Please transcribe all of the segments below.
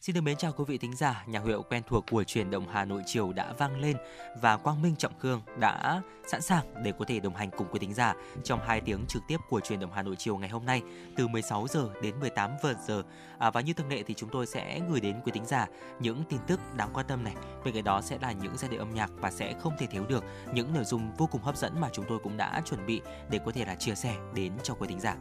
Xin được mến chào quý vị thính giả, nhạc hiệu quen thuộc của Chuyển động Hà Nội chiều đã vang lên và Quang Minh, Trọng Khương đã sẵn sàng để có thể đồng hành cùng quý thính giả trong 2 tiếng trực tiếp của Chuyển động Hà Nội chiều ngày hôm nay từ 16 giờ đến 18 giờ. Và như thường lệ thì chúng tôi sẽ gửi đến quý thính giả những tin tức đáng quan tâm này. Bên cạnh đó sẽ là những giai điệu âm nhạc và sẽ không thể thiếu được những nội dung vô cùng hấp dẫn mà chúng tôi cũng đã chuẩn bị để có thể là chia sẻ đến cho quý thính giả.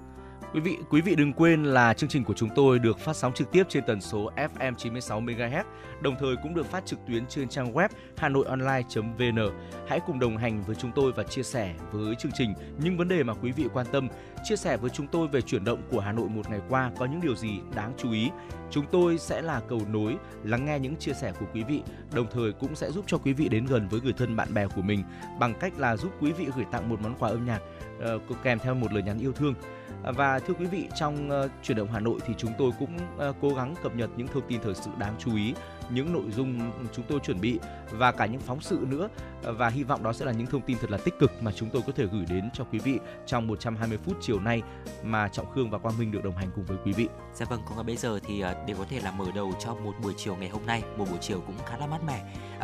Quý vị đừng quên là chương trình của chúng tôi được phát sóng trực tiếp trên tần số FM 96 MHz, đồng thời cũng được phát trực tuyến trên trang web hanoionline.vn. Hãy cùng đồng hành với chúng tôi và chia sẻ với chương trình những vấn đề mà quý vị quan tâm, chia sẻ với chúng tôi về chuyển động của Hà Nội một ngày qua có những điều gì đáng chú ý. Chúng tôi sẽ là cầu nối lắng nghe những chia sẻ của quý vị, đồng thời cũng sẽ giúp cho quý vị đến gần với người thân bạn bè của mình bằng cách là giúp quý vị gửi tặng một món quà âm nhạc kèm theo một lời nhắn yêu thương. Và thưa quý vị, trong Chuyển động Hà Nội thì chúng tôi cũng cố gắng cập nhật những thông tin thời sự đáng chú ý, những nội dung chúng tôi chuẩn bị và cả những phóng sự nữa. Và hy vọng đó sẽ là những thông tin thật là tích cực mà chúng tôi có thể gửi đến cho quý vị trong 120 phút chiều nay mà Trọng Khương và Quang Minh được đồng hành cùng với quý vị. Dạ vâng, còn bây giờ thì để có thể là mở đầu cho một buổi chiều ngày hôm nay, một buổi chiều cũng khá là mát mẻ,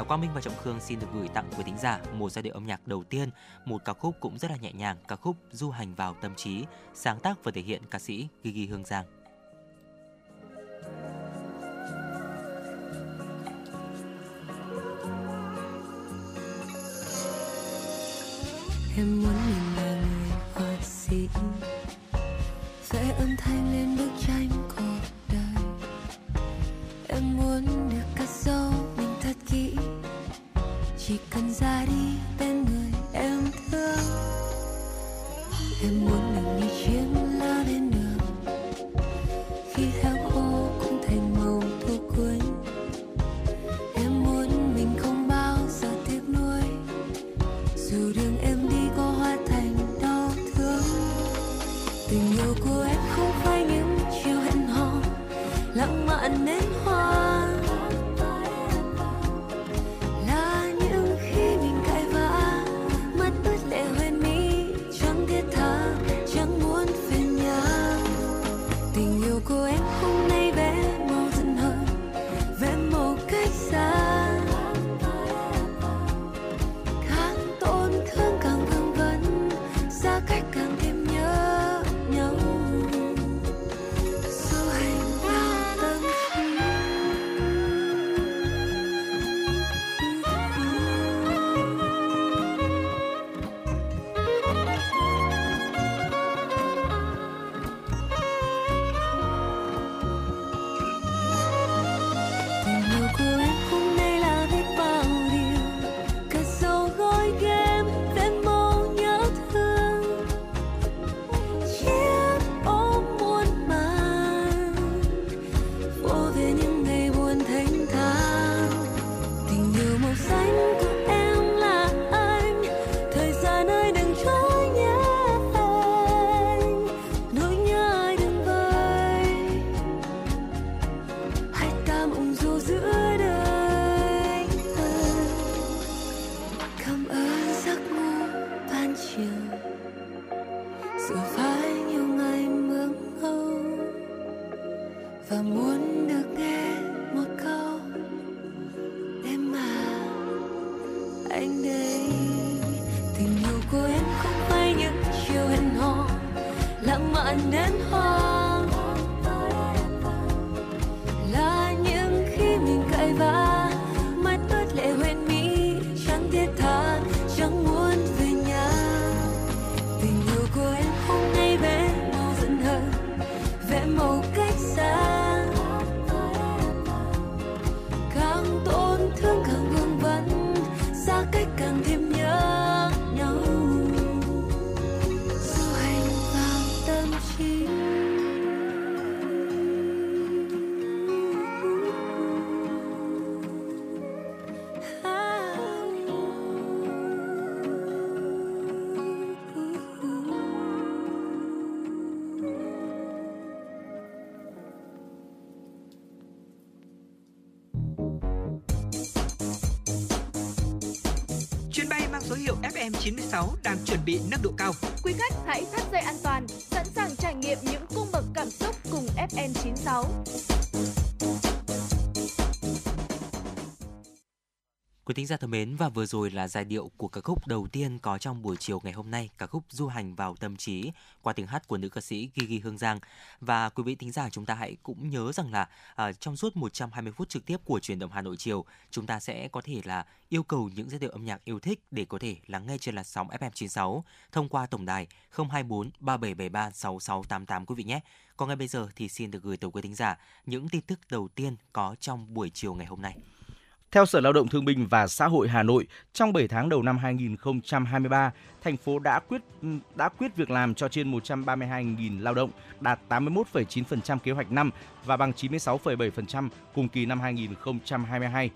Quang Minh và Trọng Khương xin được gửi tặng quý thính giả một giai điệu âm nhạc đầu tiên, một ca khúc cũng rất là nhẹ nhàng, ca khúc Du hành vào tâm trí, sáng tác và thể hiện ca sĩ Gigi Hương Giang. Em muốn mình là người họa sĩ, vẽ âm thanh lên bức tranh cuộc đời. Em muốn được cắt dấu mình thật kỹ, chỉ cần ra đi bên người em thương. Em muốn mình như chuyến lao lên đường, khi theo khô cũng thành màu thu cuối. Em muốn mình không bao giờ tiếc nuối, dù đường em đi có hóa thành đau thương. Tình yêu của em không phải những chiều hẹn hò lãng mạn nên hoa, là những khi mình cãi vã mất ướt lệ hoen mỹ, chẳng thiết tha chẳng muốn về nhà. Tình yêu của em hôm nay vẽ màu giận hờn, vẽ màu cách xa. Hãy subscribe cho kênh Ghiền Mì Gõ để không bỏ lỡ những video hấp dẫn. số hiệu FM96 đang chuẩn bị nâng độ cao. Quý khách hãy thắt dây an toàn, sẵn sàng trải nghiệm những cung bậc cảm xúc cùng FM96. Quý thính giả thân mến, và vừa rồi là giai điệu của ca khúc đầu tiên có trong buổi chiều ngày hôm nay, ca khúc Du Hành Vào Tâm Trí qua tiếng hát của nữ ca sĩ Gigi Hương Giang. Và quý vị thính giả, chúng ta hãy cũng nhớ rằng là trong suốt 120 phút trực tiếp của Chuyển động Hà Nội chiều, chúng ta sẽ có thể là yêu cầu những giai điệu âm nhạc yêu thích để có thể lắng nghe trên làn sóng FM96 thông qua tổng đài 024 3773 6688 quý vị nhé. Còn ngay bây giờ thì xin được gửi tới quý thính giả những tin tức đầu tiên có trong buổi chiều ngày hôm nay. Theo Sở Lao động Thương binh và Xã hội Hà Nội, trong 7 tháng đầu năm 2023, thành phố đã quyết việc làm cho trên 132.000 lao động, đạt 81,9% kế hoạch năm và bằng 96,7% cùng kỳ năm 2022.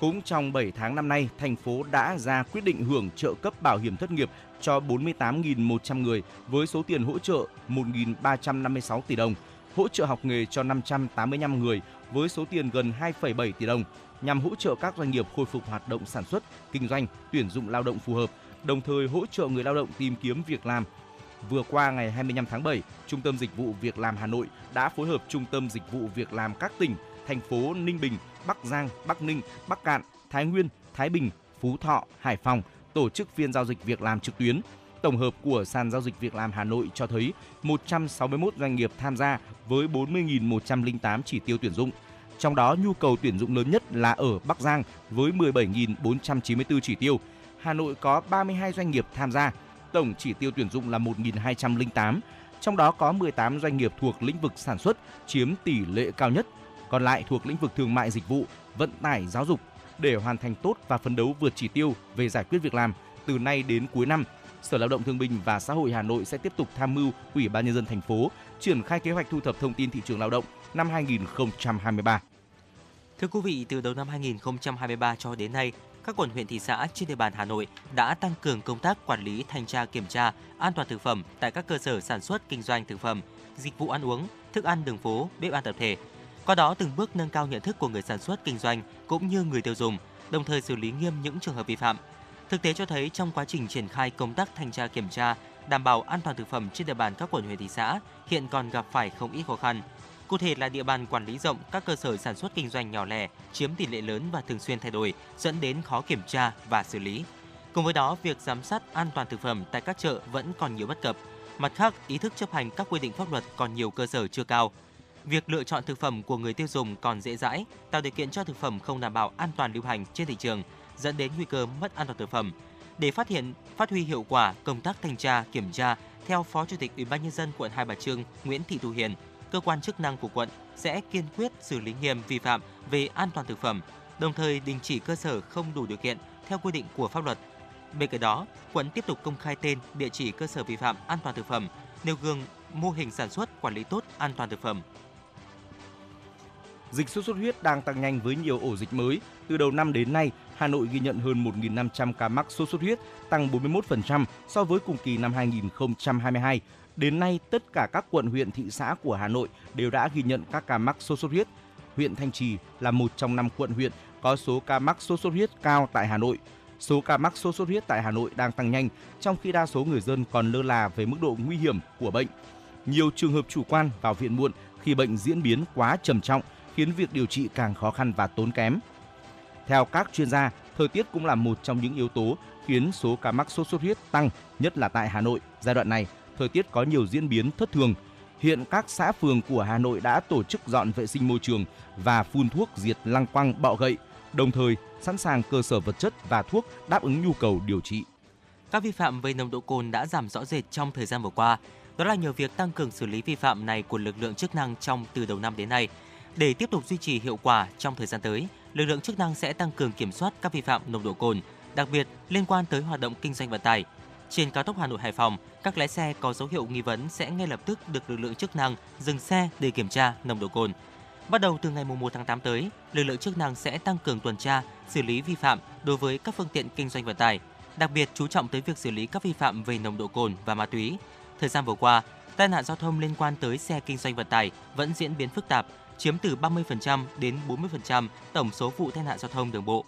Cũng trong 7 tháng năm nay, thành phố đã ra quyết định hưởng trợ cấp bảo hiểm thất nghiệp cho 48.100 người với số tiền hỗ trợ 1.356 tỷ đồng, hỗ trợ học nghề cho 585 người với số tiền gần 2,7 tỷ đồng nhằm hỗ trợ các doanh nghiệp khôi phục hoạt động sản xuất, kinh doanh, tuyển dụng lao động phù hợp, đồng thời hỗ trợ người lao động tìm kiếm việc làm. Vừa qua ngày 25 tháng 7, Trung tâm Dịch vụ Việc làm Hà Nội đã phối hợp Trung tâm Dịch vụ Việc làm các tỉnh, thành phố Ninh Bình, Bắc Giang, Bắc Ninh, Bắc Cạn, Thái Nguyên, Thái Bình, Phú Thọ, Hải Phòng tổ chức phiên giao dịch việc làm trực tuyến. Tổng hợp của sàn giao dịch việc làm Hà Nội cho thấy 161 doanh nghiệp tham gia với 40.108 chỉ tiêu tuyển dụng. Trong đó, nhu cầu tuyển dụng lớn nhất là ở Bắc Giang với 17.494 chỉ tiêu. Hà Nội có 32 doanh nghiệp tham gia, tổng chỉ tiêu tuyển dụng là 1.208, trong đó có 18 doanh nghiệp thuộc lĩnh vực sản xuất chiếm tỷ lệ cao nhất, còn lại thuộc lĩnh vực thương mại dịch vụ, vận tải, giáo dục. Để hoàn thành tốt và phấn đấu vượt chỉ tiêu về giải quyết việc làm từ nay đến cuối năm, Sở Lao động Thương binh và Xã hội Hà Nội sẽ tiếp tục tham mưu Ủy ban Nhân dân thành phố triển khai kế hoạch thu thập thông tin thị trường lao động năm 2023. Thưa quý vị, từ đầu năm 2023 cho đến nay, các quận, huyện, thị xã trên địa bàn Hà Nội đã tăng cường công tác quản lý, thanh tra, kiểm tra an toàn thực phẩm tại các cơ sở sản xuất kinh doanh thực phẩm, dịch vụ ăn uống, thức ăn đường phố, bếp ăn tập thể. Qua đó từng bước nâng cao nhận thức của người sản xuất kinh doanh cũng như người tiêu dùng, đồng thời xử lý nghiêm những trường hợp vi phạm. Thực tế cho thấy trong quá trình triển khai công tác thanh tra kiểm tra, đảm bảo an toàn thực phẩm trên địa bàn các quận, huyện, thị xã hiện còn gặp phải không ít khó khăn. Cụ thể là địa bàn quản lý rộng, các cơ sở sản xuất kinh doanh nhỏ lẻ chiếm tỷ lệ lớn và thường xuyên thay đổi, dẫn đến khó kiểm tra và xử lý. Cùng với đó, việc giám sát an toàn thực phẩm tại các chợ vẫn còn nhiều bất cập. Mặt khác, ý thức chấp hành các quy định pháp luật còn nhiều cơ sở chưa cao. Việc lựa chọn thực phẩm của người tiêu dùng còn dễ dãi, tạo điều kiện cho thực phẩm không đảm bảo an toàn lưu hành trên thị trường, dẫn đến nguy cơ mất an toàn thực phẩm. Để phát huy hiệu quả công tác thanh tra, kiểm tra, theo Phó Chủ tịch Ủy ban Nhân dân quận Hai Bà Trưng Nguyễn Thị Thu Hiền, cơ quan chức năng của quận sẽ kiên quyết xử lý nghiêm vi phạm về an toàn thực phẩm, đồng thời đình chỉ cơ sở không đủ điều kiện theo quy định của pháp luật. Bên cạnh đó, quận tiếp tục công khai tên, địa chỉ cơ sở vi phạm an toàn thực phẩm, nêu gương mô hình sản xuất quản lý tốt an toàn thực phẩm. Dịch sốt xuất huyết đang tăng nhanh với nhiều ổ dịch mới. Từ đầu năm đến nay, Hà Nội ghi nhận hơn 1.500 ca mắc sốt xuất huyết, tăng 41% so với cùng kỳ năm 2022. Đến nay, tất cả các quận, huyện, thị xã của Hà Nội đều đã ghi nhận các ca mắc sốt xuất huyết. Huyện Thanh Trì là một trong 5 quận, huyện có số ca mắc sốt xuất huyết cao tại Hà Nội. Số ca mắc sốt xuất huyết tại Hà Nội đang tăng nhanh, trong khi đa số người dân còn lơ là về mức độ nguy hiểm của bệnh. Nhiều trường hợp chủ quan vào viện muộn khi bệnh diễn biến quá trầm trọng, khiến việc điều trị càng khó khăn và tốn kém. Theo các chuyên gia, thời tiết cũng là một trong những yếu tố khiến số ca mắc sốt xuất huyết tăng, nhất là tại Hà Nội. Giai đoạn này, thời tiết có nhiều diễn biến thất thường. Hiện các xã phường của Hà Nội đã tổ chức dọn vệ sinh môi trường và phun thuốc diệt lăng quăng, bọ gậy, đồng thời sẵn sàng cơ sở vật chất và thuốc đáp ứng nhu cầu điều trị. Các vi phạm về nồng độ cồn đã giảm rõ rệt trong thời gian vừa qua. Đó là nhờ việc tăng cường xử lý vi phạm này của lực lượng chức năng trong từ đầu năm đến nay. Để tiếp tục duy trì hiệu quả trong thời gian tới, lực lượng chức năng sẽ tăng cường kiểm soát các vi phạm nồng độ cồn, đặc biệt liên quan tới hoạt động kinh doanh vận tải. Trên cao tốc Hà Nội - Hải Phòng, các lái xe có dấu hiệu nghi vấn sẽ ngay lập tức được lực lượng chức năng dừng xe để kiểm tra nồng độ cồn. Bắt đầu từ ngày 1 tháng 8 tới, lực lượng chức năng sẽ tăng cường tuần tra, xử lý vi phạm đối với các phương tiện kinh doanh vận tải, đặc biệt chú trọng tới việc xử lý các vi phạm về nồng độ cồn và ma túy. Thời gian vừa qua, tai nạn giao thông liên quan tới xe kinh doanh vận tải vẫn diễn biến phức tạp, chiếm từ 30% đến 40% tổng số vụ tai nạn giao thông đường bộ.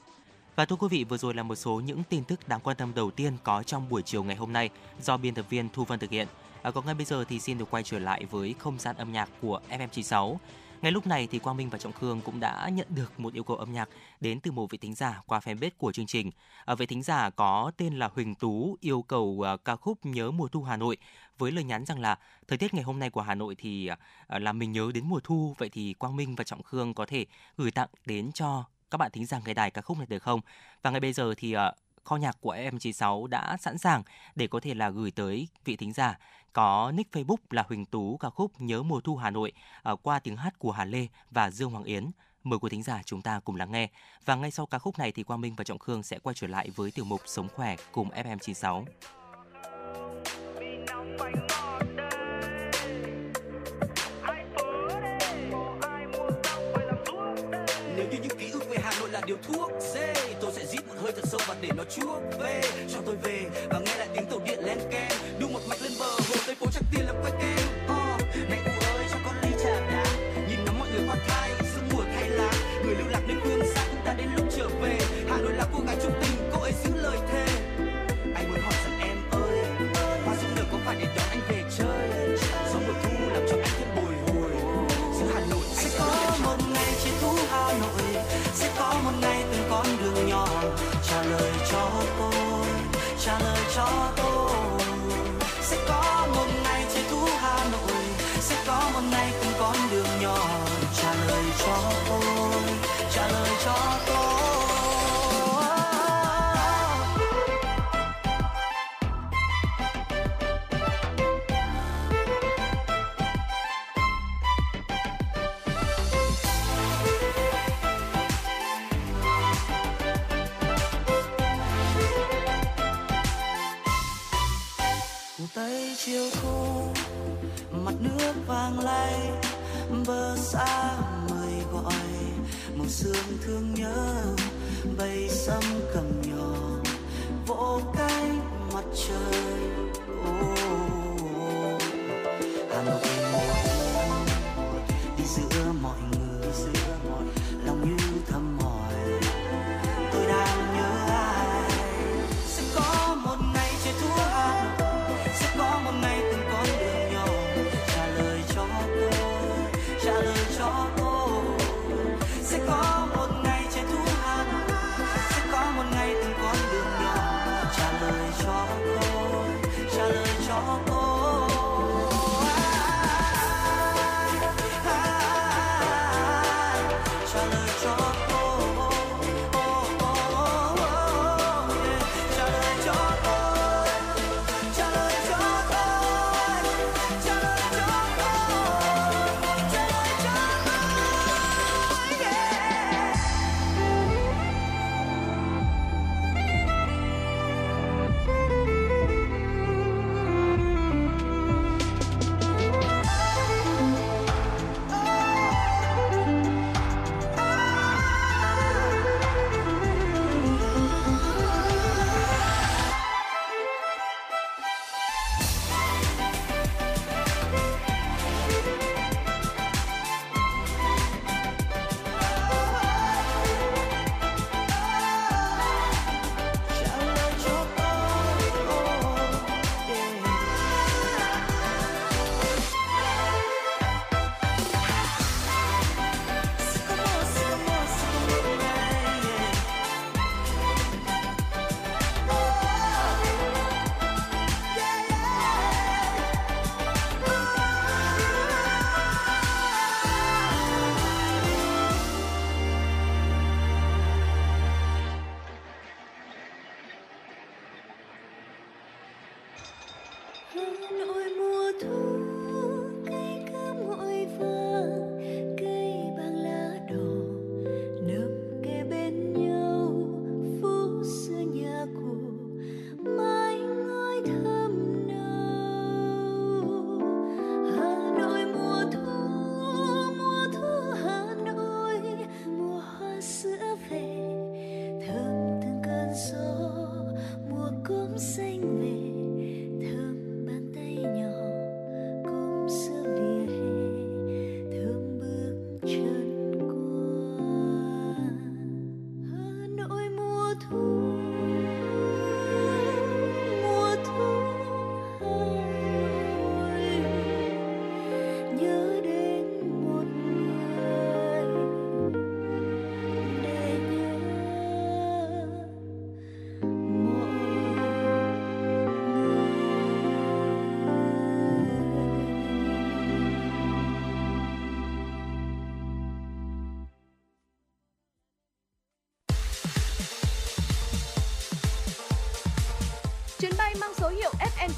Và thưa quý vị, vừa rồi là một số những tin tức đáng quan tâm đầu tiên có trong buổi chiều ngày hôm nay do biên tập viên Thu Vân thực hiện. Còn ngay bây giờ thì xin được quay trở lại với không gian âm nhạc của FM96. Ngay lúc này thì Quang Minh và Trọng Khương cũng đã nhận được một yêu cầu âm nhạc đến từ một vị thính giả qua fanpage của chương trình. Vị thính giả có tên là Huỳnh Tú yêu cầu ca khúc Nhớ Mùa Thu Hà Nội với lời nhắn rằng là thời tiết ngày hôm nay của Hà Nội thì làm mình nhớ đến mùa thu. Vậy thì Quang Minh và Trọng Khương có thể gửi tặng đến cho các bạn thính giả nghe đài ca khúc này được không? Và ngay bây giờ thì kho nhạc của FM96 đã sẵn sàng để có thể là gửi tới vị thính giả có nick Facebook là Huỳnh Tú ca khúc Nhớ Mùa Thu Hà Nội qua tiếng hát của Hà Lê và Dương Hoàng Yến. Mời quý thính giả chúng ta cùng lắng nghe. Và ngay sau ca khúc này thì Quang Minh và Trọng Khương sẽ quay trở lại với tiểu mục Sống Khỏe cùng FM96. Nếu như những ký ức về Hà Nội là điều thuốc dê, tôi sẽ rít một hơi thật sâu và để nó chuốc về cho tôi về và nghe lại tiếng tàu điện len keng đung một mạch lên bờ hồ Tây phố Tràng Tiền làm quen em. Mẹ cụ ơi cho con ly trà đá, nhìn ngắm mọi người hoa thai sương mùa thay lá, người lưu lạc nơi phương xa cũng đã đến lúc trở về. Hà Nội là cô gái trung tình, cô ấy giữ lời thề. Anh muốn hỏi rằng em ơi, hoa sương nở có phải để đón anh về chơi? Gió mùa thu làm cho anh thêm bồi hồi giữa Hà Nội. Anh sẽ có một ngày chiến thú Hà Nội, sẽ có một ngày từng con đường nhỏ trả lời cho tôi, trả lời cho tôi. Sẽ có một ngày trời thu Hà Nội, sẽ có một ngày từng con đường nhỏ trả lời cho tôi, trả lời cho tôi. Tây chiều thu, mặt nước vàng lay, bờ xa mời gọi, màu sương thương nhớ, bay sâm cầm nhỏ, vỗ cánh mặt trời. Oh. Hà Nội mùa thu, đi giữa mọi người, lòng như thầm hỏi, tôi đang nhớ ai? Sẽ có một ngày trời thu Hà Nội. Có một ngày từng con đường nhỏ trả lời cho tôi sẽ có một ngày trời thu Hà Nội, sẽ có một ngày từng con đường nhỏ trả lời cho tôi.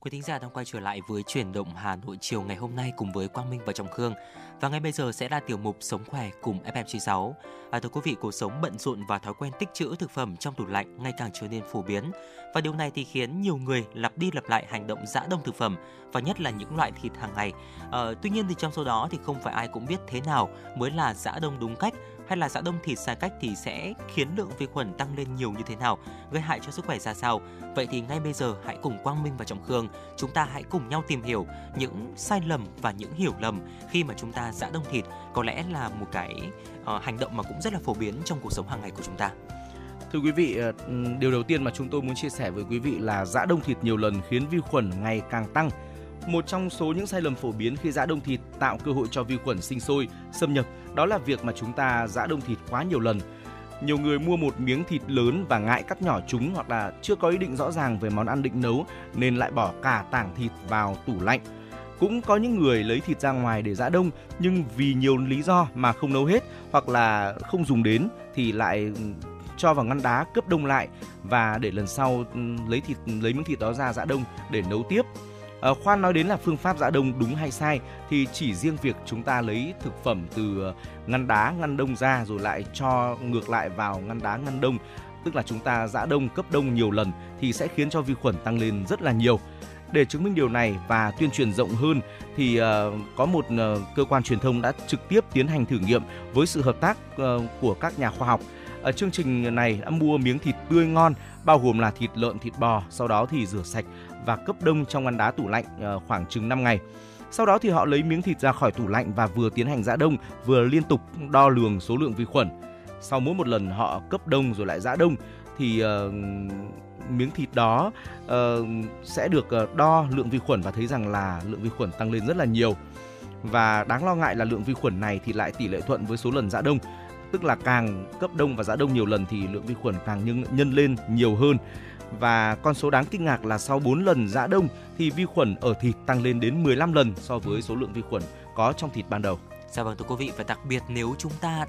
Quý thính giả đang quay trở lại với Chuyển động Hà Nội chiều ngày hôm nay cùng với Quang Minh và Trọng Khương. Và ngay bây giờ sẽ là tiểu mục Sống khỏe cùng FM96. Thưa quý vị, cuộc sống bận rộn và thói quen tích trữ thực phẩm trong tủ lạnh ngày càng trở nên phổ biến. Và điều này thì khiến nhiều người lặp đi lặp lại hành động giã đông thực phẩm, và nhất là những loại thịt hàng ngày. Tuy nhiên thì trong số đó thì không phải ai cũng biết thế nào mới là giã đông đúng cách, hay là giã đông thịt sai cách thì sẽ khiến lượng vi khuẩn tăng lên nhiều như thế nào, gây hại cho sức khỏe ra sao. Vậy thì ngay bây giờ hãy cùng Quang Minh và Trọng Khương, chúng ta hãy cùng nhau tìm hiểu những sai lầm và những hiểu lầm khi mà chúng ta giã đông thịt. Có lẽ là một cái hành động mà cũng rất là phổ biến trong cuộc sống hàng ngày của chúng ta. Thưa quý vị, điều đầu tiên mà chúng tôi muốn chia sẻ với quý vị là giã đông thịt nhiều lần khiến vi khuẩn ngày càng tăng. Một trong số những sai lầm phổ biến khi giã đông thịt tạo cơ hội cho vi khuẩn sinh sôi, xâm nhập, đó là việc mà chúng ta giã đông thịt quá nhiều lần. Nhiều người mua một miếng thịt lớn và ngại cắt nhỏ chúng, hoặc là chưa có ý định rõ ràng về món ăn định nấu nên lại bỏ cả tảng thịt vào tủ lạnh. Cũng có những người lấy thịt ra ngoài để giã đông, nhưng vì nhiều lý do mà không nấu hết hoặc là không dùng đến thì lại cho vào ngăn đá cướp đông lại, và để lần sau lấy miếng thịt đó ra giã đông để nấu tiếp. Khoan nói đến là phương pháp giã đông đúng hay sai thì chỉ riêng việc chúng ta lấy thực phẩm từ ngăn đá, ngăn đông ra rồi lại cho ngược lại vào ngăn đá, ngăn đông, tức là chúng ta giã đông, cấp đông nhiều lần thì sẽ khiến cho vi khuẩn tăng lên rất là nhiều. Để chứng minh điều này và tuyên truyền rộng hơn thì có một cơ quan truyền thông đã trực tiếp tiến hành thử nghiệm với sự hợp tác của các nhà khoa học. Chương trình này đã mua miếng thịt tươi ngon, bao gồm là thịt lợn, thịt bò, sau đó thì rửa sạch và cấp đông trong ngăn đá tủ lạnh khoảng chừng 5 ngày. Sau đó thì họ lấy miếng thịt ra khỏi tủ lạnh và vừa tiến hành giã đông, vừa liên tục đo lường số lượng vi khuẩn. Sau mỗi một lần họ cấp đông rồi lại giã đông thì miếng thịt đó sẽ được đo lượng vi khuẩn và thấy rằng là lượng vi khuẩn tăng lên rất là nhiều. Và đáng lo ngại là lượng vi khuẩn này thì lại tỷ lệ thuận với số lần giã đông, tức là càng cấp đông và giã đông nhiều lần thì lượng vi khuẩn càng nhân lên nhiều hơn. Và con số đáng kinh ngạc là sau 4 lần giã đông thì vi khuẩn ở thịt tăng lên đến 15 lần so với số lượng vi khuẩn có trong thịt ban đầu. Dạ vâng thưa quý vị, và đặc biệt nếu chúng ta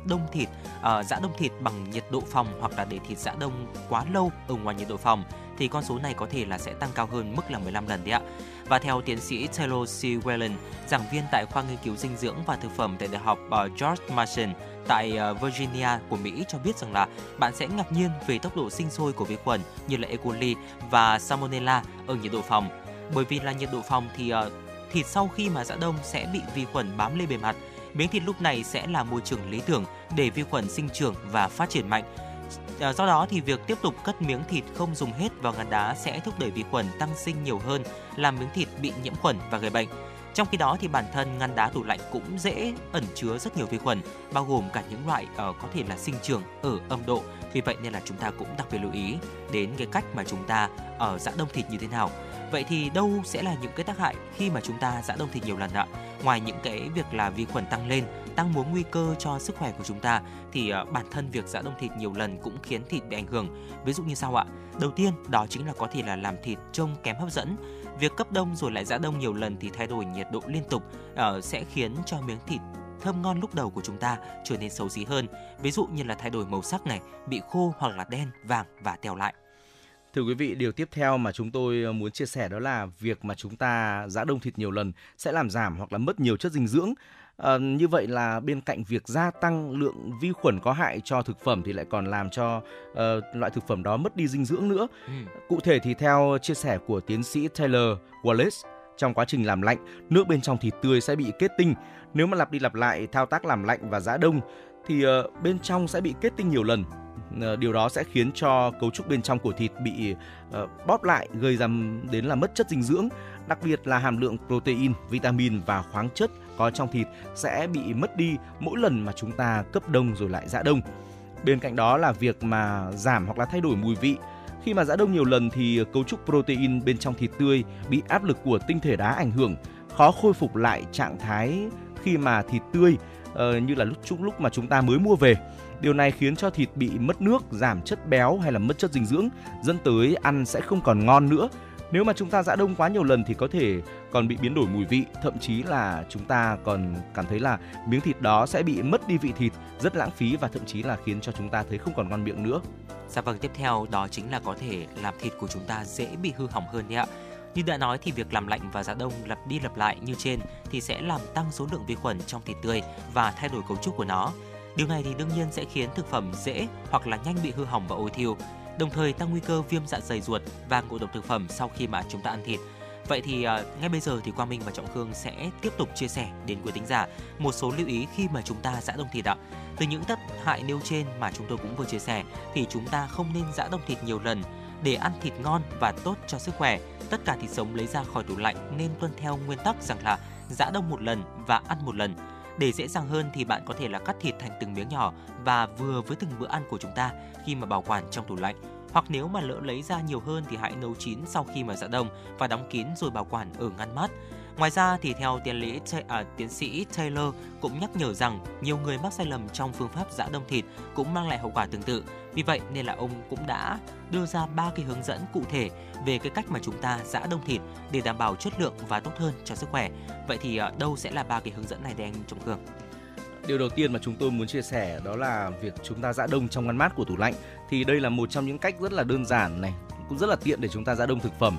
giã đông thịt bằng nhiệt độ phòng, hoặc là để thịt giã đông quá lâu ở ngoài nhiệt độ phòng, thì con số này có thể là sẽ tăng cao hơn mức là 15 lần đấy ạ. Và theo tiến sĩ Taylor Wallace, giảng viên tại khoa nghiên cứu dinh dưỡng và thực phẩm tại Đại học George Mason tại Virginia của Mỹ cho biết rằng là bạn sẽ ngạc nhiên về tốc độ sinh sôi của vi khuẩn như là E. coli và Salmonella ở nhiệt độ phòng. Bởi vì là nhiệt độ phòng thì thịt sau khi mà giã đông sẽ bị vi khuẩn bám lên bề mặt. Miếng thịt lúc này sẽ là môi trường lý tưởng để vi khuẩn sinh trưởng và phát triển mạnh. Do đó thì việc tiếp tục cất miếng thịt không dùng hết vào ngăn đá sẽ thúc đẩy vi khuẩn tăng sinh nhiều hơn, làm miếng thịt bị nhiễm khuẩn và gây bệnh. Trong khi đó thì bản thân ngăn đá tủ lạnh cũng dễ ẩn chứa rất nhiều vi khuẩn, bao gồm cả những loại có thể là sinh trưởng ở âm độ. Vì vậy nên là chúng ta cũng đặc biệt lưu ý đến cái cách mà chúng ta giã đông thịt như thế nào. Vậy thì đâu sẽ là những cái tác hại khi mà chúng ta giã đông thịt nhiều lần ạ? Ngoài những cái việc là vi khuẩn tăng lên, tăng mối nguy cơ cho sức khỏe của chúng ta, thì bản thân việc giã đông thịt nhiều lần cũng khiến thịt bị ảnh hưởng. Ví dụ như sau ạ. Đầu tiên đó chính là có thể là làm thịt trông kém hấp dẫn. Việc cấp đông rồi lại giã đông nhiều lần thì thay đổi nhiệt độ liên tục sẽ khiến cho miếng thịt thơm ngon lúc đầu của chúng ta trở nên xấu xí hơn. Ví dụ như là thay đổi màu sắc này, bị khô hoặc là đen, vàng và teo lại. Thưa quý vị, điều tiếp theo mà chúng tôi muốn chia sẻ đó là việc mà chúng ta giã đông thịt nhiều lần sẽ làm giảm hoặc là mất nhiều chất dinh dưỡng. Như vậy là bên cạnh việc gia tăng lượng vi khuẩn có hại cho thực phẩm thì lại còn làm cho loại thực phẩm đó mất đi dinh dưỡng nữa. Cụ thể thì theo chia sẻ của tiến sĩ Taylor Wallace, trong quá trình làm lạnh, nước bên trong thịt tươi sẽ bị kết tinh. Nếu mà lặp đi lặp lại thao tác làm lạnh và giã đông thì bên trong sẽ bị kết tinh nhiều lần. Điều đó sẽ khiến cho cấu trúc bên trong của thịt bị bóp lại, gây ra đến là mất chất dinh dưỡng. Đặc biệt là hàm lượng protein, vitamin và khoáng chất có trong thịt sẽ bị mất đi mỗi lần mà chúng ta cấp đông rồi lại giã đông. Bên cạnh đó là việc mà giảm hoặc là thay đổi mùi vị. Khi mà giã đông nhiều lần thì cấu trúc protein bên trong thịt tươi bị áp lực của tinh thể đá ảnh hưởng, khó khôi phục lại trạng thái khi mà thịt tươi như là lúc mà chúng ta mới mua về. Điều này khiến cho thịt bị mất nước, giảm chất béo hay là mất chất dinh dưỡng, dẫn tới ăn sẽ không còn ngon nữa. Nếu mà chúng ta giã đông quá nhiều lần thì có thể còn bị biến đổi mùi vị, thậm chí là chúng ta còn cảm thấy là miếng thịt đó sẽ bị mất đi vị thịt, rất lãng phí và thậm chí là khiến cho chúng ta thấy không còn ngon miệng nữa. Dạ vâng, tiếp theo đó chính là có thể làm thịt của chúng ta dễ bị hư hỏng hơn đấy ạ. Như đã nói thì việc làm lạnh và giã đông lặp đi lặp lại như trên thì sẽ làm tăng số lượng vi khuẩn trong thịt tươi và thay đổi cấu trúc của nó. Điều này thì đương nhiên sẽ khiến thực phẩm dễ hoặc là nhanh bị hư hỏng và ôi thiêu, đồng thời tăng nguy cơ viêm dạ dày ruột và ngộ độc thực phẩm sau khi mà chúng ta ăn thịt. Vậy thì ngay bây giờ thì Quang Minh và Trọng Khương sẽ tiếp tục chia sẻ đến quý thính giả một số lưu ý khi mà chúng ta giã đông thịt ạ. Từ những tác hại nêu trên mà chúng tôi cũng vừa chia sẻ thì chúng ta không nên giã đông thịt nhiều lần. Để ăn thịt ngon và tốt cho sức khỏe, tất cả thịt sống lấy ra khỏi tủ lạnh nên tuân theo nguyên tắc rằng là giã đông một lần và ăn một lần. Để dễ dàng hơn thì bạn có thể là cắt thịt thành từng miếng nhỏ và vừa với từng bữa ăn của chúng ta khi mà bảo quản trong tủ lạnh. Hoặc nếu mà lỡ lấy ra nhiều hơn thì hãy nấu chín sau khi mà giã đông và đóng kín rồi bảo quản ở ngăn mát. Ngoài ra thì theo tiến sĩ Taylor cũng nhắc nhở rằng nhiều người mắc sai lầm trong phương pháp giã đông thịt cũng mang lại hậu quả tương tự. Vì vậy nên là ông cũng đã đưa ra 3 cái hướng dẫn cụ thể về cái cách mà chúng ta giã đông thịt để đảm bảo chất lượng và tốt hơn cho sức khỏe. Vậy thì đâu sẽ là 3 cái hướng dẫn này đây anh Trọng Khương? Điều đầu tiên mà chúng tôi muốn chia sẻ đó là việc chúng ta giã đông trong ngăn mát của tủ lạnh. Thì đây là một trong những cách rất là đơn giản này, cũng rất là tiện để chúng ta giã đông thực phẩm.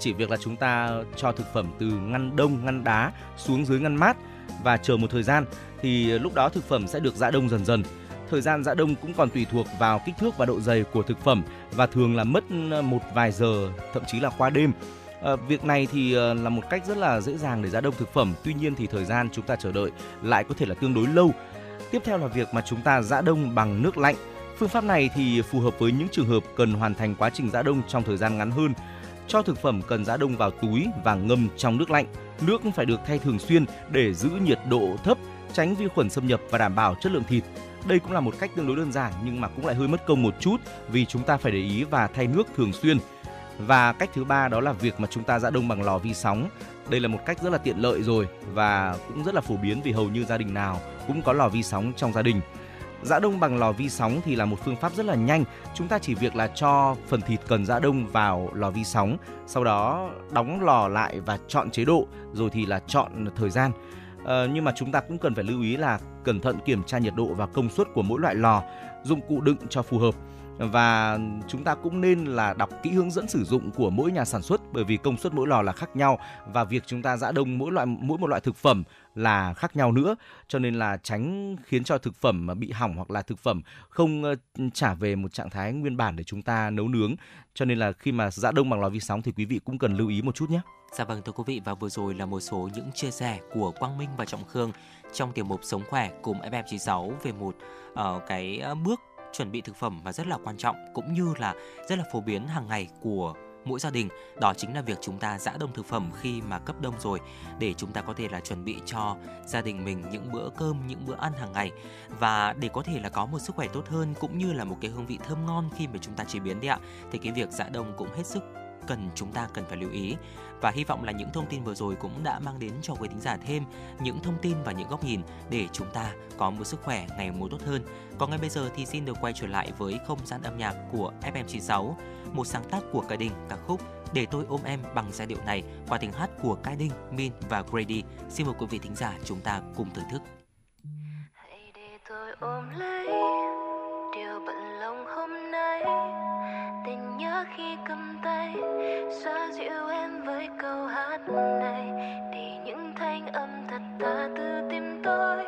Chỉ việc là chúng ta cho thực phẩm từ ngăn đông, ngăn đá xuống dưới ngăn mát và chờ một thời gian thì lúc đó thực phẩm sẽ được giã đông dần dần. Thời gian giã đông cũng còn tùy thuộc vào kích thước và độ dày của thực phẩm và thường là mất một vài giờ, thậm chí là qua đêm. Việc này thì là một cách rất là dễ dàng để giã đông thực phẩm, tuy nhiên thì thời gian chúng ta chờ đợi lại có thể là tương đối lâu. Tiếp theo là việc mà chúng ta giã đông bằng nước lạnh. Phương pháp này thì phù hợp với những trường hợp cần hoàn thành quá trình giã đông trong thời gian ngắn hơn. Cho thực phẩm cần giã đông vào túi và ngâm trong nước lạnh. Nước phải được thay thường xuyên để giữ nhiệt độ thấp, tránh vi khuẩn xâm nhập và đảm bảo chất lượng thịt. Đây cũng là một cách tương đối đơn giản nhưng mà cũng lại hơi mất công một chút vì chúng ta phải để ý và thay nước thường xuyên. Và cách thứ ba đó là việc mà chúng ta giã đông bằng lò vi sóng. Đây là một cách rất là tiện lợi rồi và cũng rất là phổ biến vì hầu như gia đình nào cũng có lò vi sóng trong gia đình. Giã đông bằng lò vi sóng thì là một phương pháp rất là nhanh. Chúng ta chỉ việc là cho phần thịt cần giã đông vào lò vi sóng, sau đó đóng lò lại và chọn chế độ, rồi thì là chọn thời gian. Nhưng mà chúng ta cũng cần phải lưu ý là cẩn thận kiểm tra nhiệt độ và công suất của mỗi loại lò, dụng cụ đựng cho phù hợp. Và chúng ta cũng nên là đọc kỹ hướng dẫn sử dụng của mỗi nhà sản xuất, bởi vì công suất mỗi lò là khác nhau và việc chúng ta giã đông mỗi một loại thực phẩm là khác nhau nữa, cho nên là tránh khiến cho thực phẩm bị hỏng hoặc là thực phẩm không trả về một trạng thái nguyên bản để chúng ta nấu nướng. Cho nên là khi mà giã đông bằng lò vi sóng thì quý vị cũng cần lưu ý một chút nhé. Dạ vâng thưa quý vị, và vừa rồi là một số những chia sẻ của Quang Minh và Trọng Khương trong tiểu mục Sống Khỏe cùng FM96 về một cái bước chuẩn bị thực phẩm mà rất là quan trọng cũng như là rất là phổ biến hàng ngày của mỗi gia đình, đó chính là việc chúng ta giã đông thực phẩm khi mà cấp đông rồi để chúng ta có thể là chuẩn bị cho gia đình mình những bữa cơm, những bữa ăn hàng ngày và để có thể là có một sức khỏe tốt hơn cũng như là một cái hương vị thơm ngon khi mà chúng ta chế biến đấy ạ. Thì cái việc giã đông cũng hết sức chúng ta cần phải lưu ý. Và hy vọng là những thông tin vừa rồi cũng đã mang đến cho quý thính giả thêm những thông tin và những góc nhìn để chúng ta có một sức khỏe ngày một tốt hơn. Còn ngay bây giờ thì xin được quay trở lại với không gian âm nhạc của FM96, một sáng tác của Ca Dinh, ca khúc Để Tôi Ôm Em Bằng Giai Điệu Này qua tiếng hát của Ca Dinh, Min và Grady. Xin mời quý vị thính giả chúng ta cùng thưởng thức. Hãy để tôi ôm lấy điều bận lòng hôm nay, tình nhớ khi cầm tay xoa dịu em với câu hát này, để những thanh âm thật ta từ tim tôi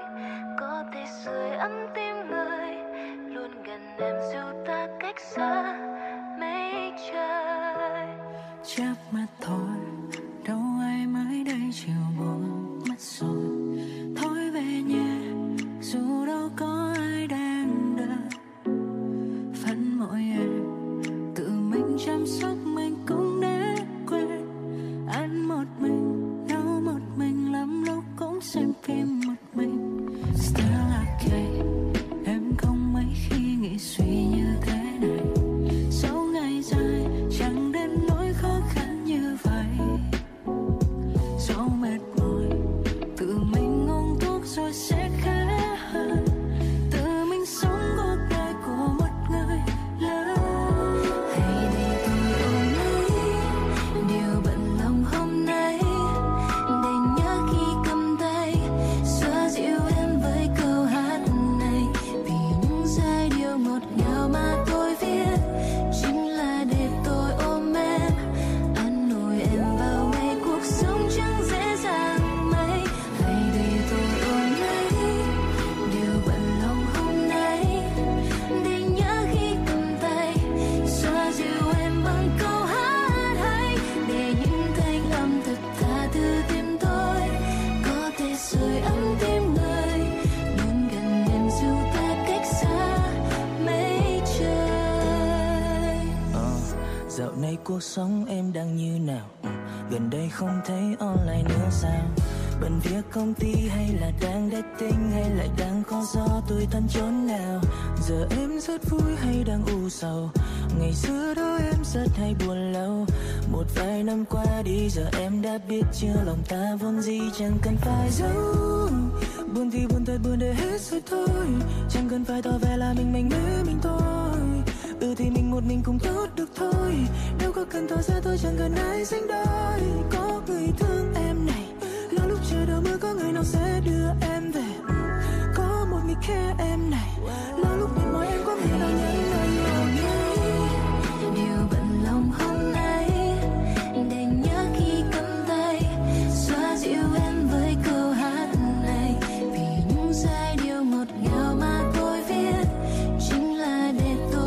có thể sưởi ấm tim người, luôn gần em dù ta cách xa mấy trời. Chớp mắt thôi, đâu ai mãi đây chiều buồn mất rồi, thôi về nhà dù đâu có ai đang đợi. Phận mỗi em tự mình chăm sóc mình cũng đã quên, ăn một mình, đau một mình, lắm lúc cũng xem phim một mình. Still okay, em không mấy khi nghĩ suy như thế này, sau ngày dài chẳng đến nỗi khó khăn như vậy. ngọt ngào mà tôi viết chính là để tôi ôm em, an nổi em vào ngày cuộc sống chẳng dễ dàng mấy. Hãy để tôi ôm lấy điều bận lòng hôm nay, để nhớ khi cầm tay xoa dịu em bằng câu hát hay, để những thanh âm thật thà từ tim tôi có thể sưởi ấm tim người. Dạo này cuộc sống em đang như nào? Gần đây không thấy online nữa sao? Bận việc công ty hay là đang dating, hay lại đang có gió tôi thân chốn nào? Giờ em rất vui hay đang u sầu? Ngày xưa đó em rất hay buồn lâu. Một vài năm qua đi giờ em đã biết chưa, lòng ta vốn gì chẳng cần phải giấu. Buồn thì buồn thật buồn để hết rồi thôi, chẳng cần phải tỏ vẻ là mình mê mình thôi. Thì mình một mình cũng tốt được thôi, đâu có cần tỏ ra tôi chẳng cần ai sánh đôi. Có người thương em này, lo lúc trời đổ mưa có người nào sẽ đưa em về. Có một người khe em này, lo lúc mệt mỏi em có người nào nhận lời yêu nhé. Điều bận lòng hôm nay, để nhớ khi cầm tay xoa dịu em với câu hát này, vì những giai điệu ngọt ngào mà tôi viết chính là để tôi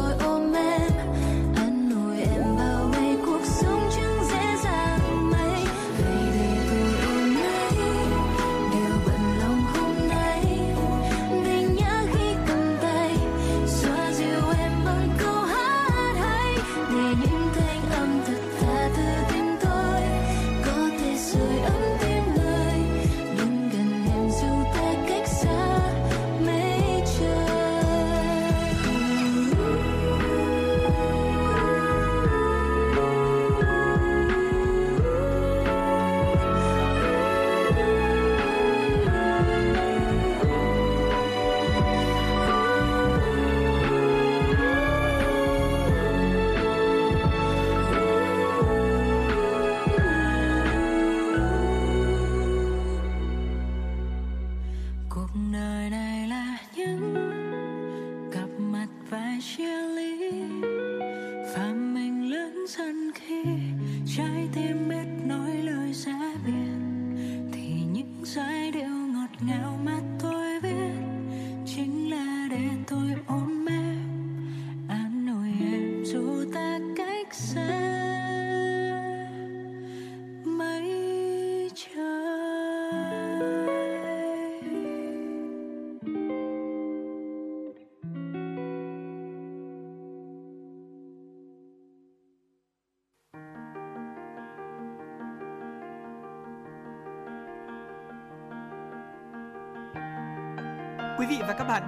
bạn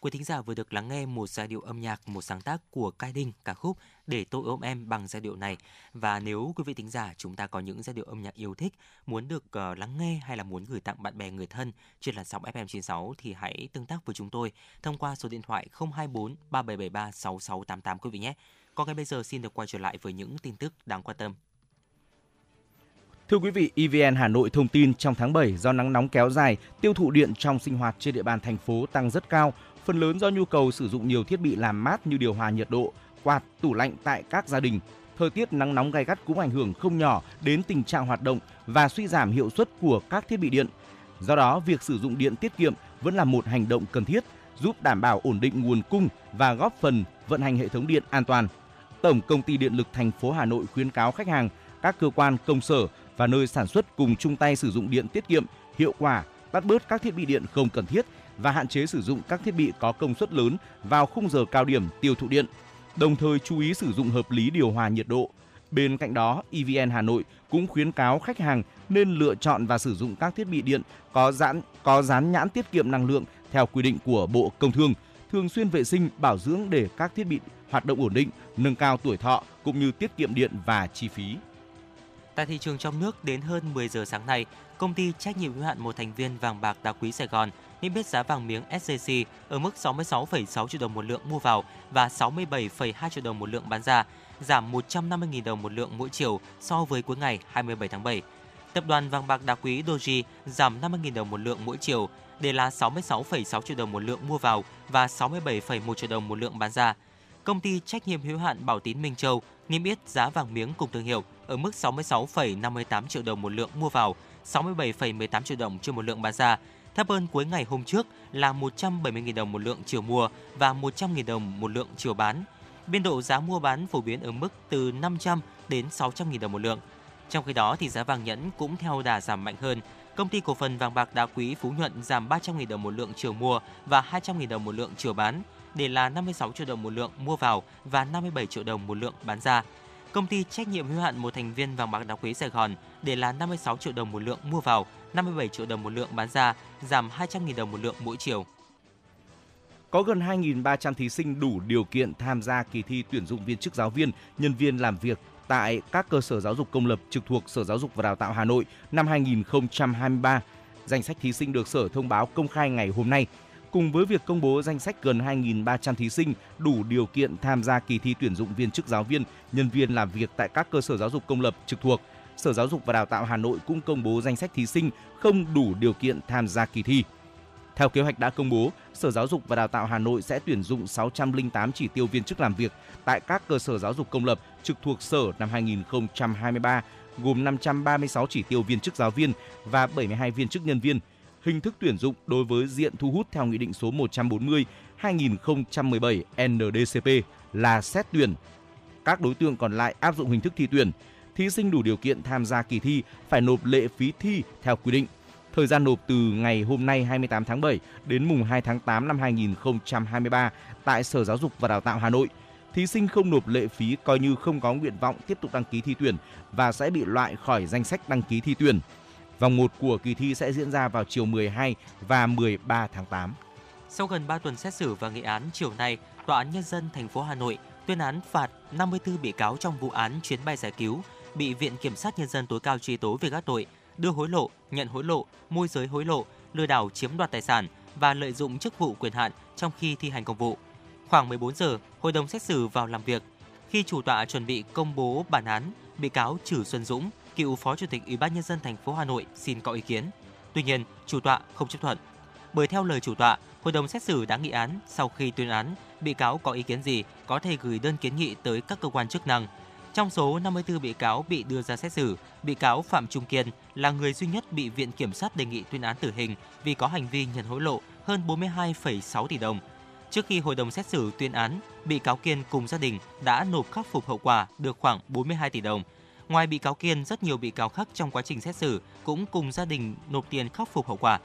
Quý thính giả vừa được lắng nghe một giai điệu âm nhạc, một sáng tác của Ca Dinh, ca khúc Để Tôi Ôm Em bằng giai điệu này. Và nếu quý vị thính giả chúng ta có những giai điệu âm nhạc yêu thích, muốn được lắng nghe hay là muốn gửi tặng bạn bè người thân trên làn sóng FM96 thì hãy tương tác với chúng tôi thông qua số điện thoại 024 3773 6688 quý vị nhé. Còn ngay bây giờ xin được quay trở lại với những tin tức đáng quan tâm. Thưa quý vị, EVN Hà Nội thông tin trong tháng 7 do nắng nóng kéo dài, tiêu thụ điện trong sinh hoạt trên địa bàn thành phố tăng rất cao, phần lớn do nhu cầu sử dụng nhiều thiết bị làm mát như điều hòa nhiệt độ, quạt, tủ lạnh tại các gia đình. Thời tiết nắng nóng gay gắt cũng ảnh hưởng không nhỏ đến tình trạng hoạt động và suy giảm hiệu suất của các thiết bị điện. Do đó, việc sử dụng điện tiết kiệm vẫn là một hành động cần thiết, giúp đảm bảo ổn định nguồn cung và góp phần vận hành hệ thống điện an toàn. Tổng công ty Điện lực thành phố Hà Nội khuyến cáo khách hàng, các cơ quan, công sở và nơi sản xuất cùng chung tay sử dụng điện tiết kiệm, hiệu quả, tắt bớt các thiết bị điện không cần thiết và hạn chế sử dụng các thiết bị có công suất lớn vào khung giờ cao điểm tiêu thụ điện, đồng thời chú ý sử dụng hợp lý điều hòa nhiệt độ. Bên cạnh đó, EVN Hà Nội cũng khuyến cáo khách hàng nên lựa chọn và sử dụng các thiết bị điện có dán nhãn tiết kiệm năng lượng theo quy định của Bộ Công Thương, thường xuyên vệ sinh, bảo dưỡng để các thiết bị hoạt động ổn định, nâng cao tuổi thọ cũng như tiết kiệm điện và chi phí. Tại thị trường trong nước, đến hơn 10 giờ sáng nay, công ty trách nhiệm hữu hạn một thành viên vàng bạc đá quý Sài Gòn niêm yết giá vàng miếng SJC ở mức 66,6 triệu đồng một lượng mua vào và 67,2 triệu đồng một lượng bán ra, giảm 150.000 đồng một lượng mỗi chiều so với cuối ngày 27 tháng 7. Tập đoàn vàng bạc đá quý Doji giảm 50.000 đồng một lượng mỗi chiều, để là 66,6 triệu đồng một lượng mua vào và 67,1 triệu đồng một lượng bán ra. Công ty trách nhiệm hữu hạn Bảo Tín Minh Châu niêm yết giá vàng miếng cùng thương hiệu ở mức 66,58 triệu đồng một lượng mua vào, 67,18 triệu đồng trên một lượng bán ra, thấp hơn cuối ngày hôm trước là 170.000 đồng một lượng chiều mua và 100.000 đồng một lượng chiều bán. Biên độ giá mua bán phổ biến ở mức từ 500 đến 600.000 đồng một lượng. Trong khi đó, thì giá vàng nhẫn cũng theo đà giảm mạnh hơn. Công ty cổ phần vàng bạc đá quý Phú Nhuận giảm 300.000 đồng một lượng chiều mua và 200.000 đồng một lượng chiều bán, để là 56 triệu đồng một lượng mua vào và 57 triệu đồng một lượng bán ra. Công ty trách nhiệm hữu hạn một thành viên vàng bạc đá quý Sài Gòn để là 56 triệu đồng một lượng mua vào, 57 triệu đồng một lượng bán ra, giảm 200.000 đồng một lượng mỗi chiều. Có gần 2.300 thí sinh đủ điều kiện tham gia kỳ thi tuyển dụng viên chức giáo viên, nhân viên làm việc tại các cơ sở giáo dục công lập trực thuộc Sở Giáo dục và Đào tạo Hà Nội năm 2023. Danh sách thí sinh được Sở thông báo công khai ngày hôm nay. Cùng với việc công bố danh sách gần 2.300 thí sinh đủ điều kiện tham gia kỳ thi tuyển dụng viên chức giáo viên, nhân viên làm việc tại các cơ sở giáo dục công lập trực thuộc, Sở Giáo dục và Đào tạo Hà Nội cũng công bố danh sách thí sinh không đủ điều kiện tham gia kỳ thi. Theo kế hoạch đã công bố, Sở Giáo dục và Đào tạo Hà Nội sẽ tuyển dụng 608 chỉ tiêu viên chức làm việc tại các cơ sở giáo dục công lập trực thuộc Sở năm 2023, gồm 536 chỉ tiêu viên chức giáo viên và 72 viên chức nhân viên. Hình thức tuyển dụng đối với diện thu hút theo Nghị định số 140/2017 NDCP là xét tuyển. Các đối tượng còn lại áp dụng hình thức thi tuyển. Thí sinh đủ điều kiện tham gia kỳ thi phải nộp lệ phí thi theo quy định. Thời gian nộp từ ngày hôm nay 28 tháng 7 đến mùng 2 tháng 8 năm 2023 tại Sở Giáo dục và Đào tạo Hà Nội. Thí sinh không nộp lệ phí coi như không có nguyện vọng tiếp tục đăng ký thi tuyển và sẽ bị loại khỏi danh sách đăng ký thi tuyển. Vòng 1 của kỳ thi sẽ diễn ra vào chiều 12 và 13 tháng 8. Sau gần 3 tuần xét xử và nghị án, chiều nay, Tòa án Nhân dân thành phố Hà Nội tuyên án phạt 54 bị cáo trong vụ án chuyến bay giải cứu bị Viện Kiểm sát Nhân dân tối cao truy tố về các tội đưa hối lộ, nhận hối lộ, môi giới hối lộ, lừa đảo chiếm đoạt tài sản và lợi dụng chức vụ quyền hạn trong khi thi hành công vụ. Khoảng 14 giờ, hội đồng xét xử vào làm việc. Khi chủ tọa chuẩn bị công bố bản án, bị cáo Trử Xuân Dũng, cựu Phó Chủ tịch Ủy ban Nhân dân thành phố Hà Nội xin có ý kiến. Tuy nhiên, chủ tọa không chấp thuận. Bởi theo lời chủ tọa, hội đồng xét xử đã nghị án sau khi tuyên án, bị cáo có ý kiến gì có thể gửi đơn kiến nghị tới các cơ quan chức năng. Trong số 54 bị cáo bị đưa ra xét xử, bị cáo Phạm Trung Kiên là người duy nhất bị Viện Kiểm sát đề nghị tuyên án tử hình vì có hành vi nhận hối lộ hơn 42,6 tỷ đồng. Trước khi hội đồng xét xử tuyên án, bị cáo Kiên cùng gia đình đã nộp khắc phục hậu quả được khoảng 42 tỷ đồng. Ngoài bị cáo Kiên, rất nhiều bị cáo khác trong quá trình xét xử cũng cùng gia đình nộp tiền khắc phục hậu quả.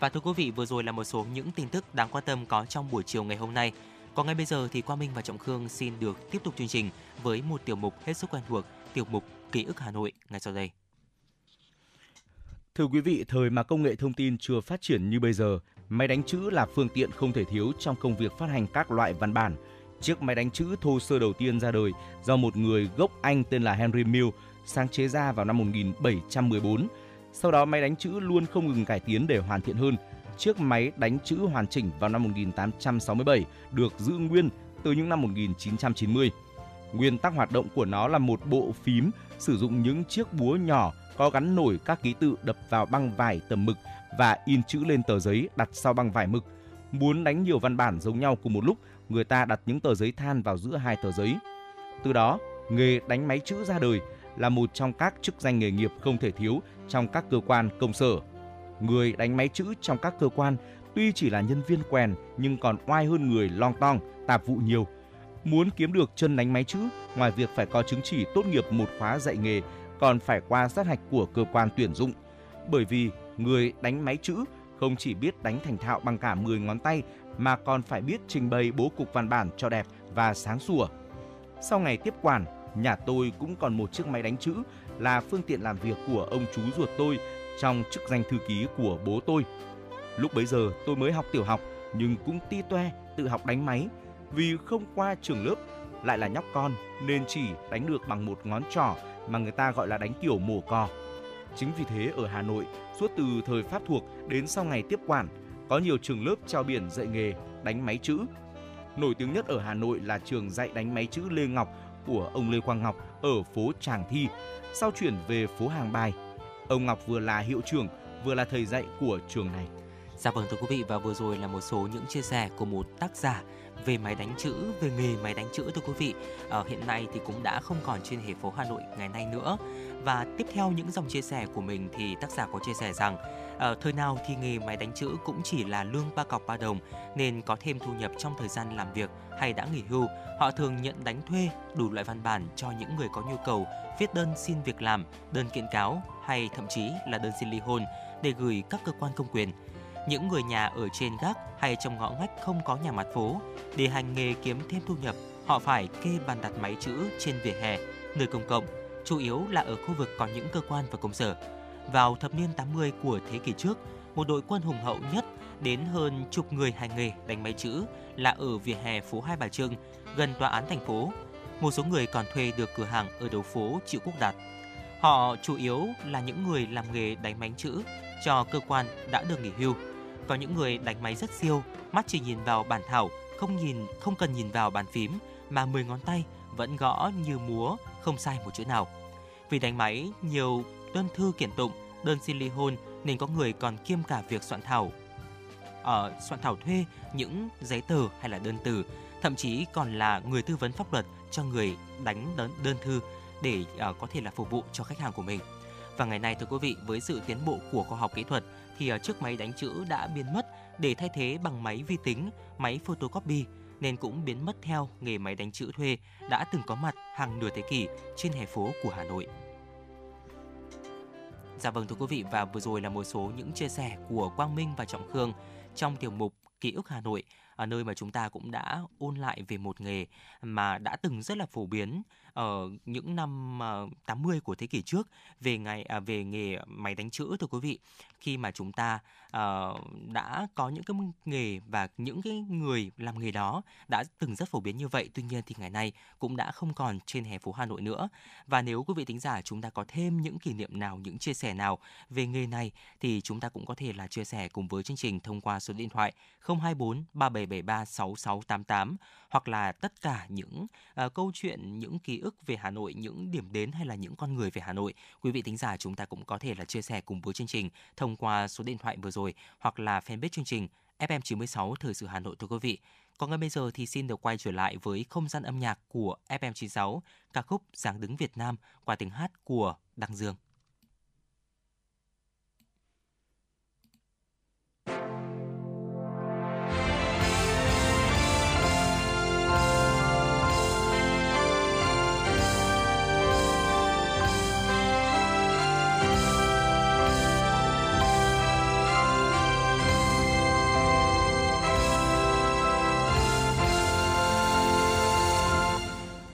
Và thưa quý vị, vừa rồi là một số những tin tức đáng quan tâm có trong buổi chiều ngày hôm nay. Còn ngay bây giờ thì Quang Minh và Trọng Khương xin được tiếp tục chương trình với một tiểu mục hết sức quen thuộc, tiểu mục Ký ức Hà Nội ngay sau đây. Thưa quý vị, thời mà công nghệ thông tin chưa phát triển như bây giờ, máy đánh chữ là phương tiện không thể thiếu trong công việc phát hành các loại văn bản. Chiếc máy đánh chữ thô sơ đầu tiên ra đời do một người gốc Anh tên là Henry Mill sáng chế ra vào năm 1714. Sau đó máy đánh chữ luôn không ngừng cải tiến để hoàn thiện hơn. Chiếc máy đánh chữ hoàn chỉnh vào năm 1867 được giữ nguyên từ những năm 1990. Nguyên tắc hoạt động của nó là một bộ phím sử dụng những chiếc búa nhỏ có gắn nổi các ký tự đập vào băng vải tầm mực và in chữ lên tờ giấy đặt sau băng vải mực. Muốn đánh nhiều văn bản giống nhau cùng một lúc, người ta đặt những tờ giấy than vào giữa hai tờ giấy. Từ đó, nghề đánh máy chữ ra đời là một trong các chức danh nghề nghiệp không thể thiếu trong các cơ quan công sở. Người đánh máy chữ trong các cơ quan tuy chỉ là nhân viên quèn nhưng còn oai hơn người long tong, tạp vụ nhiều. Muốn kiếm được chân đánh máy chữ, ngoài việc phải có chứng chỉ tốt nghiệp một khóa dạy nghề, còn phải qua sát hạch của cơ quan tuyển dụng. Bởi vì người đánh máy chữ không chỉ biết đánh thành thạo bằng cả 10 ngón tay mà còn phải biết trình bày bố cục văn bản cho đẹp và sáng sủa. Sau ngày tiếp quản, nhà tôi cũng còn một chiếc máy đánh chữ là phương tiện làm việc của ông chú ruột tôi trong chức danh thư ký của bố tôi. Lúc bấy giờ tôi mới học tiểu học nhưng cũng ti toe tự học đánh máy vì không qua trường lớp, lại là nhóc con nên chỉ đánh được bằng một ngón trỏ mà người ta gọi là đánh kiểu mổ cò. Chính vì thế ở Hà Nội, suốt từ thời Pháp thuộc đến sau ngày tiếp quản, có nhiều trường lớp treo biển dạy nghề đánh máy chữ. Nổi tiếng nhất ở Hà Nội là trường dạy đánh máy chữ Lê Ngọc của ông Lê Quang Ngọc ở phố Tràng Thi, sau chuyển về phố Hàng Bài. Ông Ngọc vừa là hiệu trưởng, vừa là thầy dạy của trường này. Dạ vâng thưa quý vị, và vừa rồi là một số những chia sẻ của một tác giả về máy đánh chữ, về nghề máy đánh chữ thưa quý vị. Hiện nay thì cũng đã không còn trên hè phố Hà Nội ngày nay nữa. Và tiếp theo những dòng chia sẻ của mình thì tác giả có chia sẻ rằng thời nào thì nghề máy đánh chữ cũng chỉ là lương ba cọc ba đồng, nên có thêm thu nhập trong thời gian làm việc hay đã nghỉ hưu, họ thường nhận đánh thuê đủ loại văn bản cho những người có nhu cầu viết đơn xin việc làm, đơn kiện cáo hay thậm chí là đơn xin ly hôn để gửi các cơ quan công quyền. Những người nhà ở trên gác hay trong ngõ ngách không có nhà mặt phố, để hành nghề kiếm thêm thu nhập, họ phải kê bàn đặt máy chữ trên vỉa hè, nơi công cộng, chủ yếu là ở khu vực có những cơ quan và công sở. Vào thập niên 80 của thế kỷ trước, một đội quân hùng hậu nhất đến hơn chục người hành nghề đánh máy chữ là ở vỉa hè phố Hai Bà Trưng, gần tòa án thành phố. Một số người còn thuê được cửa hàng ở đầu phố Triệu Quốc Đạt. Họ chủ yếu là những người làm nghề đánh máy chữ cho cơ quan đã được nghỉ hưu. Có những người đánh máy rất siêu, mắt chỉ nhìn vào bản thảo, không cần nhìn vào bàn phím mà 10 ngón tay vẫn gõ như múa, không sai một chữ nào. Vì đánh máy nhiều đơn thư kiện tụng, đơn xin ly hôn nên có người còn kiêm cả việc soạn thảo thuê những giấy tờ hay là đơn từ, thậm chí còn là người tư vấn pháp luật cho người đánh đơn thư để có thể là phục vụ cho khách hàng của mình. Và ngày nay thưa quý vị, với sự tiến bộ của khoa học kỹ thuật thì chiếc máy đánh chữ đã biến mất để thay thế bằng máy vi tính, máy photocopy, nên cũng biến mất theo nghề máy đánh chữ thuê đã từng có mặt hàng nửa thế kỷ trên hè phố của Hà Nội. Dạ vâng thưa quý vị, và vừa rồi là một số những chia sẻ của Quang Minh và Trọng Khương trong tiểu mục Ký ức Hà Nội, ở nơi mà chúng ta cũng đã ôn lại về một nghề mà đã từng rất là phổ biến ở những năm 80 của thế kỷ trước, về nghề máy đánh chữ thưa quý vị. Khi mà chúng ta đã có những cái nghề và những cái người làm nghề đó đã từng rất phổ biến như vậy, tuy nhiên thì ngày nay cũng đã không còn trên hè phố Hà Nội nữa. Và nếu quý vị thính giả chúng ta có thêm những kỷ niệm nào, những chia sẻ nào về nghề này thì chúng ta cũng có thể là chia sẻ cùng với chương trình thông qua số điện thoại 024 3773 6688, hoặc là tất cả những câu chuyện, những ký ức về Hà Nội, những điểm đến hay là những con người về Hà Nội. Quý vị thính giả chúng ta cũng có thể là chia sẻ cùng với chương trình thông qua số điện thoại vừa rồi hoặc là fanpage chương trình FM96 Thời sự Hà Nội thưa quý vị. Còn ngay bây giờ thì xin được quay trở lại với không gian âm nhạc của FM96, ca khúc Dáng đứng Việt Nam qua tiếng hát của Đăng Dương.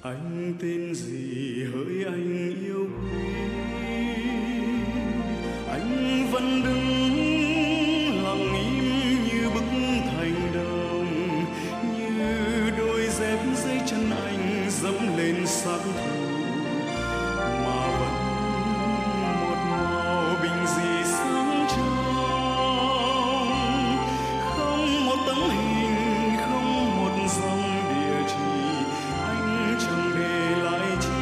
Anh tin gì hỡi anh yêu quý, anh vẫn đứng lặng im như bức thành đồng, như đôi dép dưới chân anh dẫm lên xác thù mà vẫn một màu bình dị sáng trong, không một tấm hình, không một dòng địa chỉ. Chẳng để lại chi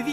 Quý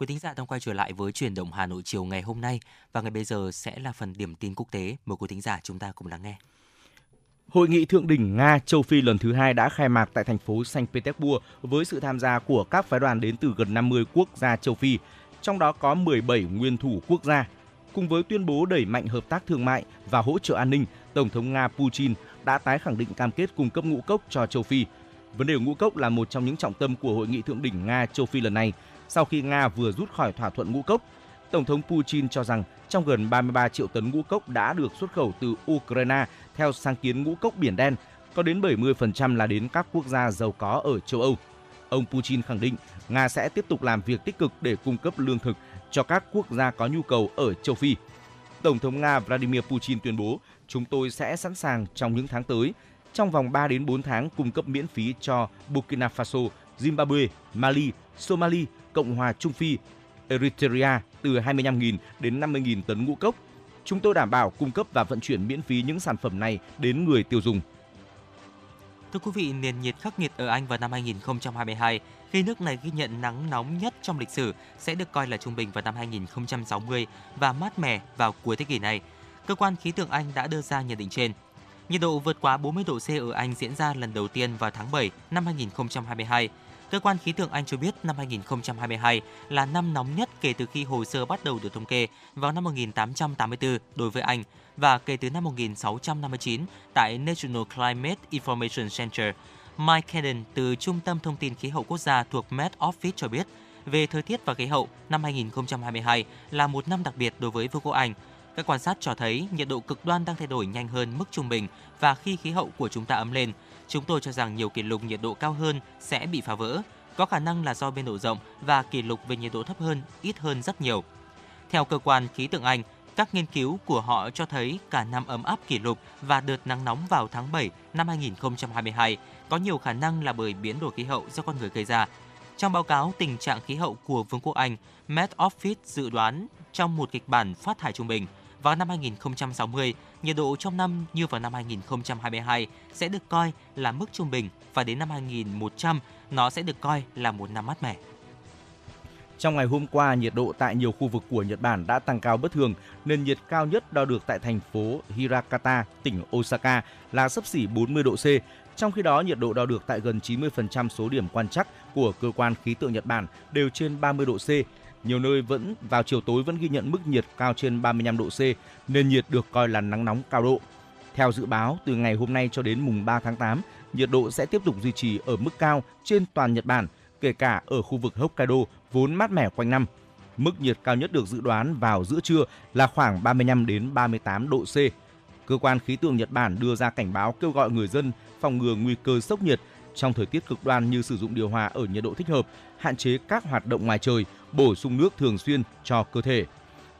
Quý thính giả đang quay trở lại với Chuyển động Hà Nội chiều ngày hôm nay, và ngay bây giờ sẽ là phần điểm tin quốc tế. Mời quý thính giả chúng ta cùng lắng nghe. Hội nghị thượng đỉnh Nga-Châu Phi lần thứ 2 đã khai mạc tại thành phố Saint Petersburg với sự tham gia của các phái đoàn đến từ gần 50 quốc gia châu Phi, trong đó có 17 nguyên thủ quốc gia. Cùng với tuyên bố đẩy mạnh hợp tác thương mại và hỗ trợ an ninh, Tổng thống Nga Putin đã tái khẳng định cam kết cung cấp ngũ cốc cho châu Phi. Vấn đề ngũ cốc là một trong những trọng tâm của hội nghị thượng đỉnh Nga-Châu Phi lần này. Sau khi Nga vừa rút khỏi thỏa thuận ngũ cốc, Tổng thống Putin cho rằng trong gần 33 triệu tấn ngũ cốc đã được xuất khẩu từ Ukraine theo sáng kiến ngũ cốc Biển Đen, có đến 70% là đến các quốc gia giàu có ở châu Âu. Ông Putin khẳng định Nga sẽ tiếp tục làm việc tích cực để cung cấp lương thực cho các quốc gia có nhu cầu ở châu Phi. Tổng thống Nga Vladimir Putin tuyên bố, chúng tôi sẽ sẵn sàng trong những tháng tới, trong vòng 3 đến 4 tháng cung cấp miễn phí cho Burkina Faso, Zimbabwe, Mali, Somalia, Cộng hòa Trung Phi, Eritrea từ 25.000 đến 50.000 tấn ngũ cốc. Chúng tôi đảm bảo cung cấp và vận chuyển miễn phí những sản phẩm này đến người tiêu dùng. Thưa quý vị, nền nhiệt khắc nghiệt ở Anh vào năm 2022, khi nước này ghi nhận nắng nóng nhất trong lịch sử, sẽ được coi là trung bình vào năm 2060 và mát mẻ vào cuối thế kỷ này. Cơ quan khí tượng Anh đã đưa ra nhận định trên. Nhiệt độ vượt quá 40 độ C ở Anh diễn ra lần đầu tiên vào tháng 7 năm 2022. Cơ quan khí tượng Anh cho biết năm 2022 là năm nóng nhất kể từ khi hồ sơ bắt đầu được thống kê vào năm 1884 đối với Anh và kể từ năm 1659 tại National Climate Information Center. Mike Cadden từ Trung tâm Thông tin Khí hậu Quốc gia thuộc Met Office cho biết về thời tiết và khí hậu, năm 2022 là một năm đặc biệt đối với Vương quốc Anh. Các quan sát cho thấy nhiệt độ cực đoan đang thay đổi nhanh hơn mức trung bình và khi khí hậu của chúng ta ấm lên, chúng tôi cho rằng nhiều kỷ lục nhiệt độ cao hơn sẽ bị phá vỡ, có khả năng là do biên độ rộng và kỷ lục về nhiệt độ thấp hơn ít hơn rất nhiều. Theo cơ quan khí tượng Anh, các nghiên cứu của họ cho thấy cả năm ấm áp kỷ lục và đợt nắng nóng vào tháng 7 năm 2022 có nhiều khả năng là bởi biến đổi khí hậu do con người gây ra. Trong báo cáo tình trạng khí hậu của Vương quốc Anh, Met Office dự đoán trong một kịch bản phát thải trung bình, vào năm 2060, nhiệt độ trong năm như vào năm 2022 sẽ được coi là mức trung bình và đến năm 2100 nó sẽ được coi là một năm mát mẻ. Trong ngày hôm qua, nhiệt độ tại nhiều khu vực của Nhật Bản đã tăng cao bất thường. Nền nhiệt cao nhất đo được tại thành phố Hirakata, tỉnh Osaka là xấp xỉ 40 độ C. Trong khi đó, nhiệt độ đo được tại gần 90% số điểm quan trắc của cơ quan khí tượng Nhật Bản đều trên 30 độ C. Nhiều nơi vẫn vào chiều tối vẫn ghi nhận mức nhiệt cao trên 35 độ C, nên nhiệt được coi là nắng nóng cao độ. Theo dự báo, từ ngày hôm nay cho đến mùng 3 tháng 8, nhiệt độ sẽ tiếp tục duy trì ở mức cao trên toàn Nhật Bản, kể cả ở khu vực Hokkaido vốn mát mẻ quanh năm. Mức nhiệt cao nhất được dự đoán vào giữa trưa là khoảng 35 đến 38 độ C. Cơ quan khí tượng Nhật Bản đưa ra cảnh báo kêu gọi người dân phòng ngừa nguy cơ sốc nhiệt trong thời tiết cực đoan như sử dụng điều hòa ở nhiệt độ thích hợp, hạn chế các hoạt động ngoài trời, bổ sung nước thường xuyên cho cơ thể.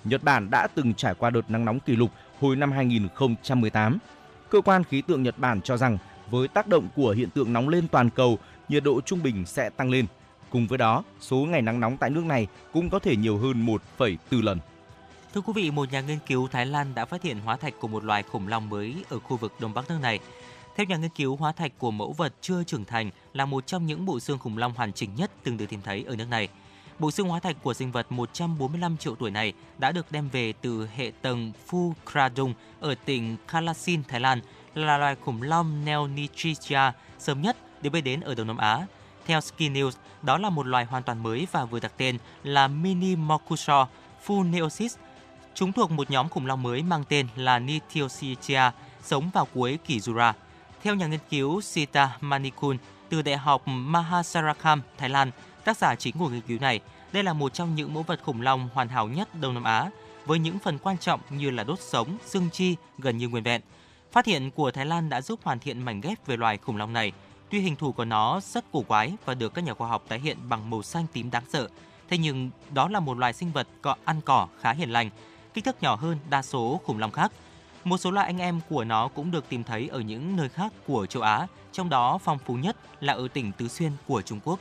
Nhật Bản đã từng trải qua đợt nắng nóng kỷ lục hồi năm 2018. Cơ quan khí tượng Nhật Bản cho rằng với tác động của hiện tượng nóng lên toàn cầu, nhiệt độ trung bình sẽ tăng lên. Cùng với đó, số ngày nắng nóng tại nước này cũng có thể nhiều hơn 1,4 lần. Thưa quý vị, một nhà nghiên cứu Thái Lan đã phát hiện hóa thạch của một loài khủng long mới ở khu vực Đông Bắc nước này. Theo nhà nghiên cứu, hóa thạch của mẫu vật chưa trưởng thành là một trong những bộ xương khủng long hoàn chỉnh nhất từng được tìm thấy ở nước này. Bộ xương hóa thạch của sinh vật 145 triệu tuổi này đã được đem về từ hệ tầng Phu Kradung ở tỉnh Kalasin, Thái Lan, là loài khủng long Neosuchia sớm nhất được biết đến ở Đông Nam Á. Theo Sky News, đó là một loài hoàn toàn mới và vừa đặt tên là Minimocusaur Phu Neosis. Chúng thuộc một nhóm khủng long mới mang tên là Neosuchia, sống vào cuối kỷ Jura. Theo nhà nghiên cứu Sita Manikul từ Đại học Mahasarakham, Thái Lan, tác giả chính của nghiên cứu này, đây là một trong những mẫu vật khủng long hoàn hảo nhất Đông Nam Á, với những phần quan trọng như là đốt sống, xương chi gần như nguyên vẹn. Phát hiện của Thái Lan đã giúp hoàn thiện mảnh ghép về loài khủng long này. Tuy hình thù của nó rất cổ quái và được các nhà khoa học tái hiện bằng màu xanh tím đáng sợ, thế nhưng đó là một loài sinh vật có ăn cỏ khá hiền lành, kích thước nhỏ hơn đa số khủng long khác. Một số loại anh em của nó cũng được tìm thấy ở những nơi khác của châu Á, trong đó phong phú nhất là ở tỉnh Tứ Xuyên của Trung Quốc.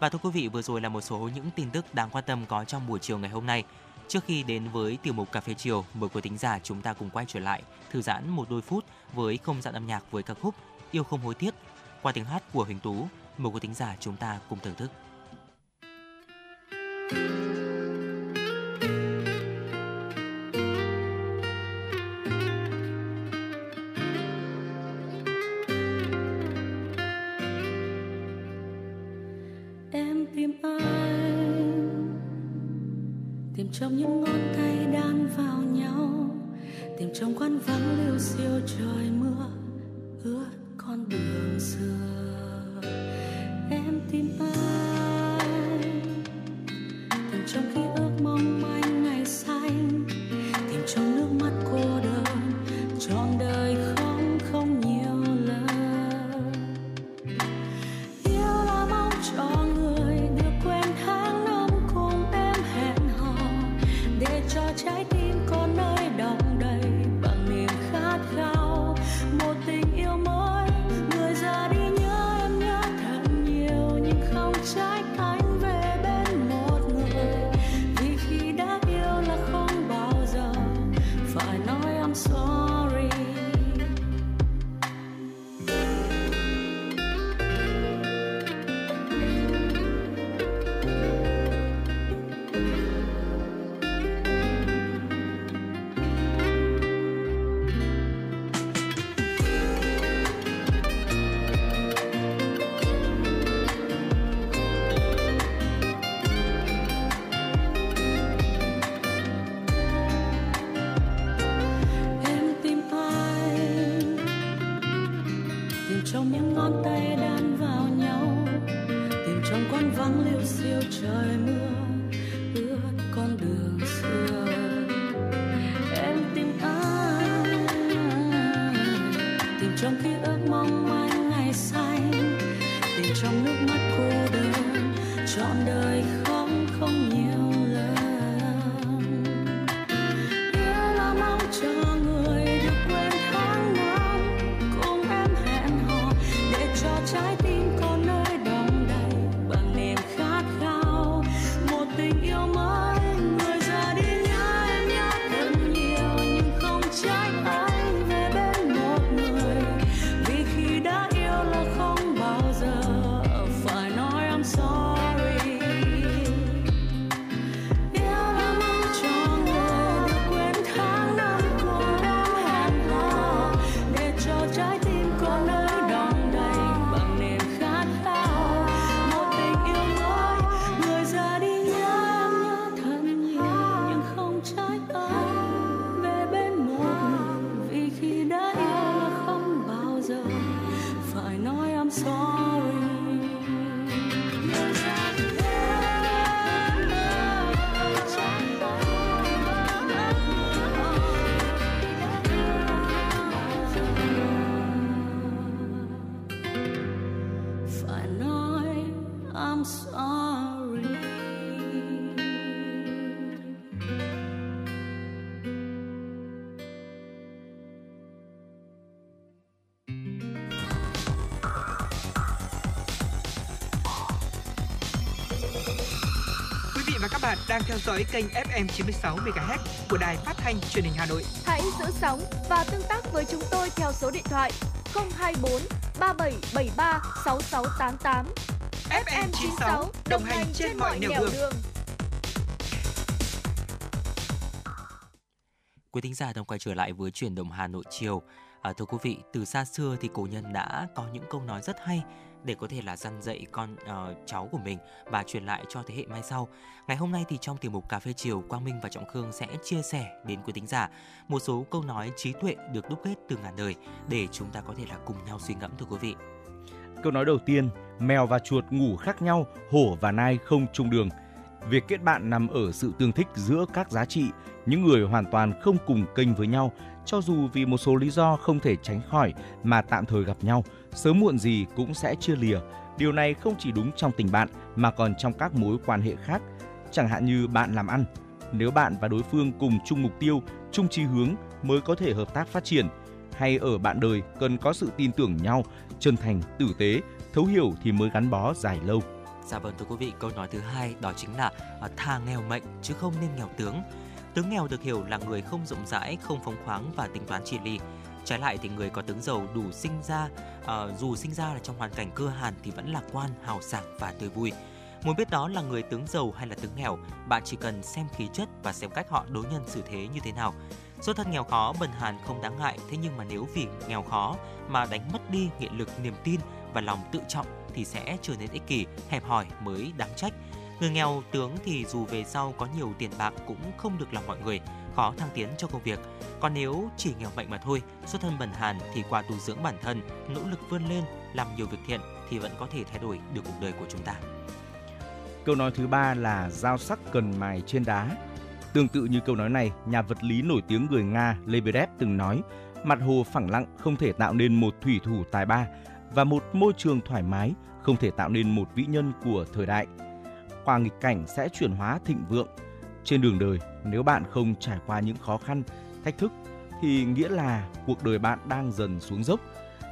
Và thưa quý vị, vừa rồi là một số những tin tức đáng quan tâm có trong buổi chiều ngày hôm nay. Trước khi đến với tiểu mục Cà phê chiều, mời quý thính giả chúng ta cùng quay trở lại, thư giãn một đôi phút với không gian âm nhạc với ca khúc Yêu Không Hối Tiếc qua tiếng hát của Huỳnh Tú. Mời quý thính giả chúng ta cùng thưởng thức. Em tìm anh, tìm trong những ngón tay đan vào nhau, tìm trong quán vắng liêu xiêu trời mưa ướt con đường xưa. Em tìm anh, tìm trong ký ức mong manh ngày xanh, tìm trong nước mắt cô đơn trọn đời không nhiều lời. Yêu là mong cho người được quen tháng năm cùng em hẹn hò, để cho trái tim có nơi đong đầy bằng niềm khát khao một tình yêu mới. Người ra đi nhớ em nhớ thật nhiều, nhưng không trách anh về bên một người, vì khi đã yêu là không bao giờ phải nói I'm sorry. Trong những ngón tay đan vào nhau, tìm trong quán vắng liêu xiêu trời mưa ướt con đường xưa. Em tìm anh, tìm trong ký ức mong manh ngày xanh, tìm trong nước mắt cô đơn trọn đời không nhiều lần. Yêu là mong chờ người được quên tháng năm cùng em hẹn hò, để cho trái tim có nơi đong đầy bằng niềm khát khao một tình yêu mới. Người ra đi nhớ em nhớ thật nhiều, nhưng không trách anh về bên một người, vì khi đã yêu là không bao giờ phải nói I'm sorry. Yêu là mong cho người được quên tháng năm cùng em hẹn hò, để cho trái tim có nơi đong đầy bằng niềm khát khao một tình yêu mới. Người ra đi nhớ em nhớ thật nhiều, nhưng không trách anh về bên một người, vì khi đã yêu là không bao giờ phải nói I'm sorry. Phải nói I'm sorry. Quý vị và các bạn đang theo dõi kênh FM 96 MHz của Đài Phát thanh Truyền hình Hà Nội. Hãy giữ sóng và tương tác với chúng tôi theo số điện thoại 024 3773 6688. FM 96 đồng hành trên mọi nẻo đường. Quý thính giả đang quay trở lại với Chuyển động Hà Nội chiều. Thưa quý vị, từ xa xưa thì cổ nhân đã có những câu nói rất hay để có thể là răn dạy con cháu của mình và truyền lại cho thế hệ mai sau. Ngày hôm nay thì trong tiểu mục Cà phê chiều, Quang Minh và Trọng Khương sẽ chia sẻ đến quý thính giả một số câu nói trí tuệ được đúc kết từ ngàn đời để chúng ta có thể là cùng nhau suy ngẫm, thưa quý vị. Câu nói đầu tiên, mèo và chuột ngủ khác nhau, hổ và nai không chung đường. Việc kết bạn nằm ở sự tương thích giữa các giá trị, những người hoàn toàn không cùng kênh với nhau, cho dù vì một số lý do không thể tránh khỏi mà tạm thời gặp nhau, sớm muộn gì cũng sẽ chia lìa. Điều này không chỉ đúng trong tình bạn mà còn trong các mối quan hệ khác, chẳng hạn như bạn làm ăn. Nếu bạn và đối phương cùng chung mục tiêu, chung chí hướng mới có thể hợp tác phát triển. Hay ở bạn đời cần có sự tin tưởng nhau, chân thành, tử tế, thấu hiểu thì mới gắn bó dài lâu. Dạ vâng thưa quý vị, câu nói thứ hai đó chính là thà nghèo mệnh chứ không nên nghèo tướng. Tướng nghèo được hiểu là người không rộng rãi, không phóng khoáng và tính toán chi ly. Trái lại thì người có tướng giàu dù sinh ra là trong hoàn cảnh cưa hàn thì vẫn lạc quan, hào sảng và tươi vui. Muốn biết đó là người tướng giàu hay là tướng nghèo, bạn chỉ cần xem khí chất và xem cách họ đối nhân xử thế như thế nào. Số thật nghèo khó, bần hàn không đáng ngại, thế nhưng mà nếu vì nghèo khó mà đánh mất đi nghị lực, niềm tin và lòng tự trọng thì sẽ trở nên ích kỷ, hẹp hòi mới đáng trách. Người nghèo tướng thì dù về sau có nhiều tiền bạc cũng không được lòng mọi người, khó thăng tiến cho công việc. Còn nếu chỉ nghèo mệnh mà thôi, xuất thân bần hàn thì qua tu dưỡng bản thân, nỗ lực vươn lên, làm nhiều việc thiện thì vẫn có thể thay đổi được cuộc đời của chúng ta. Câu nói thứ ba là dao sắc cần mài trên đá. Tương tự như câu nói này, nhà vật lý nổi tiếng người Nga Lebedev từng nói, mặt hồ phẳng lặng không thể tạo nên một thủy thủ tài ba và một môi trường thoải mái không thể tạo nên một vĩ nhân của thời đại. Qua nghịch cảnh sẽ chuyển hóa thịnh vượng. Trên đường đời, nếu bạn không trải qua những khó khăn, thách thức thì nghĩa là cuộc đời bạn đang dần xuống dốc.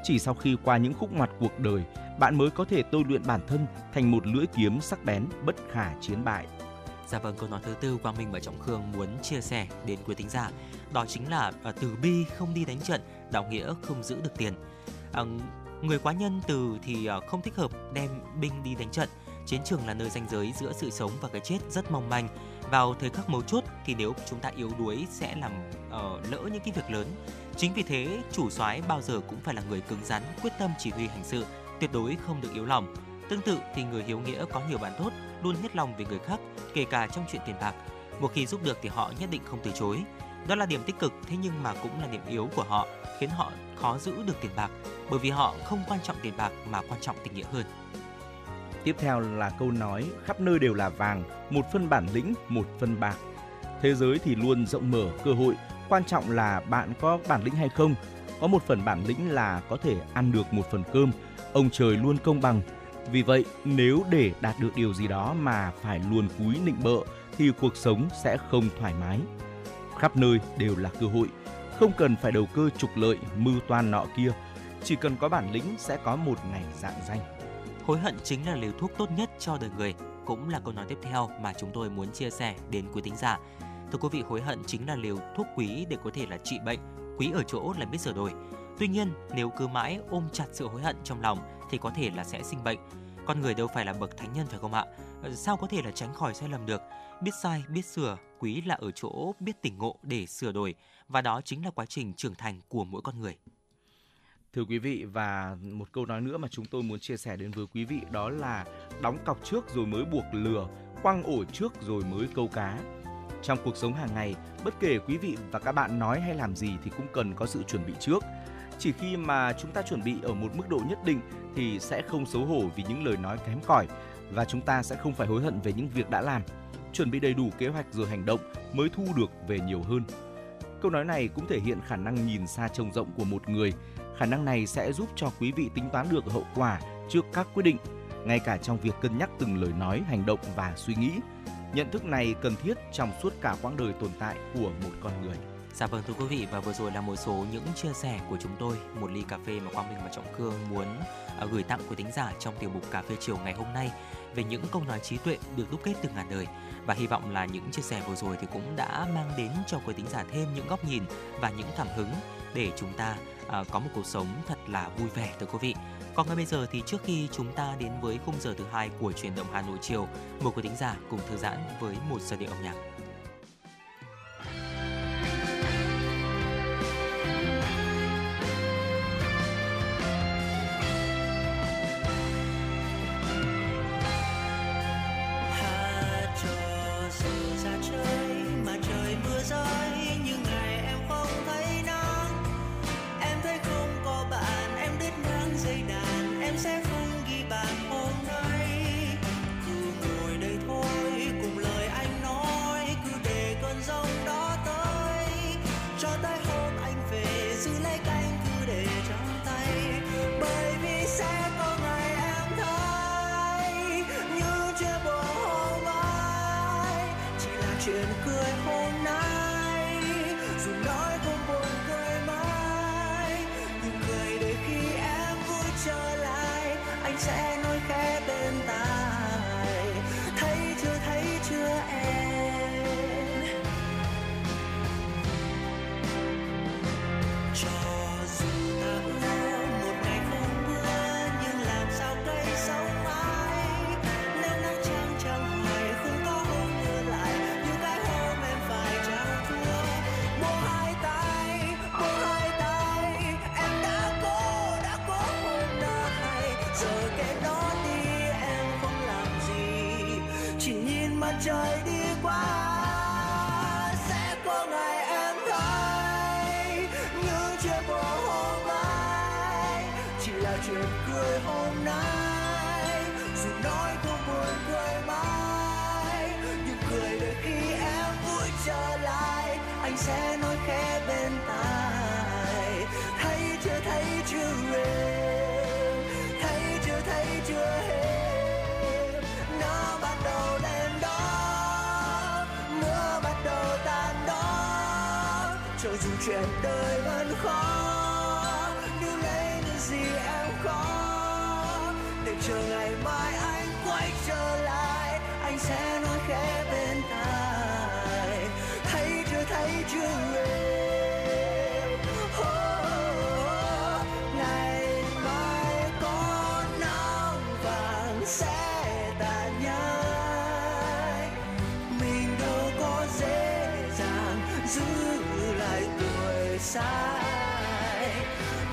Chỉ sau khi qua những khúc ngoặt cuộc đời, bạn mới có thể tôi luyện bản thân thành một lưỡi kiếm sắc bén bất khả chiến bại. Dạ vâng, câu nói thứ tư Quang Minh và Trọng Khương muốn chia sẻ đến quý thính giả đó chính là từ bi không đi đánh trận, đạo nghĩa không giữ được tiền. Người quá nhân từ thì không thích hợp đem binh đi đánh trận. Chiến trường là nơi ranh giới giữa sự sống và cái chết rất mong manh. Vào thời khắc mấu chốt thì nếu chúng ta yếu đuối sẽ làm lỡ những cái việc lớn. Chính vì thế, chủ soái bao giờ cũng phải là người cứng rắn, quyết tâm chỉ huy hành sự, tuyệt đối không được yếu lòng. Tương tự thì người hiếu nghĩa có nhiều bạn tốt, luôn hết lòng về người khác, kể cả trong chuyện tiền bạc. Một khi giúp được thì họ nhất định không từ chối. Đó là điểm tích cực, thế nhưng mà cũng là điểm yếu của họ, khiến họ khó giữ được tiền bạc, bởi vì họ không quan trọng tiền bạc mà quan trọng tình nghĩa hơn. Tiếp theo là câu nói khắp nơi đều là vàng, một phân bản lĩnh, một phân bạc. Thế giới thì luôn rộng mở, cơ hội, quan trọng là bạn có bản lĩnh hay không. Có một phần bản lĩnh là có thể ăn được một phần cơm, ông trời luôn công bằng. Vì vậy, nếu để đạt được điều gì đó mà phải luồn cúi nịnh bợ thì cuộc sống sẽ không thoải mái. Khắp nơi đều là cơ hội, không cần phải đầu cơ trục lợi, mưu toan nọ kia. Chỉ cần có bản lĩnh sẽ có một ngày rạng danh. Hối hận chính là liều thuốc tốt nhất cho đời người, cũng là câu nói tiếp theo mà chúng tôi muốn chia sẻ đến quý thính giả. Thưa quý vị, hối hận chính là liều thuốc quý để có thể là trị bệnh, quý ở chỗ là biết sửa đổi. Tuy nhiên, nếu cứ mãi ôm chặt sự hối hận trong lòng thì có thể là sẽ sinh bệnh. Con người đâu phải là bậc thánh nhân phải không ạ? Sao có thể là tránh khỏi sai lầm được? Biết sai, biết sửa, quý là ở chỗ biết tỉnh ngộ để sửa đổi, và đó chính là quá trình trưởng thành của mỗi con người. Thưa quý vị, và một câu nói nữa mà chúng tôi muốn chia sẻ đến với quý vị đó là đóng cọc trước rồi mới buộc lừa, quăng ổ trước rồi mới câu cá. Trong cuộc sống hàng ngày, bất kể quý vị và các bạn nói hay làm gì thì cũng cần có sự chuẩn bị trước. Chỉ khi mà chúng ta chuẩn bị ở một mức độ nhất định thì sẽ không xấu hổ vì những lời nói kém cỏi và chúng ta sẽ không phải hối hận về những việc đã làm. Chuẩn bị đầy đủ kế hoạch rồi hành động mới thu được về nhiều hơn. Câu nói này cũng thể hiện khả năng nhìn xa trông rộng của một người. Khả năng này sẽ giúp cho quý vị tính toán được hậu quả trước các quyết định, ngay cả trong việc cân nhắc từng lời nói, hành động và suy nghĩ. Nhận thức này cần thiết trong suốt cả quãng đời tồn tại của một con người. Dạ vâng thưa quý vị, và vừa rồi là một số những chia sẻ của chúng tôi, một ly cà phê mà Quang Minh và Trọng Khương muốn gửi tặng quý thính giả trong tiểu mục Cà phê chiều ngày hôm nay về những câu nói trí tuệ được đúc kết từ ngàn đời. Và hy vọng là những chia sẻ vừa rồi thì cũng đã mang đến cho quý thính giả thêm những góc nhìn và những cảm hứng để chúng ta có một cuộc sống thật là vui vẻ thưa quý vị. Còn ngay bây giờ thì trước khi chúng ta đến với khung giờ thứ 2 của Chuyển động Hà Nội chiều, mời quý thính giả cùng thư giãn với một giai điệu âm nhạc. Chuyện cười hôm nay dù mặt trời đi qua sẽ có ngày em thấy những chuyện của hôm nay chỉ là chuyện cười hôm nay, dù nói không buồn cười mãi nhưng cười để khi em vui trở lại anh sẽ nói khẽ bên tai. Thấy chưa em, thấy chưa em, nó bắt đầu đêm đó, mưa bắt đầu tan đó, cho dù chuyện đời vẫn khó, nếu lấy những gì em có, để chờ ngày mai anh quay trở lại, anh sẽ nói khẽ bên tai. Thấy chưa em. Sẽ tàn nhai, mình đâu có dễ dàng giữ lại tuổi sai,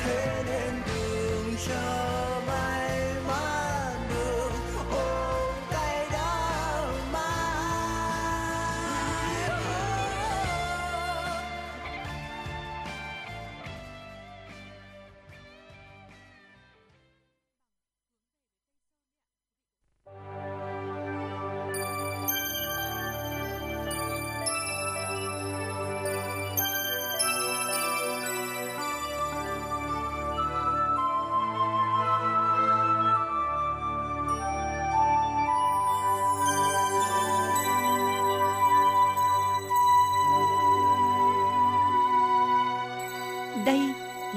thế nên đường cho may mắn đường ôm tay đã mãi. Đây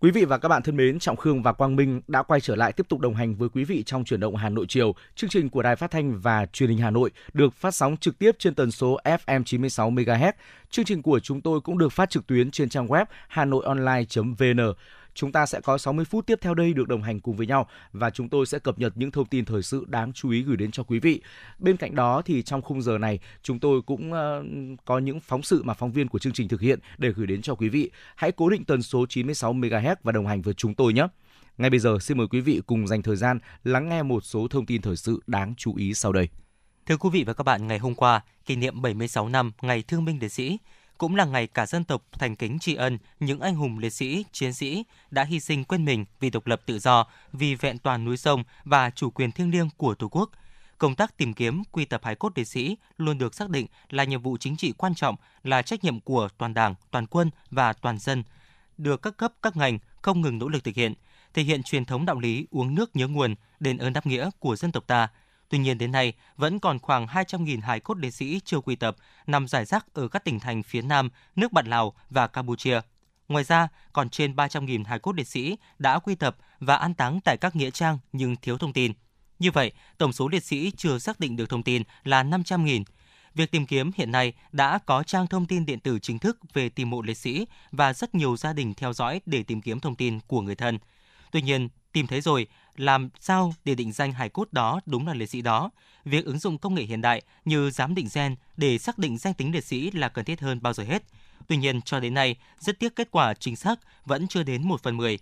Quý vị và các bạn thân mến, Trọng Khương và Quang Minh đã quay trở lại tiếp tục đồng hành với quý vị trong Chuyển động Hà Nội chiều. Chương trình của Đài Phát thanh và Truyền hình Hà Nội được phát sóng trực tiếp trên tần số FM 96 MHz. Chương trình của chúng tôi cũng được phát trực tuyến trên trang web hanoionline.vn. Chúng ta sẽ có 60 phút tiếp theo đây được đồng hành cùng với nhau và chúng tôi sẽ cập nhật những thông tin thời sự đáng chú ý gửi đến cho quý vị. Bên cạnh đó thì trong khung giờ này chúng tôi cũng có những phóng sự mà phóng viên của chương trình thực hiện để gửi đến cho quý vị. Hãy cố định tần số 96 MHz và đồng hành với chúng tôi nhé. Ngay bây giờ xin mời quý vị cùng dành thời gian lắng nghe một số thông tin thời sự đáng chú ý sau đây. Thưa quý vị và các bạn, ngày hôm qua kỷ niệm 76 năm Ngày Thương binh Liệt sĩ, cũng là ngày cả dân tộc thành kính tri ân những anh hùng liệt sĩ, chiến sĩ đã hy sinh quên mình vì độc lập tự do, vì vẹn toàn núi sông và chủ quyền thiêng liêng của Tổ quốc. Công tác tìm kiếm, quy tập hài cốt liệt sĩ luôn được xác định là nhiệm vụ chính trị quan trọng, là trách nhiệm của toàn Đảng, toàn quân và toàn dân, được các cấp, các ngành không ngừng nỗ lực thực hiện, thể hiện truyền thống đạo lý uống nước nhớ nguồn, đền ơn đáp nghĩa của dân tộc ta. Tuy nhiên đến nay, vẫn còn khoảng 200.000 hài cốt liệt sĩ chưa quy tập, nằm rải rác ở các tỉnh thành phía Nam, nước bạn Lào và Campuchia. Ngoài ra, còn trên 300.000 hài cốt liệt sĩ đã quy tập và an táng tại các nghĩa trang nhưng thiếu thông tin. Như vậy, tổng số liệt sĩ chưa xác định được thông tin là 500.000. Việc tìm kiếm hiện nay đã có trang thông tin điện tử chính thức về tìm mộ liệt sĩ và rất nhiều gia đình theo dõi để tìm kiếm thông tin của người thân. Tuy nhiên, tìm thấy rồi, làm sao để định danh hài cốt đó đúng là liệt sĩ đó? Việc ứng dụng công nghệ hiện đại như giám định gen để xác định danh tính liệt sĩ là cần thiết hơn bao giờ hết. Tuy nhiên, cho đến nay, rất tiếc kết quả chính xác vẫn chưa đến 1/10.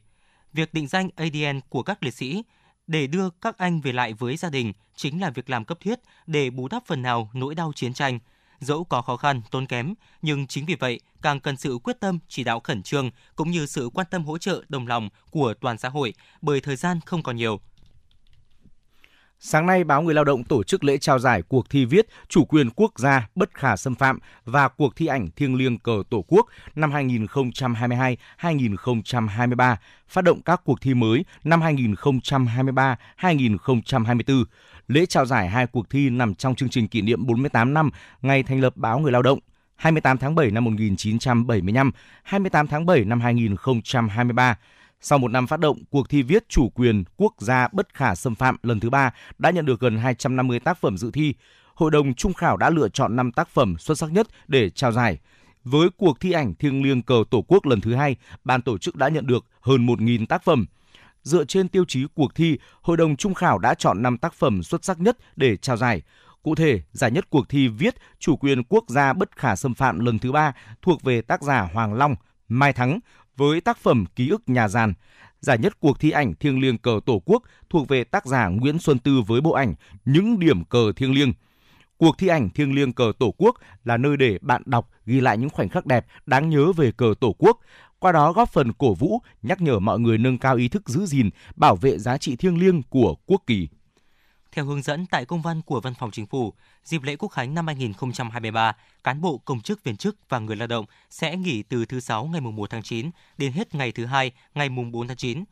Việc định danh ADN của các liệt sĩ để đưa các anh về lại với gia đình chính là việc làm cấp thiết để bù đắp phần nào nỗi đau chiến tranh. Dẫu có khó khăn, tốn kém, nhưng chính vì vậy càng cần sự quyết tâm, chỉ đạo khẩn trương cũng như sự quan tâm hỗ trợ đồng lòng của toàn xã hội bởi thời gian không còn nhiều. Sáng nay, báo Người Lao động tổ chức lễ trao giải cuộc thi viết Chủ quyền quốc gia bất khả xâm phạm và cuộc thi ảnh thiêng liêng cờ Tổ quốc năm 2022-2023, phát động các cuộc thi mới năm 2023-2024. Lễ trao giải hai cuộc thi nằm trong chương trình kỷ niệm 48 năm ngày thành lập báo Người Lao động 28 tháng 7 năm 1975, 28 tháng 7 năm 2023. Sau một năm phát động, cuộc thi viết Chủ quyền quốc gia bất khả xâm phạm lần thứ 3 đã nhận được gần 250 tác phẩm dự thi. Hội đồng trung khảo đã lựa chọn 5 tác phẩm xuất sắc nhất để trao giải. Với cuộc thi ảnh thiêng liêng cờ Tổ quốc lần thứ 2, ban tổ chức đã nhận được hơn 1.000 tác phẩm. Dựa trên tiêu chí cuộc thi, Hội đồng Trung khảo đã chọn 5 tác phẩm xuất sắc nhất để trao giải. Cụ thể, giải nhất cuộc thi viết Chủ quyền quốc gia bất khả xâm phạm lần thứ 3 thuộc về tác giả Hoàng Long, Mai Thắng với tác phẩm Ký ức nhà giàn. Giải nhất cuộc thi ảnh thiêng liêng cờ Tổ quốc thuộc về tác giả Nguyễn Xuân Tư với bộ ảnh Những điểm cờ thiêng liêng. Cuộc thi ảnh thiêng liêng cờ Tổ quốc là nơi để bạn đọc ghi lại những khoảnh khắc đẹp, đáng nhớ về cờ Tổ quốc, qua đó góp phần cổ vũ, nhắc nhở mọi người nâng cao ý thức giữ gìn, bảo vệ giá trị thiêng liêng của quốc kỳ. Theo hướng dẫn tại công văn của Văn phòng Chính phủ, dịp lễ Quốc khánh năm 2023, cán bộ, công chức, viên chức và người lao động sẽ nghỉ từ thứ 6 ngày 1 tháng 9 đến hết ngày thứ 2 ngày 4 tháng 9.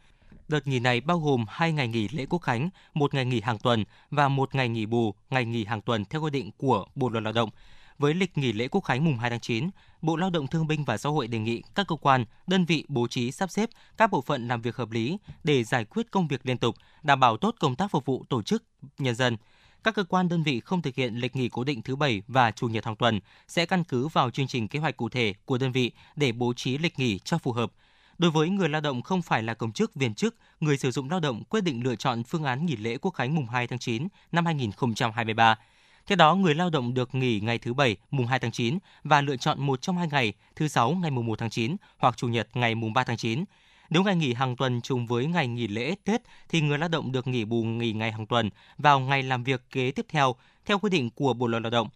Đợt nghỉ này bao gồm 2 ngày nghỉ lễ Quốc khánh, 1 ngày nghỉ hàng tuần và 1 ngày nghỉ bù, ngày nghỉ hàng tuần theo quy định của Bộ Luật Lao động. Với lịch nghỉ lễ Quốc khánh mùng 2 tháng 9, Bộ Lao động Thương binh và Xã hội đề nghị các cơ quan, đơn vị bố trí sắp xếp các bộ phận làm việc hợp lý để giải quyết công việc liên tục, đảm bảo tốt công tác phục vụ tổ chức, nhân dân. Các cơ quan đơn vị không thực hiện lịch nghỉ cố định thứ 7 và Chủ nhật hàng tuần sẽ căn cứ vào chương trình kế hoạch cụ thể của đơn vị để bố trí lịch nghỉ cho phù hợp. Đối với người lao động không phải là công chức, viên chức, người sử dụng lao động quyết định lựa chọn phương án nghỉ lễ Quốc khánh mùng 2 tháng 9 năm 2023. Theo đó, người lao động được nghỉ ngày thứ 7, mùng 2 tháng 9 và lựa chọn một trong hai ngày, thứ 6 ngày mùng 1 tháng 9 hoặc Chủ nhật ngày mùng 3 tháng 9. Nếu ngày nghỉ hàng tuần trùng với ngày nghỉ lễ Tết thì người lao động được nghỉ bù nghỉ ngày hàng tuần vào ngày làm việc kế tiếp theo, theo quy định của Bộ Luật Lao động.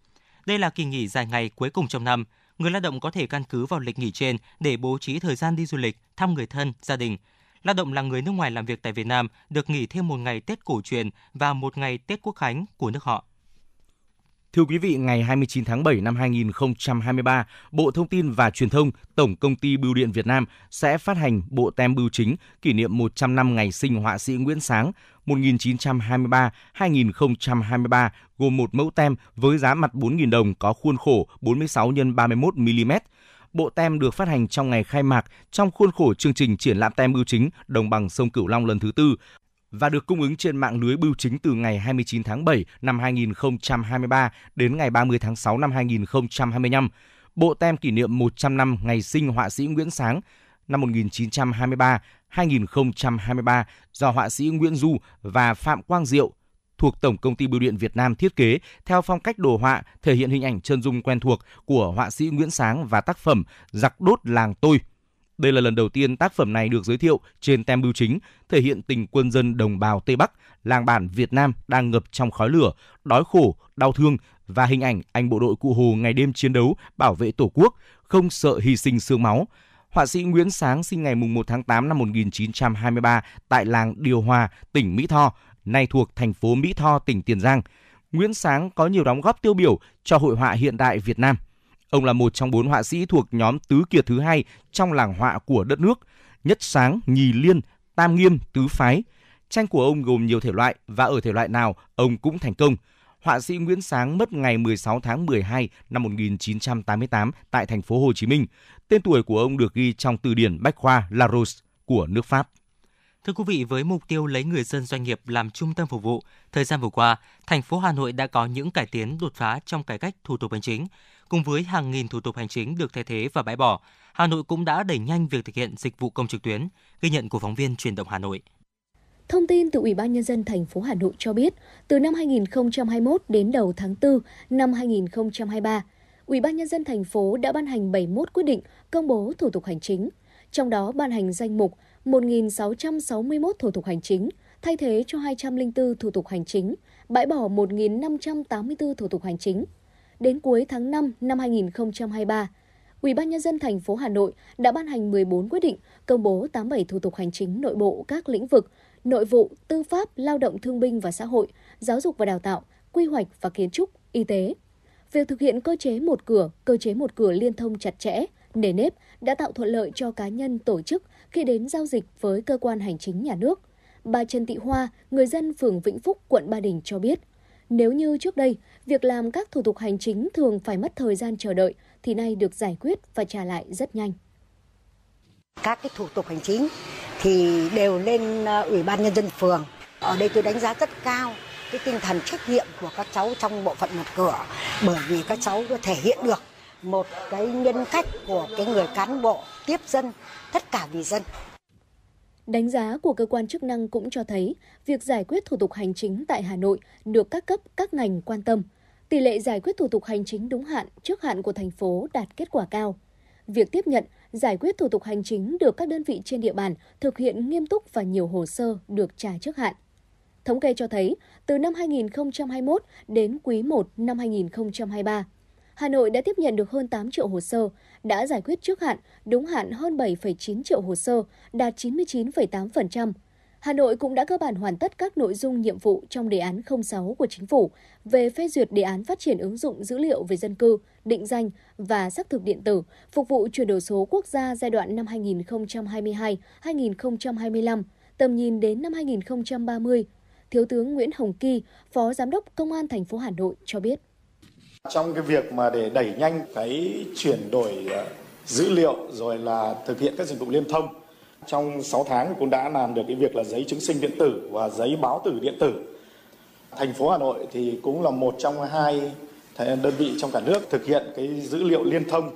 Đây là kỳ nghỉ dài ngày cuối cùng trong năm. Người lao động có thể căn cứ vào lịch nghỉ trên để bố trí thời gian đi du lịch, thăm người thân, gia đình. Lao động là người nước ngoài làm việc tại Việt Nam được nghỉ thêm một ngày Tết cổ truyền và một ngày Tết Quốc khánh của nước họ. Thưa quý vị, ngày 29 tháng 7 năm 2023, Bộ Thông tin và Truyền thông, Tổng Công ty Bưu điện Việt Nam sẽ phát hành bộ tem bưu chính kỷ niệm 100 năm ngày sinh họa sĩ Nguyễn Sáng 1923-2023, gồm một mẫu tem với giá mặt 4.000 đồng có khuôn khổ 46 x 31mm. Bộ tem được phát hành trong ngày khai mạc trong khuôn khổ chương trình triển lãm tem bưu chính Đồng bằng sông Cửu Long lần thứ 4. Và được cung ứng trên mạng lưới bưu chính từ ngày 29 tháng 7 năm 2023 đến ngày 30 tháng 6 năm 2025. Bộ tem kỷ niệm 100 năm ngày sinh họa sĩ Nguyễn Sáng năm 1923-2023 do họa sĩ Nguyễn Du và Phạm Quang Diệu thuộc Tổng Công ty Bưu điện Việt Nam thiết kế theo phong cách đồ họa thể hiện hình ảnh chân dung quen thuộc của họa sĩ Nguyễn Sáng và tác phẩm Giặc đốt làng tôi. Đây là lần đầu tiên tác phẩm này được giới thiệu trên tem bưu chính, thể hiện tình quân dân đồng bào Tây Bắc, làng bản Việt Nam đang ngập trong khói lửa, đói khổ, đau thương và hình ảnh anh bộ đội Cụ Hồ ngày đêm chiến đấu, bảo vệ Tổ quốc, không sợ hy sinh xương máu. Họa sĩ Nguyễn Sáng sinh ngày 1 tháng 8 năm 1923 tại làng Điều Hòa, tỉnh Mỹ Tho, nay thuộc thành phố Mỹ Tho, tỉnh Tiền Giang. Nguyễn Sáng có nhiều đóng góp tiêu biểu cho hội họa hiện đại Việt Nam. Ông là một trong 4 họa sĩ thuộc nhóm tứ kiệt thứ 2 trong làng họa của đất nước, nhất sáng, nhì liên, tam nghiêm, tứ phái. Tranh của ông gồm nhiều thể loại và ở thể loại nào ông cũng thành công. Họa sĩ Nguyễn Sáng mất ngày 16 tháng 12 năm 1988 tại thành phố Hồ Chí Minh. Tên tuổi của ông được ghi trong từ điển Bách khoa Larousse của nước Pháp. Thưa quý vị, với mục tiêu lấy người dân doanh nghiệp làm trung tâm phục vụ, thời gian vừa qua, thành phố Hà Nội đã có những cải tiến đột phá trong cải cách thủ tục hành chính. Cùng với hàng nghìn thủ tục hành chính được thay thế và bãi bỏ, Hà Nội cũng đã đẩy nhanh việc thực hiện dịch vụ công trực tuyến, ghi nhận của phóng viên Truyền động Hà Nội. Thông tin từ Ủy ban Nhân dân thành phố Hà Nội cho biết, từ năm 2021 đến đầu tháng 4 năm 2023, Ủy ban Nhân dân thành phố đã ban hành 71 quyết định công bố thủ tục hành chính, trong đó ban hành danh mục 1.661 thủ tục hành chính, thay thế cho 204 thủ tục hành chính, bãi bỏ 1.584 thủ tục hành chính. Đến cuối tháng 5 năm 2023, Ủy ban Nhân dân thành phố Hà Nội đã ban hành 14 quyết định công bố 87 thủ tục hành chính nội bộ các lĩnh vực nội vụ, tư pháp, lao động thương binh và xã hội, giáo dục và đào tạo, quy hoạch và kiến trúc, y tế. Việc thực hiện cơ chế một cửa liên thông chặt chẽ, nề nếp đã tạo thuận lợi cho cá nhân tổ chức khi đến giao dịch với cơ quan hành chính nhà nước. Bà Trần Thị Hoa, người dân phường Vĩnh Phúc, quận Ba Đình cho biết, nếu như trước đây, việc làm các thủ tục hành chính thường phải mất thời gian chờ đợi, thì nay được giải quyết và trả lại rất nhanh. Các cái thủ tục hành chính thì đều lên Ủy ban Nhân dân phường. Ở đây tôi đánh giá rất cao cái tinh thần trách nhiệm của các cháu trong bộ phận một cửa, bởi vì các cháu có thể hiện được một cái nhân cách của cái người cán bộ tiếp dân, tất cả vì dân. Đánh giá của cơ quan chức năng cũng cho thấy việc giải quyết thủ tục hành chính tại Hà Nội được các cấp, các ngành quan tâm. Tỷ lệ giải quyết thủ tục hành chính đúng hạn, trước hạn của thành phố đạt kết quả cao. Việc tiếp nhận, giải quyết thủ tục hành chính được các đơn vị trên địa bàn thực hiện nghiêm túc và nhiều hồ sơ được trả trước hạn. Thống kê cho thấy, từ năm 2021 đến quý 1 năm 2023, Hà Nội đã tiếp nhận được hơn 8 triệu hồ sơ, đã giải quyết trước hạn, đúng hạn hơn 7,9 triệu hồ sơ, đạt 99,8%. Hà Nội cũng đã cơ bản hoàn tất các nội dung nhiệm vụ trong đề án 06 của Chính phủ về phê duyệt đề án phát triển ứng dụng dữ liệu về dân cư, định danh và xác thực điện tử, phục vụ chuyển đổi số quốc gia giai đoạn năm 2022-2025, tầm nhìn đến năm 2030. Thiếu tướng Nguyễn Hồng Kỳ, Phó Giám đốc Công an thành phố Hà Nội cho biết. Trong cái việc mà để đẩy nhanh cái chuyển đổi dữ liệu rồi là thực hiện các dịch vụ liên thông, trong 6 tháng cũng đã làm được cái việc là giấy chứng sinh điện tử và giấy báo tử điện tử. Thành phố Hà Nội thì cũng là một trong hai đơn vị trong cả nước thực hiện cái dữ liệu liên thông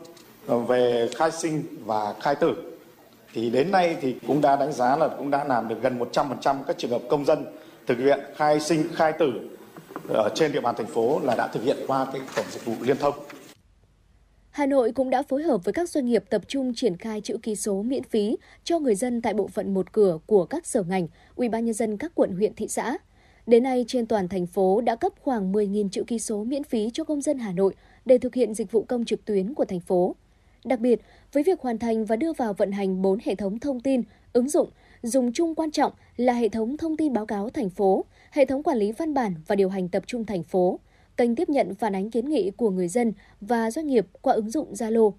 về khai sinh và khai tử. Thì đến nay thì cũng đã đánh giá là cũng đã làm được gần 100% các trường hợp công dân thực hiện khai sinh, khai tử ở trên địa bàn thành phố là đã thực hiện qua cái cổng dịch vụ liên thông. Hà Nội cũng đã phối hợp với các doanh nghiệp tập trung triển khai chữ ký số miễn phí cho người dân tại bộ phận một cửa của các sở ngành, UBND các quận, huyện, thị xã. Đến nay, trên toàn thành phố đã cấp khoảng 10.000 chữ ký số miễn phí cho công dân Hà Nội để thực hiện dịch vụ công trực tuyến của thành phố. Đặc biệt, với việc hoàn thành và đưa vào vận hành 4 hệ thống thông tin, ứng dụng, dùng chung quan trọng là hệ thống thông tin báo cáo thành phố, hệ thống quản lý văn bản và điều hành tập trung thành phố, kênh tiếp nhận phản ánh kiến nghị của người dân và doanh nghiệp qua ứng dụng Zalo.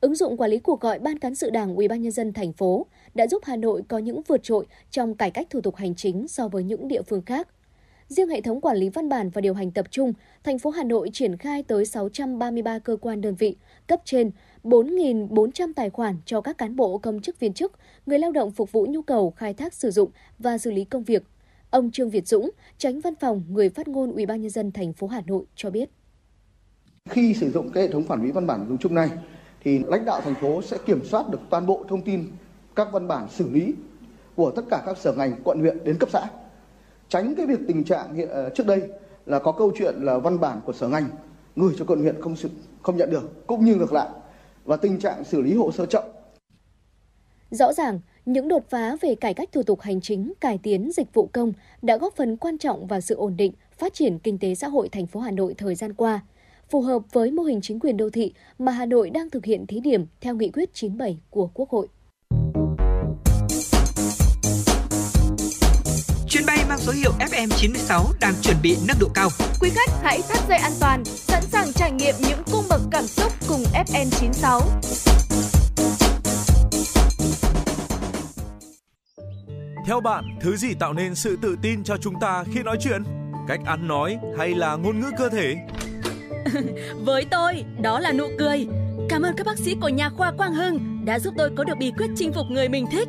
Ứng dụng quản lý cuộc gọi Ban Cán sự Đảng UBND thành phố đã giúp Hà Nội có những vượt trội trong cải cách thủ tục hành chính so với những địa phương khác. Riêng hệ thống quản lý văn bản và điều hành tập trung, thành phố Hà Nội triển khai tới 633 cơ quan đơn vị, cấp trên 4.400 tài khoản cho các cán bộ, công chức, viên chức, người lao động phục vụ nhu cầu khai thác, sử dụng và xử lý công việc. Ông Trương Việt Dũng, Chánh Văn phòng Người Phát ngôn UBND thành phố Hà Nội cho biết. Khi sử dụng cái hệ thống quản lý văn bản dùng chung này, thì lãnh đạo thành phố sẽ kiểm soát được toàn bộ thông tin các văn bản xử lý của tất cả các sở ngành, quận, huyện đến cấp xã. Tránh cái việc tình trạng hiện trước đây là có câu chuyện là văn bản của sở ngành gửi cho quận, huyện không nhận được, cũng như ngược lại, và tình trạng xử lý hồ sơ chậm. Rõ ràng, những đột phá về cải cách thủ tục hành chính, cải tiến dịch vụ công đã góp phần quan trọng vào sự ổn định, phát triển kinh tế xã hội thành phố Hà Nội thời gian qua, phù hợp với mô hình chính quyền đô thị mà Hà Nội đang thực hiện thí điểm theo nghị quyết 97 của Quốc hội. Chuyến bay mang số hiệu FM96 đang chuẩn bị nâng độ cao. Quý khách hãy thắt dây an toàn, sẵn sàng trải nghiệm những cung bậc cảm xúc cùng FN96. Theo bạn, thứ gì tạo nên sự tự tin cho chúng ta khi nói chuyện? Cách ăn nói hay là ngôn ngữ cơ thể? Với tôi, đó là nụ cười. Cảm ơn các bác sĩ của nhà khoa Quang Hưng đã giúp tôi có được bí quyết chinh phục người mình thích.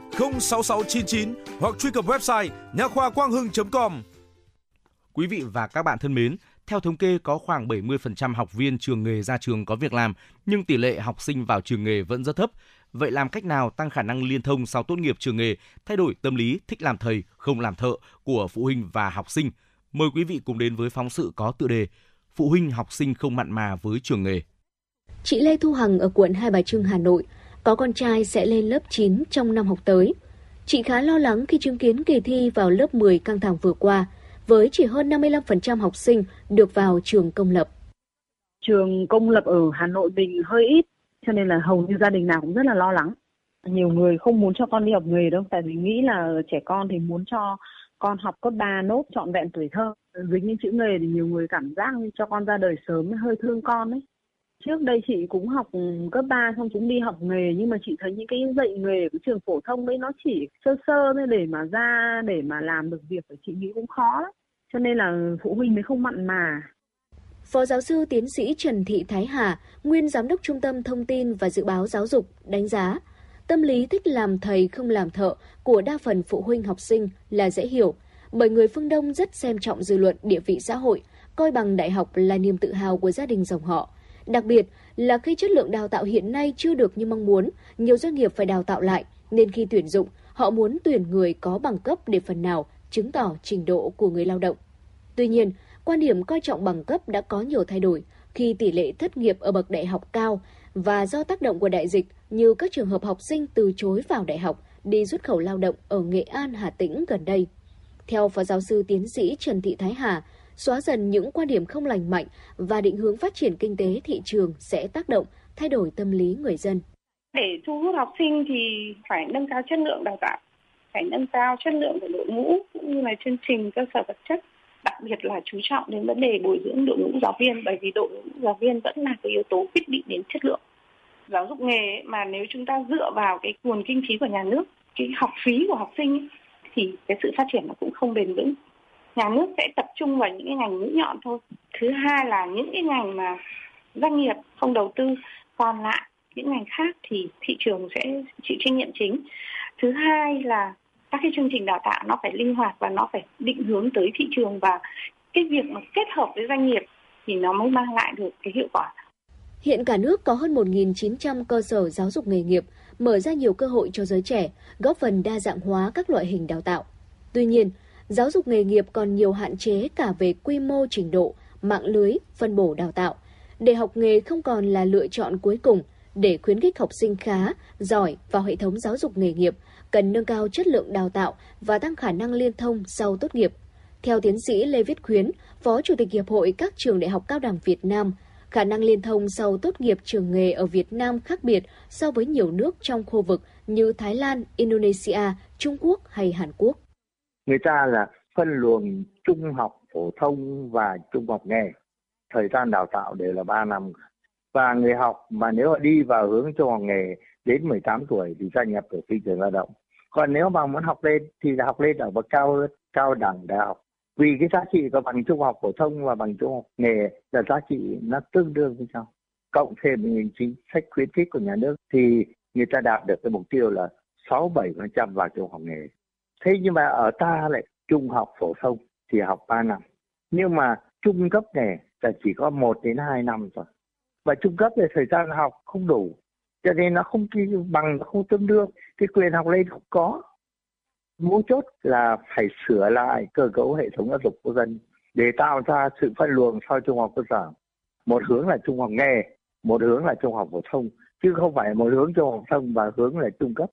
06699 hoặc truy cập website nha khoa quang hưng.com. Quý vị và các bạn thân mến, theo thống kê có khoảng 70% học viên trường nghề ra trường có việc làm, nhưng tỷ lệ học sinh vào trường nghề vẫn rất thấp. Vậy làm cách nào tăng khả năng liên thông sau tốt nghiệp trường nghề, thay đổi tâm lý thích làm thầy, không làm thợ của phụ huynh và học sinh? Mời quý vị cùng đến với phóng sự có tựa đề Phụ huynh học sinh không mặn mà với trường nghề. Chị Lê Thu Hằng ở quận Hai Bà Trưng, Hà Nội, có con trai sẽ lên lớp 9 trong năm học tới. Chị khá lo lắng khi chứng kiến kỳ thi vào lớp 10 căng thẳng vừa qua, với chỉ hơn 55% học sinh được vào trường công lập. Trường công lập ở Hà Nội mình hơi ít, cho nên là hầu như gia đình nào cũng rất là lo lắng. Nhiều người không muốn cho con đi học nghề đâu, tại vì nghĩ là trẻ con thì muốn cho con học cấp 3 nốt trọn vẹn tuổi thơ. Dính những chữ nghề thì nhiều người cảm giác cho con ra đời sớm hơi thương con ấy. Trước đây chị cũng học cấp 3 xong cũng đi học nghề, nhưng mà chị thấy những cái dạy nghề của trường phổ thông đấy nó chỉ sơ sơ thôi, để mà làm được việc thì chị nghĩ cũng khó lắm. Cho nên là phụ huynh mới không mặn mà. Phó giáo sư tiến sĩ Trần Thị Thái Hà, nguyên giám đốc Trung tâm Thông tin và Dự báo Giáo dục đánh giá, tâm lý thích làm thầy không làm thợ của đa phần phụ huynh học sinh là dễ hiểu, bởi người phương Đông rất xem trọng dư luận địa vị xã hội, coi bằng đại học là niềm tự hào của gia đình dòng họ. Đặc biệt là khi chất lượng đào tạo hiện nay chưa được như mong muốn, nhiều doanh nghiệp phải đào tạo lại, nên khi tuyển dụng, họ muốn tuyển người có bằng cấp để phần nào chứng tỏ trình độ của người lao động. Tuy nhiên, quan điểm coi trọng bằng cấp đã có nhiều thay đổi khi tỷ lệ thất nghiệp ở bậc đại học cao và do tác động của đại dịch như các trường hợp học sinh từ chối vào đại học đi xuất khẩu lao động ở Nghệ An, Hà Tĩnh gần đây. Theo Phó Giáo sư Tiến sĩ Trần Thị Thái Hà, xóa dần những quan điểm không lành mạnh và định hướng phát triển kinh tế thị trường sẽ tác động, thay đổi tâm lý người dân. Để thu hút học sinh thì phải nâng cao chất lượng đào tạo, phải nâng cao chất lượng của đội ngũ cũng như là chương trình cơ sở vật chất. Đặc biệt là chú trọng đến vấn đề bồi dưỡng đội ngũ giáo viên, bởi vì đội ngũ giáo viên vẫn là cái yếu tố quyết định đến chất lượng. Giáo dục nghề ấy, mà nếu chúng ta dựa vào cái nguồn kinh phí của nhà nước, cái học phí của học sinh ấy, thì cái sự phát triển nó cũng không bền vững. Nhà nước sẽ tập trung vào những cái ngành mũi nhọn thôi. Thứ hai là những cái ngành mà doanh nghiệp không đầu tư, còn lại những ngành khác thì thị trường sẽ chịu trách nhiệm chính. Thứ hai là các cái chương trình đào tạo nó phải linh hoạt và nó phải định hướng tới thị trường, và cái việc mà kết hợp với doanh nghiệp thì nó mới mang lại được cái hiệu quả. Hiện cả nước có hơn 1.900 cơ sở giáo dục nghề nghiệp, mở ra nhiều cơ hội cho giới trẻ, góp phần đa dạng hóa các loại hình đào tạo. Tuy nhiên, giáo dục nghề nghiệp còn nhiều hạn chế cả về quy mô, trình độ, mạng lưới, phân bổ đào tạo. Để học nghề không còn là lựa chọn cuối cùng, để khuyến khích học sinh khá, giỏi vào hệ thống giáo dục nghề nghiệp, cần nâng cao chất lượng đào tạo và tăng khả năng liên thông sau tốt nghiệp. Theo tiến sĩ Lê Viết Khuyến, Phó Chủ tịch Hiệp hội các trường đại học cao đẳng Việt Nam, khả năng liên thông sau tốt nghiệp trường nghề ở Việt Nam khác biệt so với nhiều nước trong khu vực như Thái Lan, Indonesia, Trung Quốc hay Hàn Quốc. Người ta là phân luồng trung học phổ thông và trung học nghề. Thời gian đào tạo đều là 3 năm. Và người học mà nếu họ đi vào hướng trung học nghề đến 18 tuổi thì gia nhập ở thị trường lao động. Còn nếu mà muốn học lên thì là học lên ở bậc cao đẳng đại học. Vì cái giá trị của bằng trung học phổ thông và bằng trung học nghề là giá trị nó tương đương với nhau. Cộng thêm những chính sách khuyến khích của nhà nước thì người ta đạt được cái mục tiêu là 6-7% vào trung học nghề. Thế nhưng mà ở ta lại trung học phổ thông thì học 3 năm. Nhưng mà trung cấp nghề là chỉ có 1-2 năm thôi. Và trung cấp thì thời gian học không đủ. Cho nên nó không bằng, nó không tương đương. Cái quyền học lên không có. Mấu chốt là phải sửa lại cơ cấu hệ thống giáo dục quốc dân để tạo ra sự phân luồng sau trung học cơ sở. Một hướng là trung học nghề, một hướng là trung học phổ thông. Chứ không phải một hướng trung học phổ thông và hướng là trung cấp.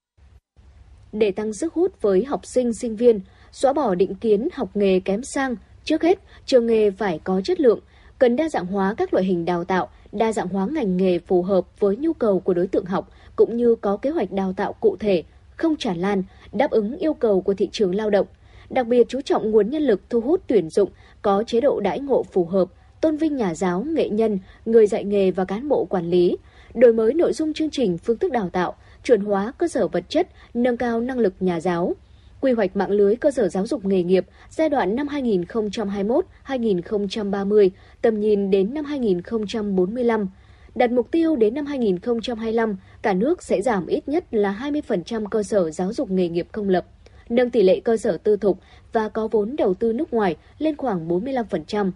Để tăng sức hút với học sinh, sinh viên, xóa bỏ định kiến học nghề kém sang, trước hết trường nghề phải có chất lượng, cần đa dạng hóa các loại hình đào tạo, đa dạng hóa ngành nghề phù hợp với nhu cầu của đối tượng học, cũng như có kế hoạch đào tạo cụ thể, không tràn lan, đáp ứng yêu cầu của thị trường lao động. Đặc biệt chú trọng nguồn nhân lực thu hút tuyển dụng, có chế độ đãi ngộ phù hợp, tôn vinh nhà giáo, nghệ nhân, người dạy nghề và cán bộ quản lý, đổi mới nội dung chương trình, phương thức đào tạo, chuẩn hóa cơ sở vật chất, nâng cao năng lực nhà giáo. Quy hoạch mạng lưới cơ sở giáo dục nghề nghiệp giai đoạn năm 2021-2030, tầm nhìn đến năm 2045. Đặt mục tiêu đến năm 2025, cả nước sẽ giảm ít nhất là 20% cơ sở giáo dục nghề nghiệp công lập, nâng tỷ lệ cơ sở tư thục và có vốn đầu tư nước ngoài lên khoảng 45%.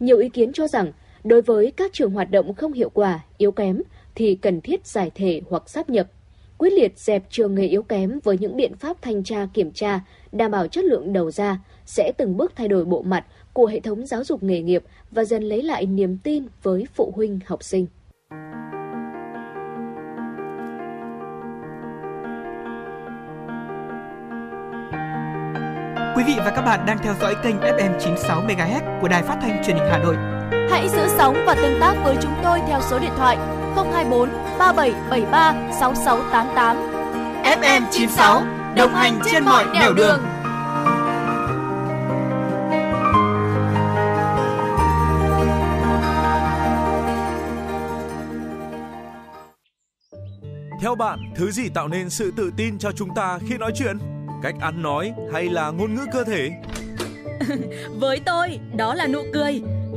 Nhiều ý kiến cho rằng, đối với các trường hoạt động không hiệu quả, yếu kém, thì cần thiết giải thể hoặc sáp nhập, quyết liệt dẹp trường nghề yếu kém với những biện pháp thanh tra kiểm tra, đảm bảo chất lượng đầu ra, sẽ từng bước thay đổi bộ mặt của hệ thống giáo dục nghề nghiệp và dần lấy lại niềm tin với phụ huynh học sinh. Quý vị và các bạn đang theo dõi kênh FM 96 MHz của Đài Phát thanh Truyền hình Hà Nội. Hãy giữ sóng và tương tác với chúng tôi theo số điện thoại 024 3773 6688. FM 96 đồng hành trên mọi nẻo đường. Theo bạn, thứ gì tạo nên sự tự tin cho chúng ta khi nói chuyện? Cách ăn nói hay là ngôn ngữ cơ thể? Với tôi, đó là nụ cười.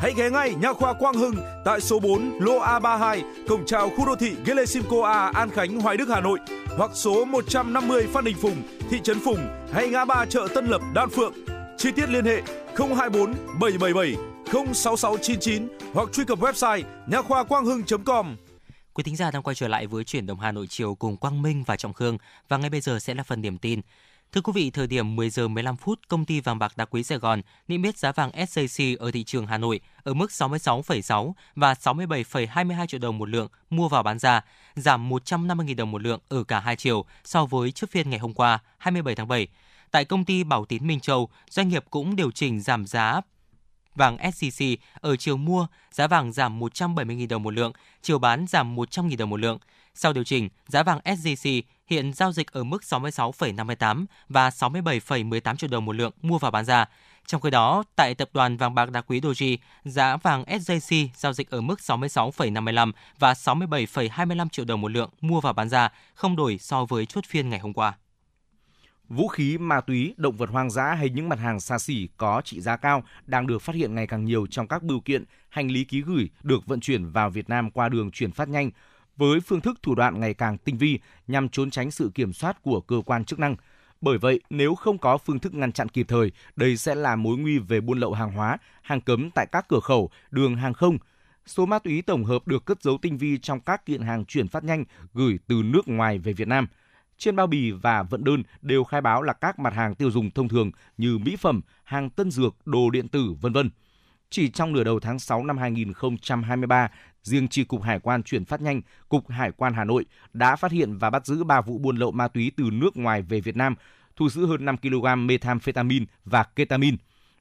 Hãy ghé ngay nhà khoa Quang Hưng tại số 4 lô A32, cổng chào khu đô thị Gelesimco A, An Khánh, Hoài Đức, Hà Nội, hoặc số 150 Phan Đình Phùng, thị trấn Phùng, hay ngã ba chợ Tân Lập, Đan Phượng. Chi tiết liên hệ 024 777 06699 hoặc truy cập website nha khoa Quang Hưng.com. Quý thính giả đang quay trở lại với Chuyển động Hà Nội chiều cùng Quang Minh và Trọng Khương, và ngay bây giờ sẽ là phần điểm tin. Thưa quý vị, thời điểm 10 giờ 15 phút, công ty vàng bạc đá quý Sài Gòn niêm yết giá vàng SJC ở thị trường Hà Nội ở mức 66,6 và 67,22 triệu đồng một lượng mua vào bán ra, giảm 150.000 đồng một lượng ở cả hai chiều so với chốt phiên ngày hôm qua, 27 tháng 7. Tại công ty Bảo Tín Minh Châu, doanh nghiệp cũng điều chỉnh giảm giá vàng SJC ở chiều mua, giá vàng giảm 170.000 đồng một lượng, chiều bán giảm 100.000 đồng một lượng. Sau điều chỉnh, giá vàng SJC hiện giao dịch ở mức 66,58 và 67,18 triệu đồng một lượng mua vào bán ra. Trong khi đó, tại tập đoàn vàng bạc đá quý Doji, giá vàng SJC giao dịch ở mức 66,55 và 67,25 triệu đồng một lượng mua vào bán ra, không đổi so với chốt phiên ngày hôm qua. Vũ khí, ma túy, động vật hoang dã hay những mặt hàng xa xỉ có trị giá cao đang được phát hiện ngày càng nhiều trong các bưu kiện, hành lý ký gửi được vận chuyển vào Việt Nam qua đường chuyển phát nhanh, với phương thức thủ đoạn ngày càng tinh vi nhằm trốn tránh sự kiểm soát của cơ quan chức năng. Bởi vậy, nếu không có phương thức ngăn chặn kịp thời, đây sẽ là mối nguy về buôn lậu hàng hóa, hàng cấm tại các cửa khẩu, đường hàng không. Số ma túy tổng hợp được cất giấu tinh vi trong các kiện hàng chuyển phát nhanh gửi từ nước ngoài về Việt Nam. Trên bao bì và vận đơn đều khai báo là các mặt hàng tiêu dùng thông thường như mỹ phẩm, hàng tân dược, đồ điện tử, v.v. Chỉ trong nửa đầu tháng 6 năm 2023, riêng Chi cục Hải quan chuyển phát nhanh, Cục Hải quan Hà Nội đã phát hiện và bắt giữ 3 vụ buôn lậu ma túy từ nước ngoài về Việt Nam, thu giữ hơn 5 kg methamphetamine và ketamin.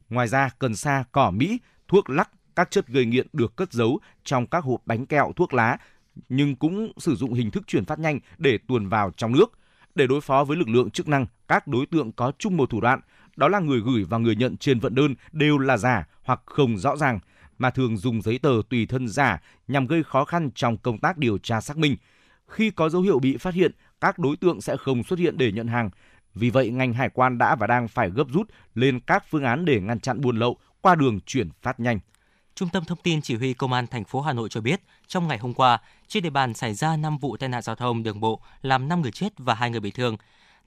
Ngoài ra, cần sa, cỏ mỹ, thuốc lắc, các chất gây nghiện được cất giấu trong các hộp bánh kẹo, thuốc lá, nhưng cũng sử dụng hình thức chuyển phát nhanh để tuồn vào trong nước. Để đối phó với lực lượng chức năng, các đối tượng có chung một thủ đoạn, đó là người gửi và người nhận trên vận đơn đều là giả hoặc không rõ ràng, mà thường dùng giấy tờ tùy thân giả nhằm gây khó khăn trong công tác điều tra xác minh. Khi có dấu hiệu bị phát hiện, các đối tượng sẽ không xuất hiện để nhận hàng. Vì vậy, ngành hải quan đã và đang phải gấp rút lên các phương án để ngăn chặn buôn lậu qua đường chuyển phát nhanh. Trung tâm Thông tin Chỉ huy Công an thành phố Hà Nội cho biết, trong ngày hôm qua, trên địa bàn xảy ra 5 vụ tai nạn giao thông đường bộ làm 5 người chết và 2 người bị thương.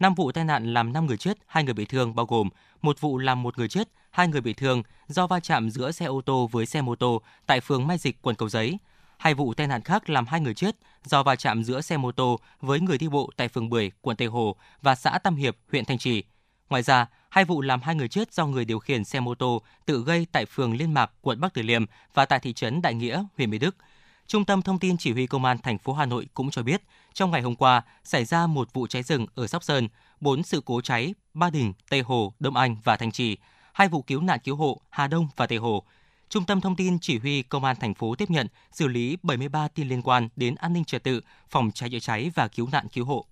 5 vụ tai nạn làm 5 người chết, 2 người bị thương bao gồm một vụ làm 1 người chết, 2 người bị thương do va chạm giữa xe ô tô với xe mô tô tại phường Mai Dịch, quận Cầu Giấy. 2 vụ tai nạn khác làm 2 người chết do va chạm giữa xe mô tô với người đi bộ tại phường Bưởi, quận Tây Hồ và xã Tam Hiệp, huyện Thanh Trì. Ngoài ra, 2 vụ làm 2 người chết do người điều khiển xe mô tô tự gây tại phường Liên Mạc, quận Bắc Từ Liêm và tại thị trấn Đại Nghĩa, huyện Mỹ Đức. Trung tâm Thông tin Chỉ huy Công an thành phố Hà Nội cũng cho biết, trong ngày hôm qua xảy ra 1 vụ cháy rừng ở Sóc Sơn, 4 sự cố cháy Ba Đình, Tây Hồ, Đông Anh và Thanh Trì, 2 vụ cứu nạn cứu hộ Hà Đông và Tây Hồ. Trung tâm Thông tin Chỉ huy Công an thành phố tiếp nhận, xử lý 73 tin liên quan đến an ninh trật tự, phòng cháy chữa cháy và cứu nạn cứu hộ.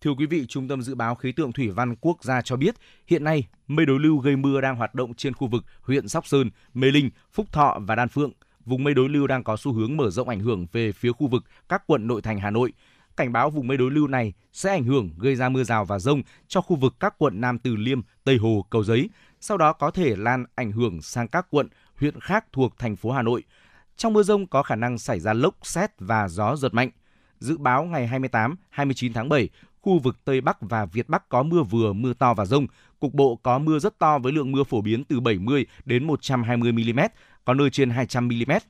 Thưa quý vị, Trung tâm Dự báo Khí tượng Thủy văn Quốc gia cho biết, hiện nay mây đối lưu gây mưa đang hoạt động trên khu vực huyện Sóc Sơn, Mê Linh, Phúc Thọ và Đan Phượng. Vùng mây đối lưu đang có xu hướng mở rộng ảnh hưởng về phía khu vực các quận nội thành Hà Nội. cảnh báo vùng mây đối lưu này sẽ ảnh hưởng gây ra mưa rào và dông cho khu vực các quận Nam Từ Liêm, Tây Hồ, Cầu Giấy, sau đó có thể lan ảnh hưởng sang các quận, huyện khác thuộc thành phố Hà Nội. Trong mưa dông có khả năng xảy ra lốc, sét và gió giật mạnh. Dự báo ngày 28, 29 tháng 7, khu vực Tây Bắc và Việt Bắc có mưa vừa, mưa to và dông. Cục bộ có mưa rất to với lượng mưa phổ biến từ 70 đến 120mm, có nơi trên 200mm.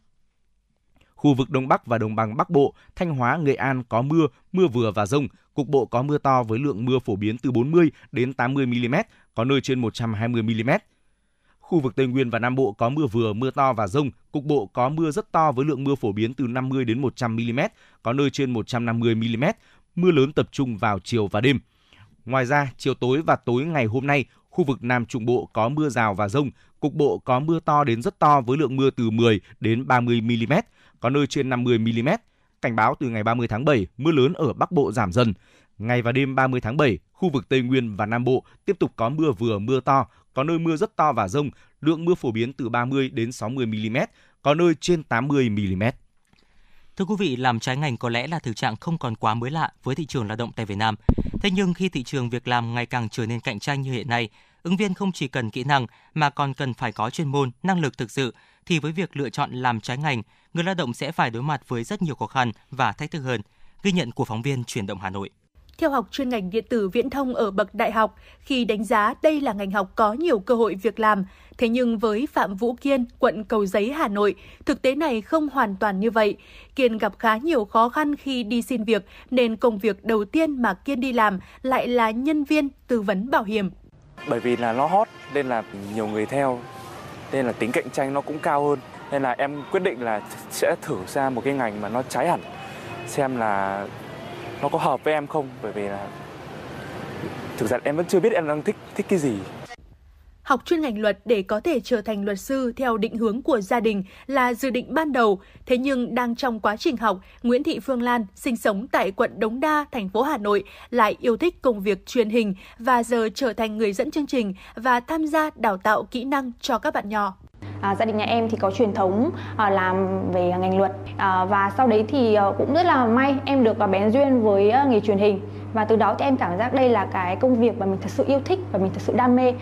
Khu vực Đông Bắc và Đồng bằng Bắc Bộ, Thanh Hóa, Nghệ An có mưa, mưa vừa và dông. Cục bộ có mưa to với lượng mưa phổ biến từ 40 đến 80mm, có nơi trên 120mm. Khu vực Tây Nguyên và Nam Bộ có mưa vừa, mưa to và dông. Cục bộ có mưa rất to với lượng mưa phổ biến từ 50 đến 100mm, có nơi trên 150mm. Mưa lớn tập trung vào chiều và đêm. Ngoài ra, chiều tối và tối ngày hôm nay, khu vực Nam Trung Bộ có mưa rào và dông. Cục bộ có mưa to đến rất to với lượng mưa từ 10 đến 30mm, có nơi trên 50mm. Cảnh báo từ ngày 30 tháng 7, mưa lớn ở Bắc Bộ giảm dần. Ngày và đêm 30 tháng 7, khu vực Tây Nguyên và Nam Bộ tiếp tục có mưa vừa mưa to, có nơi mưa rất to và dông, lượng mưa phổ biến từ 30 đến 60mm, có nơi trên 80mm. Thưa quý vị, làm trái ngành có lẽ là thực trạng không còn quá mới lạ với thị trường lao động tại Việt Nam. Thế nhưng khi thị trường việc làm ngày càng trở nên cạnh tranh như hiện nay, ứng viên không chỉ cần kỹ năng mà còn cần phải có chuyên môn, năng lực thực sự, thì với việc lựa chọn làm trái ngành, người lao động sẽ phải đối mặt với rất nhiều khó khăn và thách thức hơn. Ghi nhận của phóng viên Chuyển động Hà Nội. Theo học chuyên ngành điện tử viễn thông ở bậc đại học, khi đánh giá đây là ngành học có nhiều cơ hội việc làm, thế nhưng với Phạm Vũ Kiên, quận Cầu Giấy, Hà Nội, thực tế này không hoàn toàn như vậy. Kiên gặp khá nhiều khó khăn khi đi xin việc, nên công việc đầu tiên mà Kiên đi làm lại là nhân viên tư vấn bảo hiểm. Bởi vì là nó hot nên là nhiều người theo, nên là tính cạnh tranh nó cũng cao hơn. Nên là em quyết định là sẽ thử ra một cái ngành mà nó trái hẳn, xem là nó có hợp với em không, bởi vì là thực ra em vẫn chưa biết em đang thích cái gì. Học chuyên ngành luật để có thể trở thành luật sư theo định hướng của gia đình là dự định ban đầu. Thế nhưng đang trong quá trình học, Nguyễn Thị Phương Lan, sinh sống tại quận Đống Đa, thành phố Hà Nội, lại yêu thích công việc truyền hình và giờ trở thành người dẫn chương trình và tham gia đào tạo kỹ năng cho các bạn nhỏ. Gia đình nhà em thì có truyền thống làm về ngành luật, và sau đấy thì cũng rất là may em được bén duyên với nghề truyền hình. Và từ đó thì em cảm giác đây là cái công việc mà mình thật sự yêu thích và mình thật sự đam mê.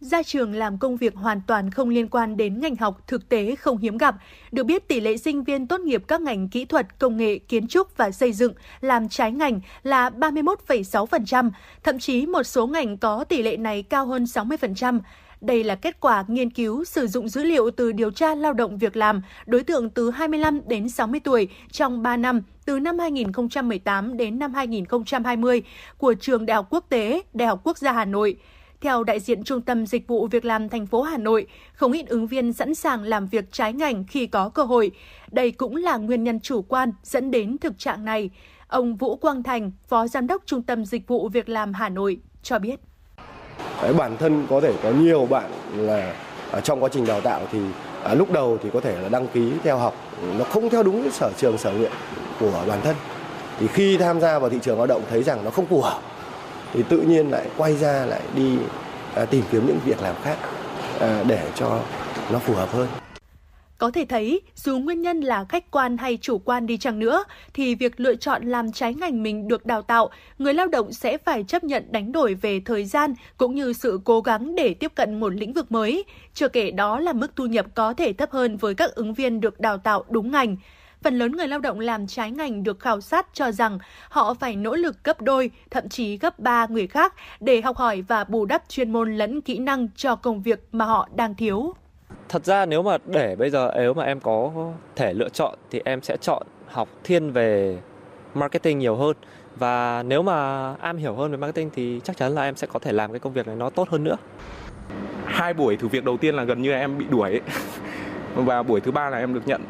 Ra trường làm công việc hoàn toàn không liên quan đến ngành học thực tế không hiếm gặp. Được biết, tỷ lệ sinh viên tốt nghiệp các ngành kỹ thuật, công nghệ, kiến trúc và xây dựng làm trái ngành là 31,6%, thậm chí một số ngành có tỷ lệ này cao hơn 60%. Đây là kết quả nghiên cứu sử dụng dữ liệu từ điều tra lao động việc làm đối tượng từ 25 đến 60 tuổi trong 3 năm, từ năm 2018 đến năm 2020 của Trường Đại học Quốc tế, Đại học Quốc gia Hà Nội. Theo đại diện Trung tâm Dịch vụ Việc làm thành phố Hà Nội, không ít ứng viên sẵn sàng làm việc trái ngành khi có cơ hội. Đây cũng là nguyên nhân chủ quan dẫn đến thực trạng này. Ông Vũ Quang Thành, Phó Giám đốc Trung tâm Dịch vụ Việc làm Hà Nội cho biết. Bản thân có thể có nhiều bạn là trong quá trình đào tạo thì lúc đầu thì có thể là đăng ký theo học nó không theo đúng sở trường, sở nguyện của bản thân. Thì khi tham gia vào thị trường lao động thấy rằng nó không phù hợp thì tự nhiên lại quay ra lại đi tìm kiếm những việc làm khác để cho nó phù hợp hơn. Có thể thấy, dù nguyên nhân là khách quan hay chủ quan đi chăng nữa, thì việc lựa chọn làm trái ngành mình được đào tạo, người lao động sẽ phải chấp nhận đánh đổi về thời gian cũng như sự cố gắng để tiếp cận một lĩnh vực mới. Chưa kể đó là mức thu nhập có thể thấp hơn với các ứng viên được đào tạo đúng ngành. Phần lớn người lao động làm trái ngành được khảo sát cho rằng họ phải nỗ lực gấp đôi, thậm chí gấp 3 người khác để học hỏi và bù đắp chuyên môn lẫn kỹ năng cho công việc mà họ đang thiếu. Thật ra nếu mà em có thể lựa chọn thì em sẽ chọn học thiên về marketing nhiều hơn. Và nếu mà am hiểu hơn về marketing thì chắc chắn là em sẽ có thể làm cái công việc này nó tốt hơn nữa. 2 buổi thử việc đầu tiên là gần như em bị đuổi ấy. Và buổi thứ 3 là em được nhận.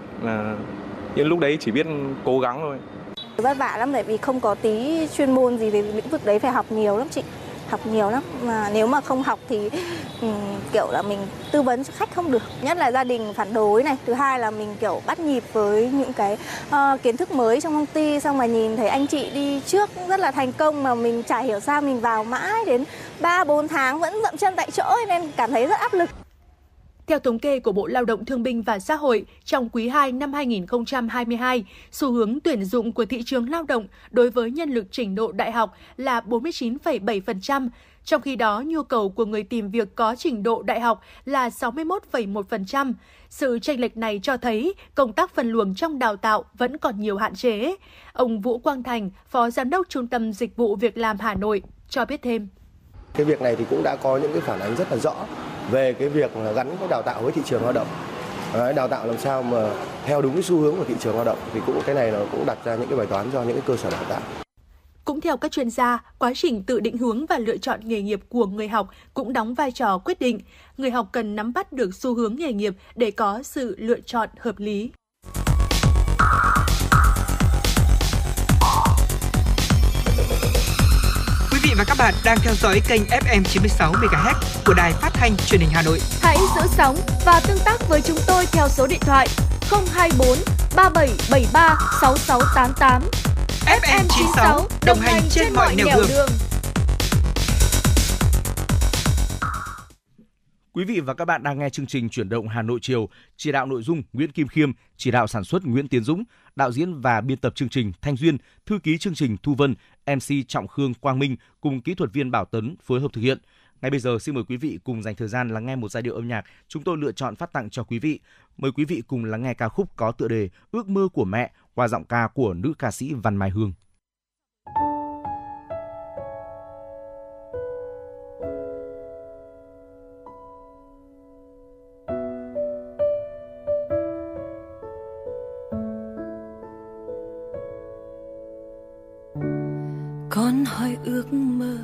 Nhưng lúc đấy chỉ biết cố gắng thôi. Vất vả lắm, bởi vì không có tí chuyên môn gì về lĩnh vực đấy, phải học nhiều lắm chị. Học nhiều lắm, mà nếu mà không học thì kiểu là mình tư vấn cho khách không được. Nhất là gia đình phản đối này, thứ hai là mình kiểu bắt nhịp với những cái kiến thức mới trong công ty. Xong mà nhìn thấy anh chị đi trước rất là thành công mà mình chả hiểu sao mình vào mãi đến 3-4 tháng vẫn dậm chân tại chỗ, nên cảm thấy rất áp lực. Theo thống kê của Bộ Lao động Thương binh và Xã hội, trong quý 2 năm 2022, xu hướng tuyển dụng của thị trường lao động đối với nhân lực trình độ đại học là 49,7%, trong khi đó nhu cầu của người tìm việc có trình độ đại học là 61,1%. Sự chênh lệch này cho thấy công tác phân luồng trong đào tạo vẫn còn nhiều hạn chế. Ông Vũ Quang Thành, Phó Giám đốc Trung tâm Dịch vụ Việc làm Hà Nội, cho biết thêm. Cái việc này thì cũng đã có những cái phản ánh rất là rõ về cái việc gắn cái đào tạo với thị trường lao động. Đào tạo làm sao mà theo đúng cái xu hướng của thị trường lao động thì cũng cái này nó cũng đặt ra những cái bài toán cho những cái cơ sở đào tạo. Cũng theo các chuyên gia, quá trình tự định hướng và lựa chọn nghề nghiệp của người học cũng đóng vai trò quyết định. Người học cần nắm bắt được xu hướng nghề nghiệp để có sự lựa chọn hợp lý. Và các bạn đang theo dõi kênh FM 96 MHz của Đài Phát thanh Truyền hình Hà Nội. Hãy giữ sóng và tương tác với chúng tôi theo số điện thoại 024 3773 6688. FM 96 đồng hành trên mọi nẻo đường. Quý vị và các bạn đang nghe chương trình Chuyển động Hà Nội chiều, chỉ đạo nội dung Nguyễn Kim Khiêm, chỉ đạo sản xuất Nguyễn Tiến Dũng, đạo diễn và biên tập chương trình Thanh Duyên, thư ký chương trình Thu Vân, MC Trọng Khương, Quang Minh cùng kỹ thuật viên Bảo Tấn phối hợp thực hiện. Ngay bây giờ xin mời quý vị cùng dành thời gian lắng nghe một giai điệu âm nhạc chúng tôi lựa chọn phát tặng cho quý vị. Mời quý vị cùng lắng nghe ca khúc có tựa đề Ước mơ của mẹ qua giọng ca của nữ ca sĩ Văn Mai Hương. Con hỏi ước mơ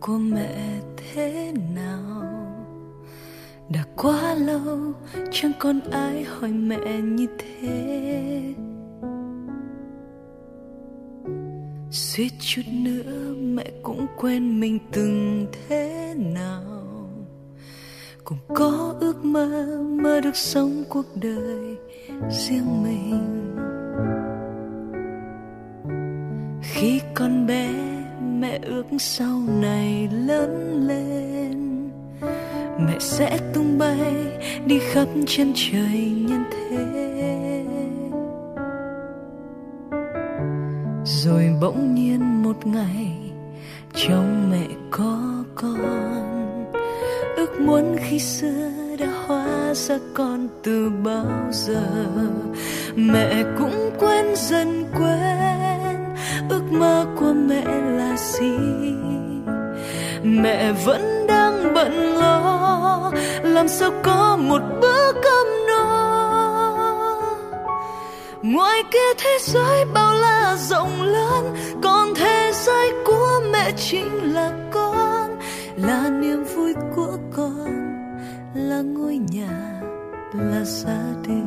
của mẹ thế nào? Đã quá lâu chẳng còn ai hỏi mẹ như thế. Suýt chút nữa mẹ cũng quên mình từng thế nào. Cũng có ước mơ, mơ được sống cuộc đời riêng mình. Khi con bé mẹ ước sau này lớn lên mẹ sẽ tung bay đi khắp trên trời nhân thế. Rồi bỗng nhiên một ngày trong mẹ có con, ước muốn khi xưa đã hóa ra con từ bao giờ. Mẹ cũng quên dần quên ước mơ của mẹ là gì. Mẹ vẫn đang bận lo làm sao có một bữa cơm no. Ngoài kia thế giới bao la rộng lớn, còn thế giới của mẹ chính là con, là niềm vui của con, là ngôi nhà, là gia đình.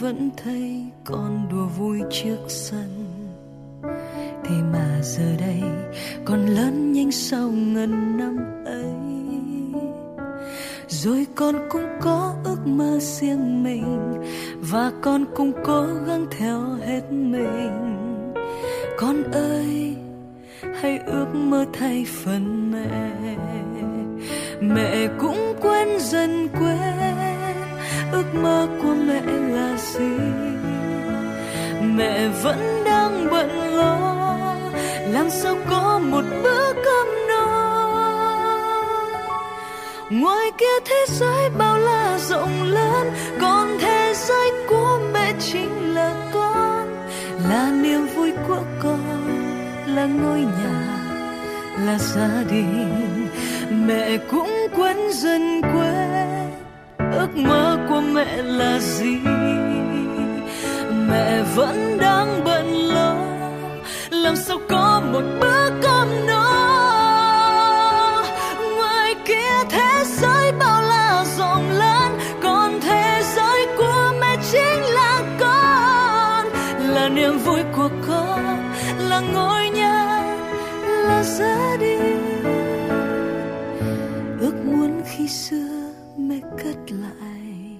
Vẫn thấy con đùa vui trước sân, thế mà giờ đây con lớn nhanh sau ngần năm ấy. Rồi con cũng có ước mơ riêng mình và con cũng cố gắng theo hết mình. Con ơi, hãy ước mơ thay phần mẹ. Mẹ cũng quên dần quên ước mơ của mẹ là gì. Mẹ vẫn đang bận lo làm sao có một bữa cơm no. Ngoài kia thế giới bao la rộng lớn, còn thế giới của mẹ chính là con, là niềm vui của con, là ngôi nhà, là gia đình. Mẹ cũng quên dần quên ước mơ của mẹ là gì. Mẹ vẫn đang bận lo làm sao có một bữa cơm no. là niềm vui của cô, là ngôi nhà, là gia đình. Ước muốn khi xưa mẹ cất lại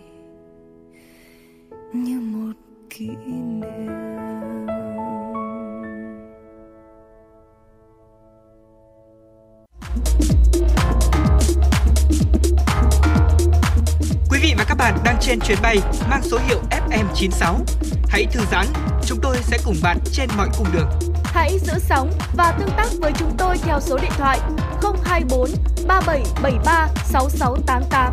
như một kỷ niệm. Bạn đang trên chuyến bay mang số hiệu FM96. Hãy thư giãn, chúng tôi sẽ cùng bạn trên mọi cung đường. Hãy giữ sóng và tương tác với chúng tôi theo số điện thoại 024 3773 6688.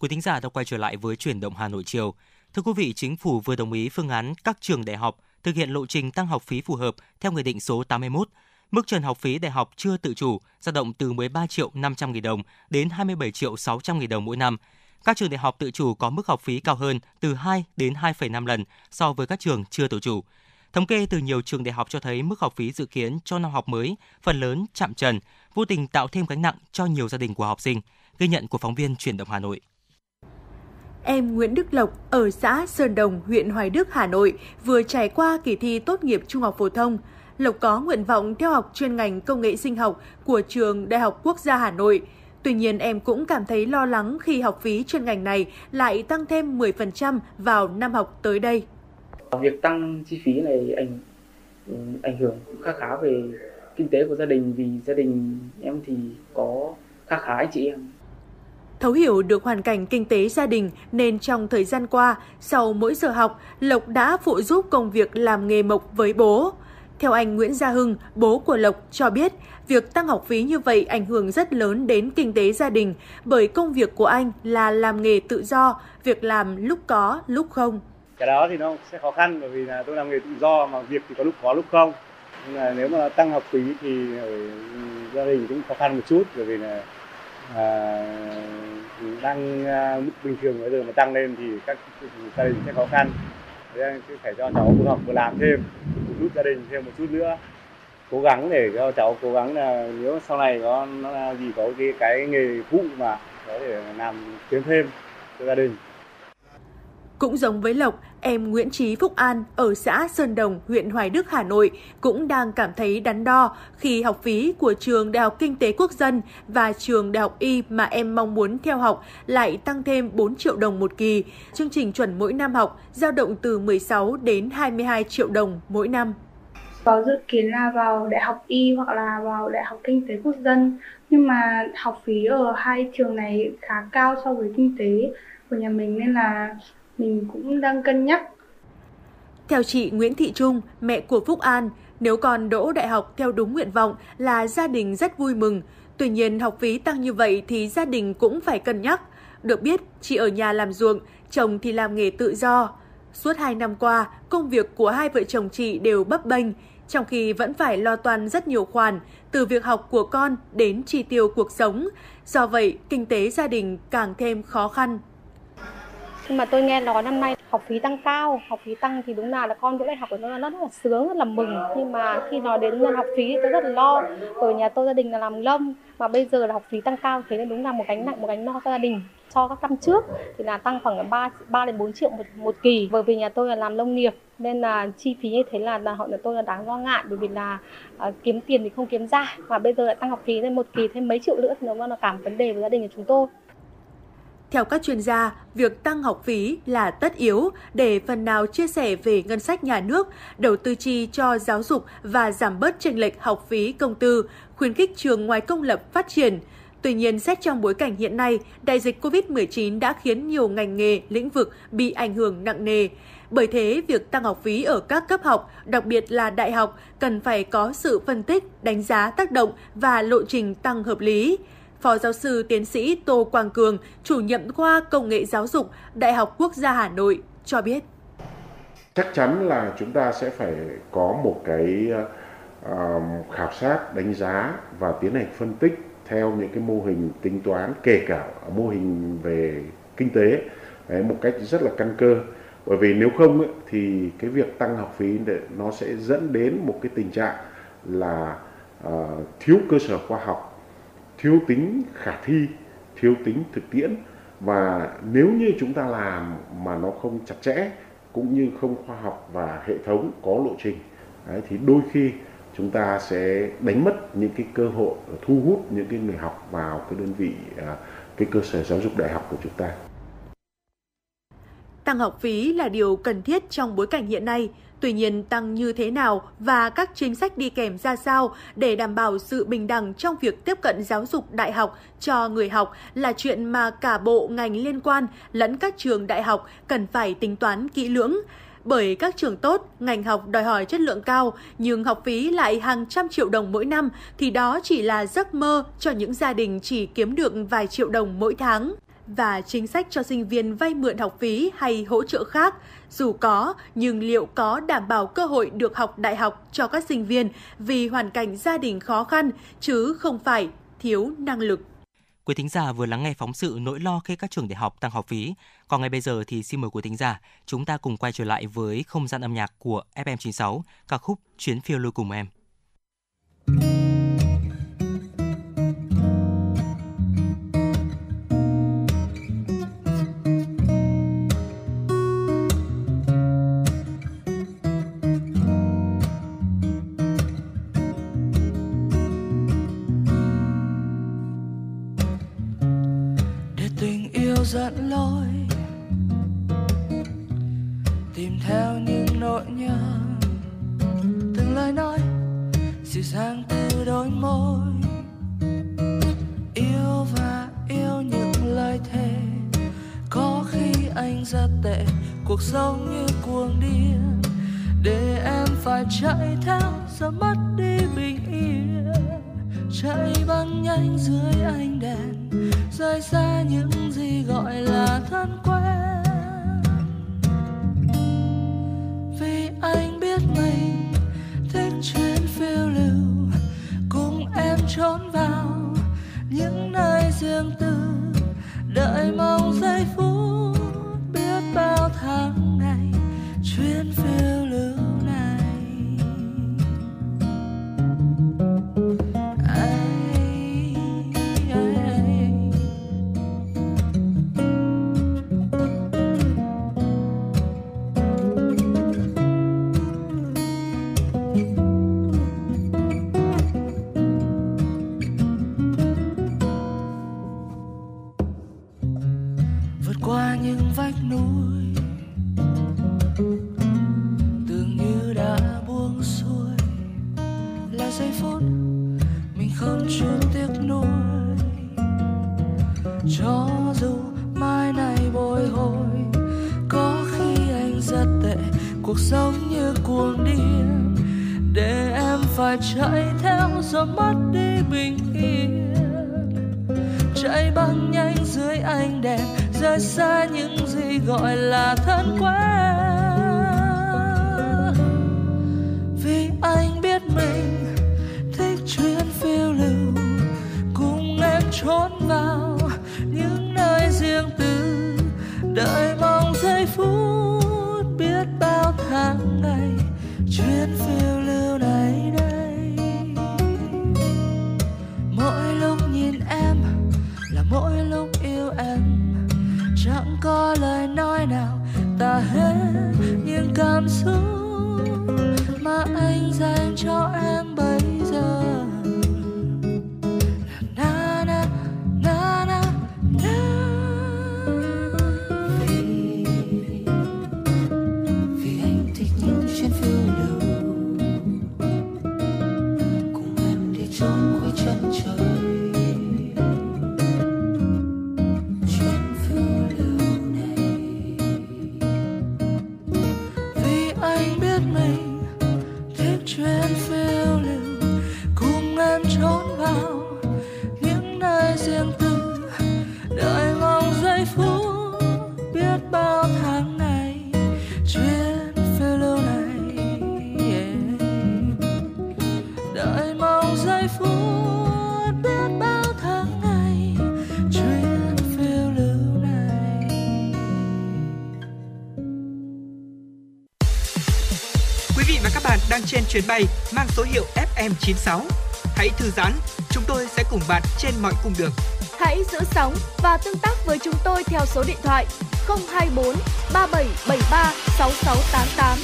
Quý thính giả đã quay trở lại với Chuyển động Hà Nội chiều. Thưa quý vị, Chính phủ vừa đồng ý phương án các trường đại học thực hiện lộ trình tăng học phí phù hợp theo Nghị định số 81. Mức trần học phí đại học chưa tự chủ dao động từ 13.500.000 đồng đến 27.600.000 đồng mỗi năm. Các trường đại học tự chủ có mức học phí cao hơn từ 2 đến 2,5 lần so với các trường chưa tự chủ. Thống kê từ nhiều trường đại học cho thấy mức học phí dự kiến cho năm học mới phần lớn chạm trần, vô tình tạo thêm gánh nặng cho nhiều gia đình của học sinh. Ghi nhận của phóng viên Chuyển động Hà Nội. Em Nguyễn Đức Lộc ở xã Sơn Đồng, huyện Hoài Đức, Hà Nội vừa trải qua kỳ thi tốt nghiệp trung học phổ thông. Lộc có nguyện vọng theo học chuyên ngành công nghệ sinh học của trường Đại học Quốc gia Hà Nội. Tuy nhiên, em cũng cảm thấy lo lắng khi học phí chuyên ngành này lại tăng thêm 10% vào năm học tới đây. Việc tăng chi phí này ảnh hưởng khá về kinh tế của gia đình, vì gia đình em thì có khá anh chị em. Thấu hiểu được hoàn cảnh kinh tế gia đình nên trong thời gian qua, sau mỗi giờ học, Lộc đã phụ giúp công việc làm nghề mộc với bố. Theo anh Nguyễn Gia Hưng, bố của Lộc cho biết, việc tăng học phí như vậy ảnh hưởng rất lớn đến kinh tế gia đình bởi công việc của anh là làm nghề tự do, việc làm lúc có, lúc không. Cái đó thì nó sẽ khó khăn bởi vì là tôi làm nghề tự do mà việc thì có lúc không. Nhưng mà nếu mà tăng học phí thì gia đình cũng khó khăn một chút bởi vì là mức bình thường bây giờ mà tăng lên thì các gia đình sẽ khó khăn. Thế phải cho cháu vừa học vừa làm thêm, giúp gia đình thêm một chút nữa, cố gắng để cho cháu cố gắng là nếu sau này có nó gì có cái nghề phụ mà có thể làm kiếm thêm cho gia đình. Cũng giống với Lộc, em Nguyễn Trí Phúc An ở xã Sơn Đồng, huyện Hoài Đức, Hà Nội cũng đang cảm thấy đắn đo khi học phí của trường Đại học Kinh tế Quốc dân và trường Đại học Y mà em mong muốn theo học lại tăng thêm 4 triệu đồng một kỳ. Chương trình chuẩn mỗi năm học dao động từ 16 đến 22 triệu đồng mỗi năm. Có dự kiến là vào Đại học Y hoặc là vào Đại học Kinh tế Quốc dân, nhưng mà học phí ở hai trường này khá cao so với kinh tế của nhà mình nên là mình cũng đang cân nhắc. Theo chị Nguyễn Thị Trung, mẹ của Phúc An, nếu con đỗ đại học theo đúng nguyện vọng là gia đình rất vui mừng. Tuy nhiên, học phí tăng như vậy thì gia đình cũng phải cân nhắc. Được biết, chị ở nhà làm ruộng, chồng thì làm nghề tự do. Suốt 2 năm qua, công việc của hai vợ chồng chị đều bấp bênh, trong khi vẫn phải lo toan rất nhiều khoản, từ việc học của con đến chi tiêu cuộc sống. Do vậy, kinh tế gia đình càng thêm khó khăn. Nhưng mà tôi nghe nói năm nay học phí tăng cao, học phí tăng thì đúng là con đỗ đại học của nó rất là sướng, rất là mừng. Nhưng mà khi nói đến học phí tôi rất là lo. Ở nhà tôi gia đình là làm lâm, mà bây giờ là học phí tăng cao, thế nên đúng là một gánh nặng, một gánh lo cho gia đình. So các năm trước thì là tăng khoảng 3 đến 4 triệu một kỳ. Bởi vì nhà tôi là làm nông nghiệp nên là chi phí như thế là họ nhà tôi là đáng lo ngại, bởi vì là kiếm tiền thì không kiếm ra, mà bây giờ lại tăng học phí lên một kỳ thêm mấy triệu nữa thì nó cả một vấn đề với gia đình của chúng tôi. Theo các chuyên gia, việc tăng học phí là tất yếu để phần nào chia sẻ về ngân sách nhà nước, đầu tư chi cho giáo dục và giảm bớt chênh lệch học phí công tư, khuyến khích trường ngoài công lập phát triển. Tuy nhiên, xét trong bối cảnh hiện nay, đại dịch COVID-19 đã khiến nhiều ngành nghề, lĩnh vực bị ảnh hưởng nặng nề. Bởi thế, việc tăng học phí ở các cấp học, đặc biệt là đại học, cần phải có sự phân tích, đánh giá tác động và lộ trình tăng hợp lý. Phó giáo sư tiến sĩ Tô Quang Cường, chủ nhiệm khoa Công nghệ giáo dục, Đại học Quốc gia Hà Nội cho biết. Chắc chắn là chúng ta sẽ phải có một cái khảo sát, đánh giá và tiến hành phân tích theo những cái mô hình tính toán, kể cả mô hình về kinh tế, một cách rất là căn cơ. Bởi vì nếu không thì cái việc tăng học phí nó sẽ dẫn đến một cái tình trạng là thiếu cơ sở khoa học, thiếu tính khả thi, thiếu tính thực tiễn. Và nếu như chúng ta làm mà nó không chặt chẽ, cũng như không khoa học và hệ thống có lộ trình, thì đôi khi chúng ta sẽ đánh mất những cái cơ hội thu hút những cái người học vào cái đơn vị, cái cơ sở giáo dục đại học của chúng ta. Tăng học phí là điều cần thiết trong bối cảnh hiện nay. Tuy nhiên, tăng như thế nào và các chính sách đi kèm ra sao để đảm bảo sự bình đẳng trong việc tiếp cận giáo dục đại học cho người học là chuyện mà cả bộ ngành liên quan lẫn các trường đại học cần phải tính toán kỹ lưỡng. Bởi các trường tốt, ngành học đòi hỏi chất lượng cao, nhưng học phí lại hàng trăm triệu đồng mỗi năm thì đó chỉ là giấc mơ cho những gia đình chỉ kiếm được vài triệu đồng mỗi tháng. Và chính sách cho sinh viên vay mượn học phí hay hỗ trợ khác, dù có, nhưng liệu có đảm bảo cơ hội được học đại học cho các sinh viên vì hoàn cảnh gia đình khó khăn, chứ không phải thiếu năng lực. Quý thính giả vừa lắng nghe phóng sự nỗi lo khi các trường đại học tăng học phí. Còn ngay bây giờ thì xin mời quý thính giả, chúng ta cùng quay trở lại với không gian âm nhạc của FM96, ca khúc Chuyến phiêu lưu cùng em. Dẫn lối tìm theo những nỗi nhớ, từng lời nói dịu dàng từ đôi môi, yêu và yêu những lời thề. Có khi anh ra tệ, cuộc sống như cuồng điên, để em phải chạy theo giờ mất đi bình yên, chạy băng nhanh dưới ánh đèn, rời xa những gì gọi là thân quen. Vì anh biết mình thích chuyến phiêu lưu, cùng em trốn vào những nơi riêng tư, đợi mong giây phút biết bao tháng ngày chuyến phiêu lưu này. Cuộc sống như cuồng điên, để em phải chạy theo gió mất đi bình yên, chạy băng nhanh dưới ánh đèn, rời xa những gì gọi là thân quen. Vì anh biết mình thích chuyến phiêu lưu, cùng em trốn vào những nơi riêng tư, đợi mong giây phút bao tháng ngày chuyến phiêu lưu này đây. Mỗi lúc nhìn em là mỗi lúc yêu em, chẳng có lời nói nào tả hết những cảm xúc mà anh dành cho em bây giờ. Chuyến bay mang số hiệu FM96. Hãy thư giãn, chúng tôi sẽ cùng bạn trên mọi cung đường. Hãy giữ sóng và tương tác với chúng tôi theo số điện thoại 024 3773 6688.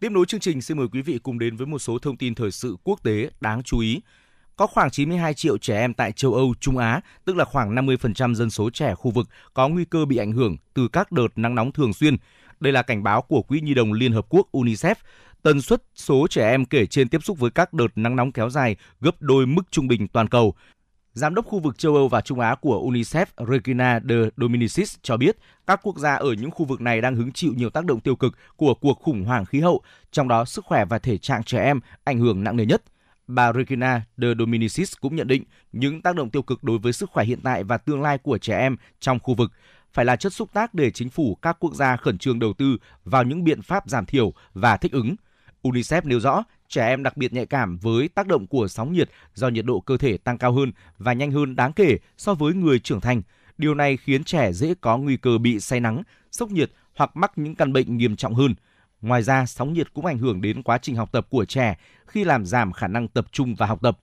Tiếp nối chương trình, xin mời quý vị cùng đến với một số thông tin thời sự quốc tế đáng chú ý. Có khoảng 92 triệu trẻ em tại châu Âu, Trung Á, tức là khoảng 50% dân số trẻ khu vực có nguy cơ bị ảnh hưởng từ các đợt nắng nóng thường xuyên. Đây là cảnh báo của Quỹ Nhi đồng Liên Hợp Quốc UNICEF. Tần suất số trẻ em kể trên tiếp xúc với các đợt nắng nóng kéo dài gấp đôi mức trung bình toàn cầu. Giám đốc khu vực châu Âu và Trung Á của UNICEF Regina de Dominicis cho biết các quốc gia ở những khu vực này đang hứng chịu nhiều tác động tiêu cực của cuộc khủng hoảng khí hậu, trong đó sức khỏe và thể trạng trẻ em ảnh hưởng nặng nề nhất. Bà Regina de Dominicis cũng nhận định những tác động tiêu cực đối với sức khỏe hiện tại và tương lai của trẻ em trong khu vực phải là chất xúc tác để chính phủ các quốc gia khẩn trương đầu tư vào những biện pháp giảm thiểu và thích ứng. UNICEF nêu rõ trẻ em đặc biệt nhạy cảm với tác động của sóng nhiệt do nhiệt độ cơ thể tăng cao hơn và nhanh hơn đáng kể so với người trưởng thành. Điều này khiến trẻ dễ có nguy cơ bị say nắng, sốc nhiệt hoặc mắc những căn bệnh nghiêm trọng hơn. Ngoài ra, sóng nhiệt cũng ảnh hưởng đến quá trình học tập của trẻ khi làm giảm khả năng tập trung và học tập.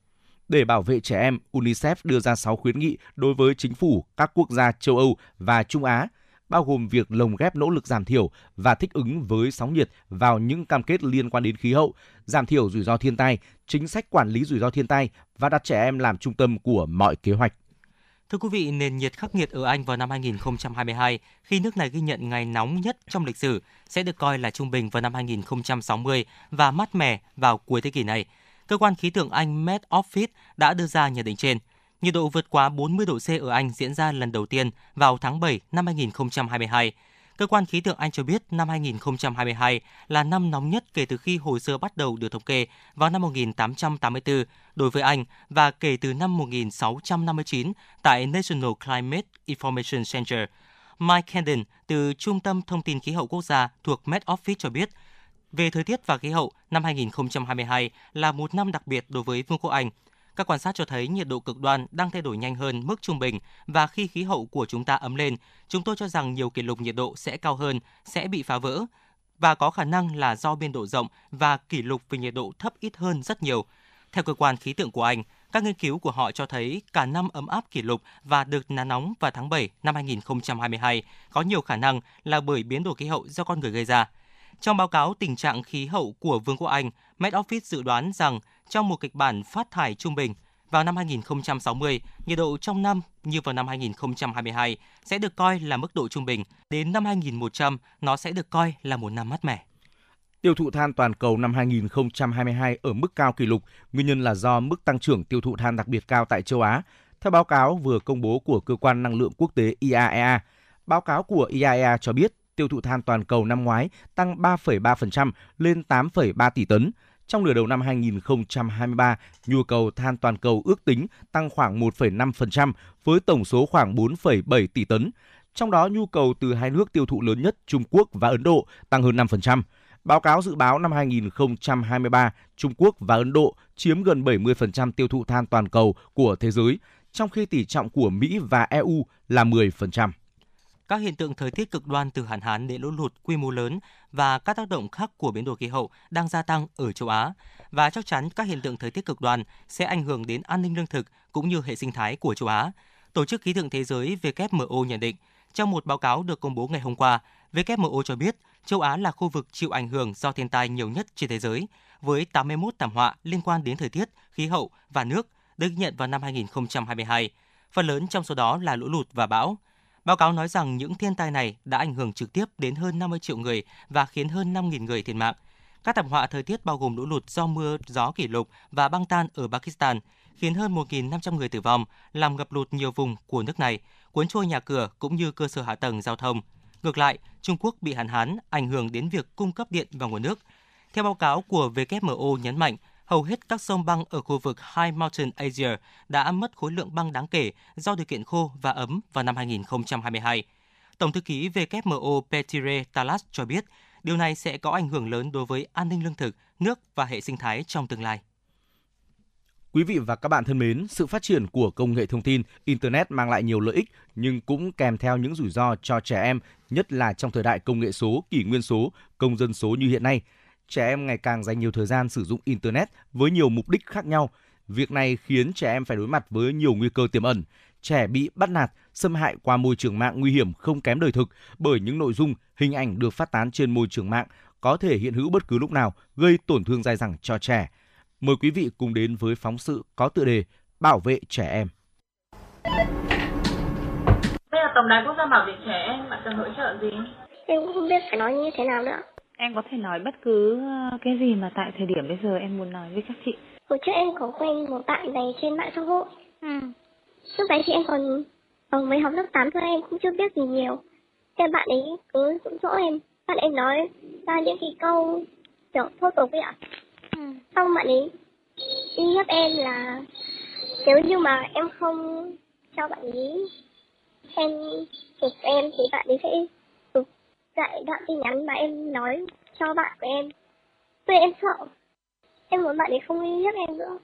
Để bảo vệ trẻ em, UNICEF đưa ra 6 khuyến nghị đối với chính phủ các quốc gia châu Âu và Trung Á, bao gồm việc lồng ghép nỗ lực giảm thiểu và thích ứng với sóng nhiệt vào những cam kết liên quan đến khí hậu, giảm thiểu rủi ro thiên tai, chính sách quản lý rủi ro thiên tai và đặt trẻ em làm trung tâm của mọi kế hoạch. Thưa quý vị, nền nhiệt khắc nghiệt ở Anh vào năm 2022, khi nước này ghi nhận ngày nóng nhất trong lịch sử, sẽ được coi là trung bình vào năm 2060 và mát mẻ vào cuối thế kỷ này. Cơ quan khí tượng Anh Met Office đã đưa ra nhận định trên. Nhiệt độ vượt quá 40 độ C ở Anh diễn ra lần đầu tiên vào tháng 7 năm 2022. Cơ quan khí tượng Anh cho biết năm 2022 là năm nóng nhất kể từ khi hồ sơ bắt đầu được thống kê vào năm 1884 đối với Anh và kể từ năm 1659 tại National Climate Information Center. Mike Hendon từ Trung tâm Thông tin Khí hậu Quốc gia thuộc Met Office cho biết, về thời tiết và khí hậu, năm 2022 là một năm đặc biệt đối với Vương quốc Anh. Các quan sát cho thấy nhiệt độ cực đoan đang thay đổi nhanh hơn mức trung bình và khi khí hậu của chúng ta ấm lên, chúng tôi cho rằng nhiều kỷ lục nhiệt độ sẽ cao hơn, sẽ bị phá vỡ và có khả năng là do biên độ rộng và kỷ lục về nhiệt độ thấp ít hơn rất nhiều. Theo cơ quan khí tượng của Anh, các nghiên cứu của họ cho thấy cả năm ấm áp kỷ lục và đợt nắng nóng vào tháng 7 năm 2022 có nhiều khả năng là bởi biến đổi khí hậu do con người gây ra. Trong báo cáo tình trạng khí hậu của Vương quốc Anh, Met Office dự đoán rằng trong một kịch bản phát thải trung bình, vào năm 2060, nhiệt độ trong năm như vào năm 2022 sẽ được coi là mức độ trung bình. Đến năm 2100, nó sẽ được coi là một năm mát mẻ. Tiêu thụ than toàn cầu năm 2022 ở mức cao kỷ lục, nguyên nhân là do mức tăng trưởng tiêu thụ than đặc biệt cao tại châu Á, theo báo cáo vừa công bố của Cơ quan Năng lượng Quốc tế IAEA. Báo cáo của IAEA cho biết, tiêu thụ than toàn cầu năm ngoái tăng 3,3% lên 8,3 tỷ tấn. Trong nửa đầu năm 2023, nhu cầu than toàn cầu ước tính tăng khoảng 1,5% với tổng số khoảng 4,7 tỷ tấn. Trong đó, nhu cầu từ hai nước tiêu thụ lớn nhất Trung Quốc và Ấn Độ tăng hơn 5%. Báo cáo dự báo năm 2023, Trung Quốc và Ấn Độ chiếm gần 70% tiêu thụ than toàn cầu của thế giới, trong khi tỷ trọng của Mỹ và EU là 10%. Các hiện tượng thời tiết cực đoan từ hạn hán đến lũ lụt quy mô lớn và các tác động khác của biến đổi khí hậu đang gia tăng ở châu Á. Và chắc chắn các hiện tượng thời tiết cực đoan sẽ ảnh hưởng đến an ninh lương thực cũng như hệ sinh thái của châu Á. Tổ chức Khí tượng Thế giới WMO nhận định, trong một báo cáo được công bố ngày hôm qua, WMO cho biết châu Á là khu vực chịu ảnh hưởng do thiên tai nhiều nhất trên thế giới, với 81 thảm họa liên quan đến thời tiết, khí hậu và nước được ghi nhận vào năm 2022. Phần lớn trong số đó là lũ lụt và bão. Báo cáo nói rằng những thiên tai này đã ảnh hưởng trực tiếp đến hơn 50 triệu người và khiến hơn 5.000 người thiệt mạng. Các thảm họa thời tiết bao gồm lũ lụt do mưa gió kỷ lục và băng tan ở Pakistan, khiến hơn 1.500 người tử vong, làm ngập lụt nhiều vùng của nước này, cuốn trôi nhà cửa cũng như cơ sở hạ tầng giao thông. Ngược lại, Trung Quốc bị hạn hán ảnh hưởng đến việc cung cấp điện và nguồn nước. Theo báo cáo của WMO nhấn mạnh, hầu hết các sông băng ở khu vực High Mountain Asia đã mất khối lượng băng đáng kể do điều kiện khô và ấm vào năm 2022. Tổng thư ký WMO Petre Talas cho biết điều này sẽ có ảnh hưởng lớn đối với an ninh lương thực, nước và hệ sinh thái trong tương lai. Quý vị và các bạn thân mến, sự phát triển của công nghệ thông tin, Internet mang lại nhiều lợi ích nhưng cũng kèm theo những rủi ro cho trẻ em, nhất là trong thời đại công nghệ số, kỷ nguyên số, công dân số như hiện nay. trẻ em ngày càng dành nhiều thời gian sử dụng Internet với nhiều mục đích khác nhau. Việc này khiến trẻ em phải đối mặt với nhiều nguy cơ tiềm ẩn. Trẻ bị bắt nạt, xâm hại qua môi trường mạng nguy hiểm không kém đời thực bởi những nội dung, hình ảnh được phát tán trên môi trường mạng có thể hiện hữu bất cứ lúc nào, gây tổn thương dai dẳng cho trẻ. Mời quý vị cùng đến với phóng sự có tựa đề Bảo vệ trẻ em. Bây giờ Tổng đài Quốc gia Bảo vệ trẻ em, bạn cần hỗ trợ gì? Em cũng không biết phải nói như thế nào nữa. Em có thể nói bất cứ cái gì mà tại thời điểm bây giờ em muốn nói với các chị. Hồi trước em có quen một bạn này trên mạng xã hội. Lúc đấy thì em còn mới học lớp 8 thôi, em cũng chưa biết gì nhiều. Thế bạn ấy cứ dụ dỗ em, bạn em nói ra những cái câu kiểu thô tục ấy ạ. Xong bạn ấy hiếp em là nếu như mà em không cho bạn ấy em chụp em thì bạn ấy sẽ chụp lại đoạn tin nhắn mà em nói cho bạn của em. Vậy em sợ, em muốn bạn ấy không hiếp em nữa.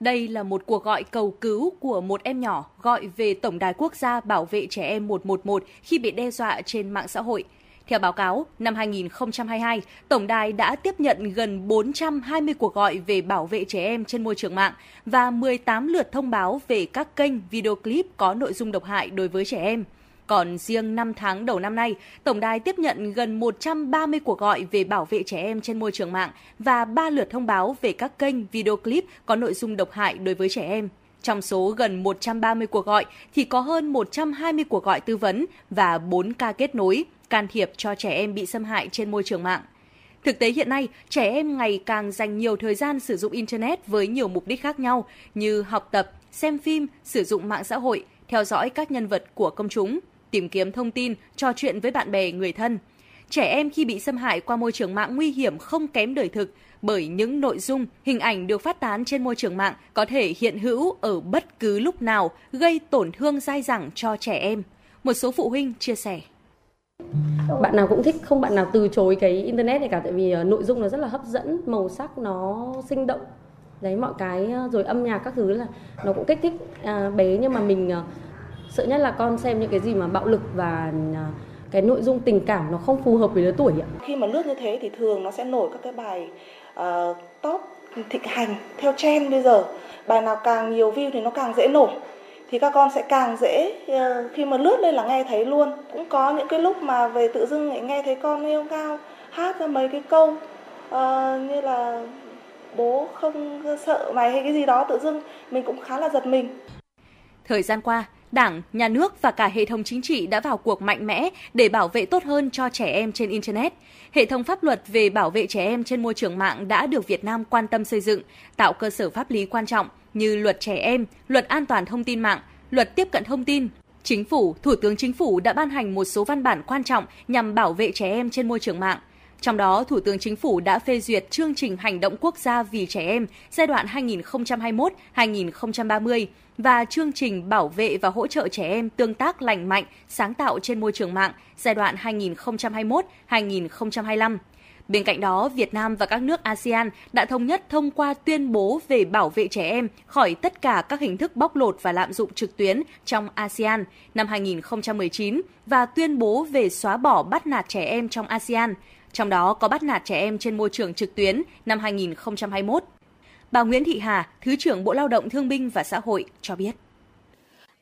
Đây là một cuộc gọi cầu cứu của một em nhỏ gọi về Tổng đài Quốc gia Bảo vệ Trẻ Em 111 khi bị đe dọa trên mạng xã hội. Theo báo cáo, năm 2022, Tổng đài đã tiếp nhận gần 420 cuộc gọi về bảo vệ trẻ em trên môi trường mạng và 18 lượt thông báo về các kênh video clip có nội dung độc hại đối với trẻ em. Còn riêng 5 tháng đầu năm nay, Tổng đài tiếp nhận gần 130 cuộc gọi về bảo vệ trẻ em trên môi trường mạng và 3 lượt thông báo về các kênh video clip có nội dung độc hại đối với trẻ em. Trong số gần 130 cuộc gọi thì có hơn 120 cuộc gọi tư vấn và 4 ca kết nối, can thiệp cho trẻ em bị xâm hại trên môi trường mạng. Thực tế hiện nay, trẻ em ngày càng dành nhiều thời gian sử dụng Internet với nhiều mục đích khác nhau như học tập, xem phim, sử dụng mạng xã hội, theo dõi các nhân vật của công chúng, tìm kiếm thông tin, trò chuyện với bạn bè, người thân. Trẻ em khi bị xâm hại qua môi trường mạng nguy hiểm không kém đời thực bởi những nội dung, hình ảnh được phát tán trên môi trường mạng có thể hiện hữu ở bất cứ lúc nào, gây tổn thương dai dẳng cho trẻ em. Một số phụ huynh chia sẻ. Bạn nào cũng thích, không bạn nào từ chối cái Internet này cả, tại vì nội dung nó rất là hấp dẫn, màu sắc nó sinh động. Đấy, mọi cái, rồi âm nhạc các thứ là nó cũng kích thích bé, nhưng mà mình sợ nhất là con xem những cái gì mà bạo lực và cái nội dung tình cảm nó không phù hợp với lứa tuổi ạ. Khi mà lướt như thế thì thường nó sẽ nổi các cái bài top thịnh hành theo trend bây giờ. Bài nào càng nhiều view thì nó càng dễ nổi. Thì các con sẽ càng dễ, khi mà lướt lên là nghe thấy luôn. Cũng có những cái lúc mà về tự dưng lại nghe thấy con yêu cao hát ra mấy cái câu như là bố không sợ mày hay cái gì đó, tự dưng mình cũng khá là giật mình. Thời gian qua, Đảng, Nhà nước và cả hệ thống chính trị đã vào cuộc mạnh mẽ để bảo vệ tốt hơn cho trẻ em trên Internet. Hệ thống pháp luật về bảo vệ trẻ em trên môi trường mạng đã được Việt Nam quan tâm xây dựng, tạo cơ sở pháp lý quan trọng như Luật Trẻ Em, Luật An toàn Thông tin mạng, Luật Tiếp cận Thông tin. Chính phủ, Thủ tướng Chính phủ đã ban hành một số văn bản quan trọng nhằm bảo vệ trẻ em trên môi trường mạng. Trong đó, Thủ tướng Chính phủ đã phê duyệt chương trình hành động quốc gia vì trẻ em giai đoạn 2021-2030 và chương trình bảo vệ và hỗ trợ trẻ em tương tác lành mạnh, sáng tạo trên môi trường mạng giai đoạn 2021-2025. Bên cạnh đó, Việt Nam và các nước ASEAN đã thống nhất thông qua tuyên bố về bảo vệ trẻ em khỏi tất cả các hình thức bóc lột và lạm dụng trực tuyến trong ASEAN năm 2019 và tuyên bố về xóa bỏ bắt nạt trẻ em trong ASEAN. Trong đó có bắt nạt trẻ em trên môi trường trực tuyến năm 2021. Bà Nguyễn Thị Hà, Thứ trưởng Bộ Lao động Thương binh và Xã hội cho biết.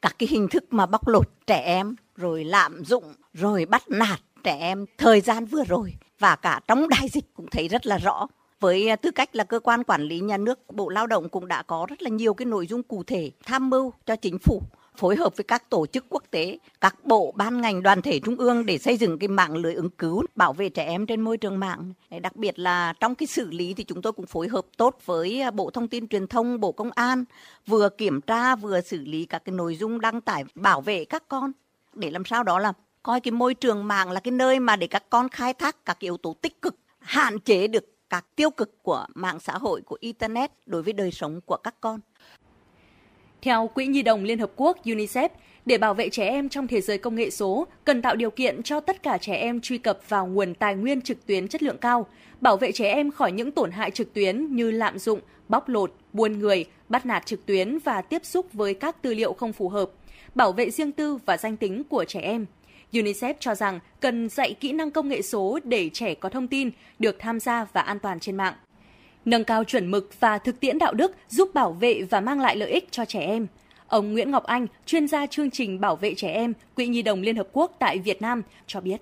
Các cái hình thức mà bóc lột trẻ em, rồi lạm dụng, rồi bắt nạt trẻ em thời gian vừa rồi và cả trong đại dịch cũng thấy rất là rõ. Với tư cách là cơ quan quản lý nhà nước, Bộ Lao động cũng đã có rất là nhiều cái nội dung cụ thể tham mưu cho chính phủ, phối hợp với các tổ chức quốc tế, các bộ, ban ngành, đoàn thể trung ương để xây dựng cái mạng lưới ứng cứu bảo vệ trẻ em trên môi trường mạng. Đặc biệt là trong cái xử lý thì chúng tôi cũng phối hợp tốt với Bộ Thông tin Truyền thông, Bộ Công an, vừa kiểm tra vừa xử lý các cái nội dung đăng tải bảo vệ các con để làm sao đó là coi cái môi trường mạng là cái nơi mà để các con khai thác các yếu tố tích cực, hạn chế được các tiêu cực của mạng xã hội, của Internet đối với đời sống của các con. Theo Quỹ Nhi đồng Liên Hợp Quốc UNICEF, để bảo vệ trẻ em trong thế giới công nghệ số, cần tạo điều kiện cho tất cả trẻ em truy cập vào nguồn tài nguyên trực tuyến chất lượng cao, bảo vệ trẻ em khỏi những tổn hại trực tuyến như lạm dụng, bóc lột, buôn người, bắt nạt trực tuyến và tiếp xúc với các tư liệu không phù hợp, bảo vệ riêng tư và danh tính của trẻ em. UNICEF cho rằng cần dạy kỹ năng công nghệ số để trẻ có thông tin, được tham gia và an toàn trên mạng. Nâng cao chuẩn mực và thực tiễn đạo đức giúp bảo vệ và mang lại lợi ích cho trẻ em. Ông Nguyễn Ngọc Anh, chuyên gia chương trình bảo vệ trẻ em, Quỹ Nhi đồng Liên Hợp Quốc tại Việt Nam cho biết.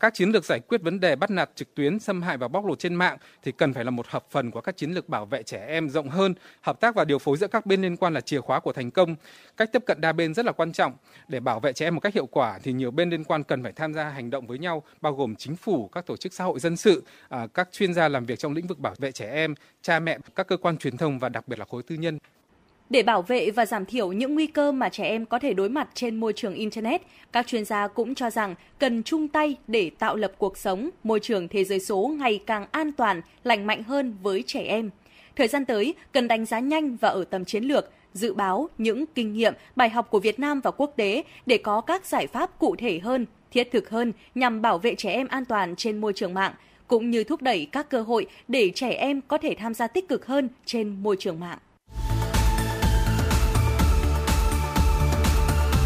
Các chiến lược giải quyết vấn đề bắt nạt trực tuyến, xâm hại và bóc lột trên mạng thì cần phải là một hợp phần của các chiến lược bảo vệ trẻ em rộng hơn. Hợp tác và điều phối giữa các bên liên quan là chìa khóa của thành công. Cách tiếp cận đa bên rất là quan trọng. Để bảo vệ trẻ em một cách hiệu quả thì nhiều bên liên quan cần phải tham gia hành động với nhau, bao gồm chính phủ, các tổ chức xã hội dân sự, các chuyên gia làm việc trong lĩnh vực bảo vệ trẻ em, cha mẹ, các cơ quan truyền thông và đặc biệt là khối tư nhân. Để bảo vệ và giảm thiểu những nguy cơ mà trẻ em có thể đối mặt trên môi trường Internet, các chuyên gia cũng cho rằng cần chung tay để tạo lập cuộc sống, môi trường thế giới số ngày càng an toàn, lành mạnh hơn với trẻ em. Thời gian tới, cần đánh giá nhanh và ở tầm chiến lược, dự báo những kinh nghiệm, bài học của Việt Nam và quốc tế để có các giải pháp cụ thể hơn, thiết thực hơn nhằm bảo vệ trẻ em an toàn trên môi trường mạng, cũng như thúc đẩy các cơ hội để trẻ em có thể tham gia tích cực hơn trên môi trường mạng.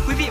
Quý vị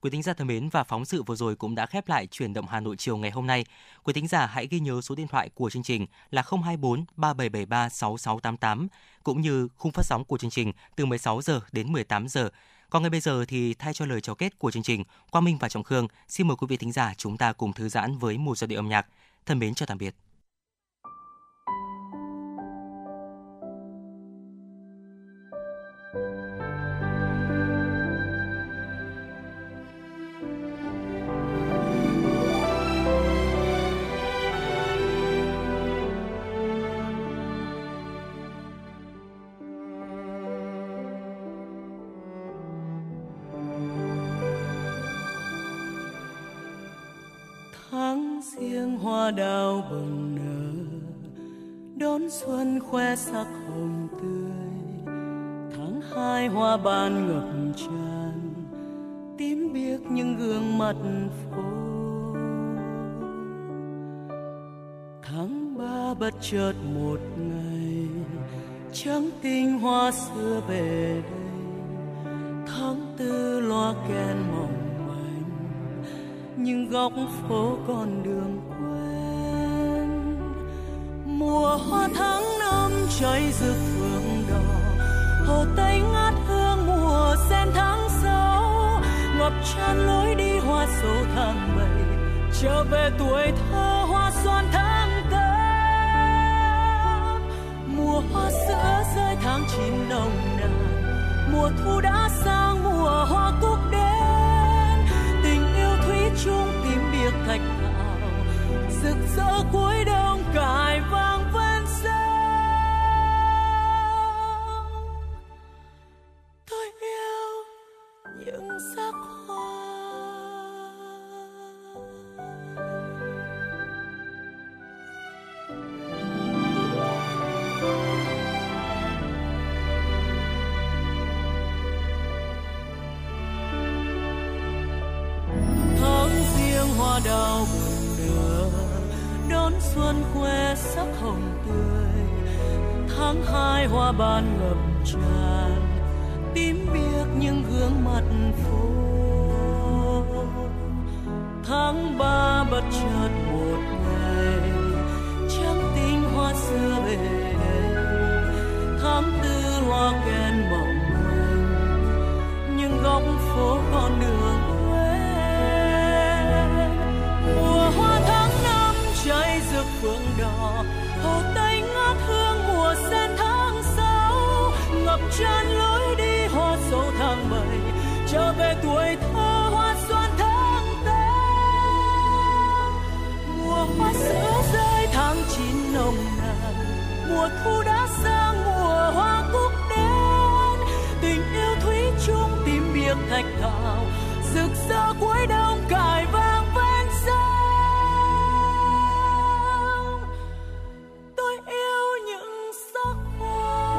Quý thính giả thân mến, và phóng sự vừa rồi cũng đã khép lại Chuyển động Hà Nội chiều ngày hôm nay. Quý thính giả hãy ghi nhớ số điện thoại của chương trình là 024 3773 6688 cũng như khung phát sóng của chương trình từ 16 giờ đến 18 giờ. Còn ngay bây giờ thì thay cho lời chào kết của chương trình, Quang Minh và Trọng Khương xin mời quý vị thính giả chúng ta cùng thư giãn với một giai điệu âm nhạc. Thân mến, chào tạm biệt. Hoa đào bừng nở đón xuân khoe sắc hồng tươi, tháng hai hoa ban ngập tràn tím biếc những gương mặt phố. Tháng ba bất chợt một ngày trắng tinh hoa xưa về đây, tháng tư loa kèn mỏng manh những góc phố con đường. Mùa hoa tháng năm cháy rực phượng đỏ, hồ Tây ngát hương mùa sen tháng sáu, ngập tràn lối đi hoa sổ tháng bảy, trở về tuổi thơ hoa xoan tháng tám. Mùa hoa sữa rơi tháng chín nồng nàn, mùa thu đã sang mùa hoa cúc đến, tình yêu thủy chung tím biếc thạch thảo, rực rỡ cuối đông cài vang. Ban ngập tràn tím biếc những gương mặt phố. Tháng ba bất chợt một ngày trắng tinh hoa xưa về, tháng tư hoa kèn mỏng manh những góc phố con đường quê. Mùa hoa tháng năm cháy rực phượng đỏ, hồ Tây ngát hương mùa sen tháng tràn lối đi hoa sầu tháng bảy, trở về tuổi thơ hoa xoan tháng tám. Mùa hoa sữa rơi tháng chín nồng nàn, mùa thu đã sang mùa hoa cúc đến, tình yêu thủy chung tím biếc thạch thảo, rực rỡ cuối đông cài vang ven sông. Tôi yêu những sắc hoa.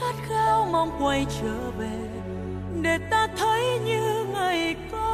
khát khao mong quay trở về để ta thấy như ngày có.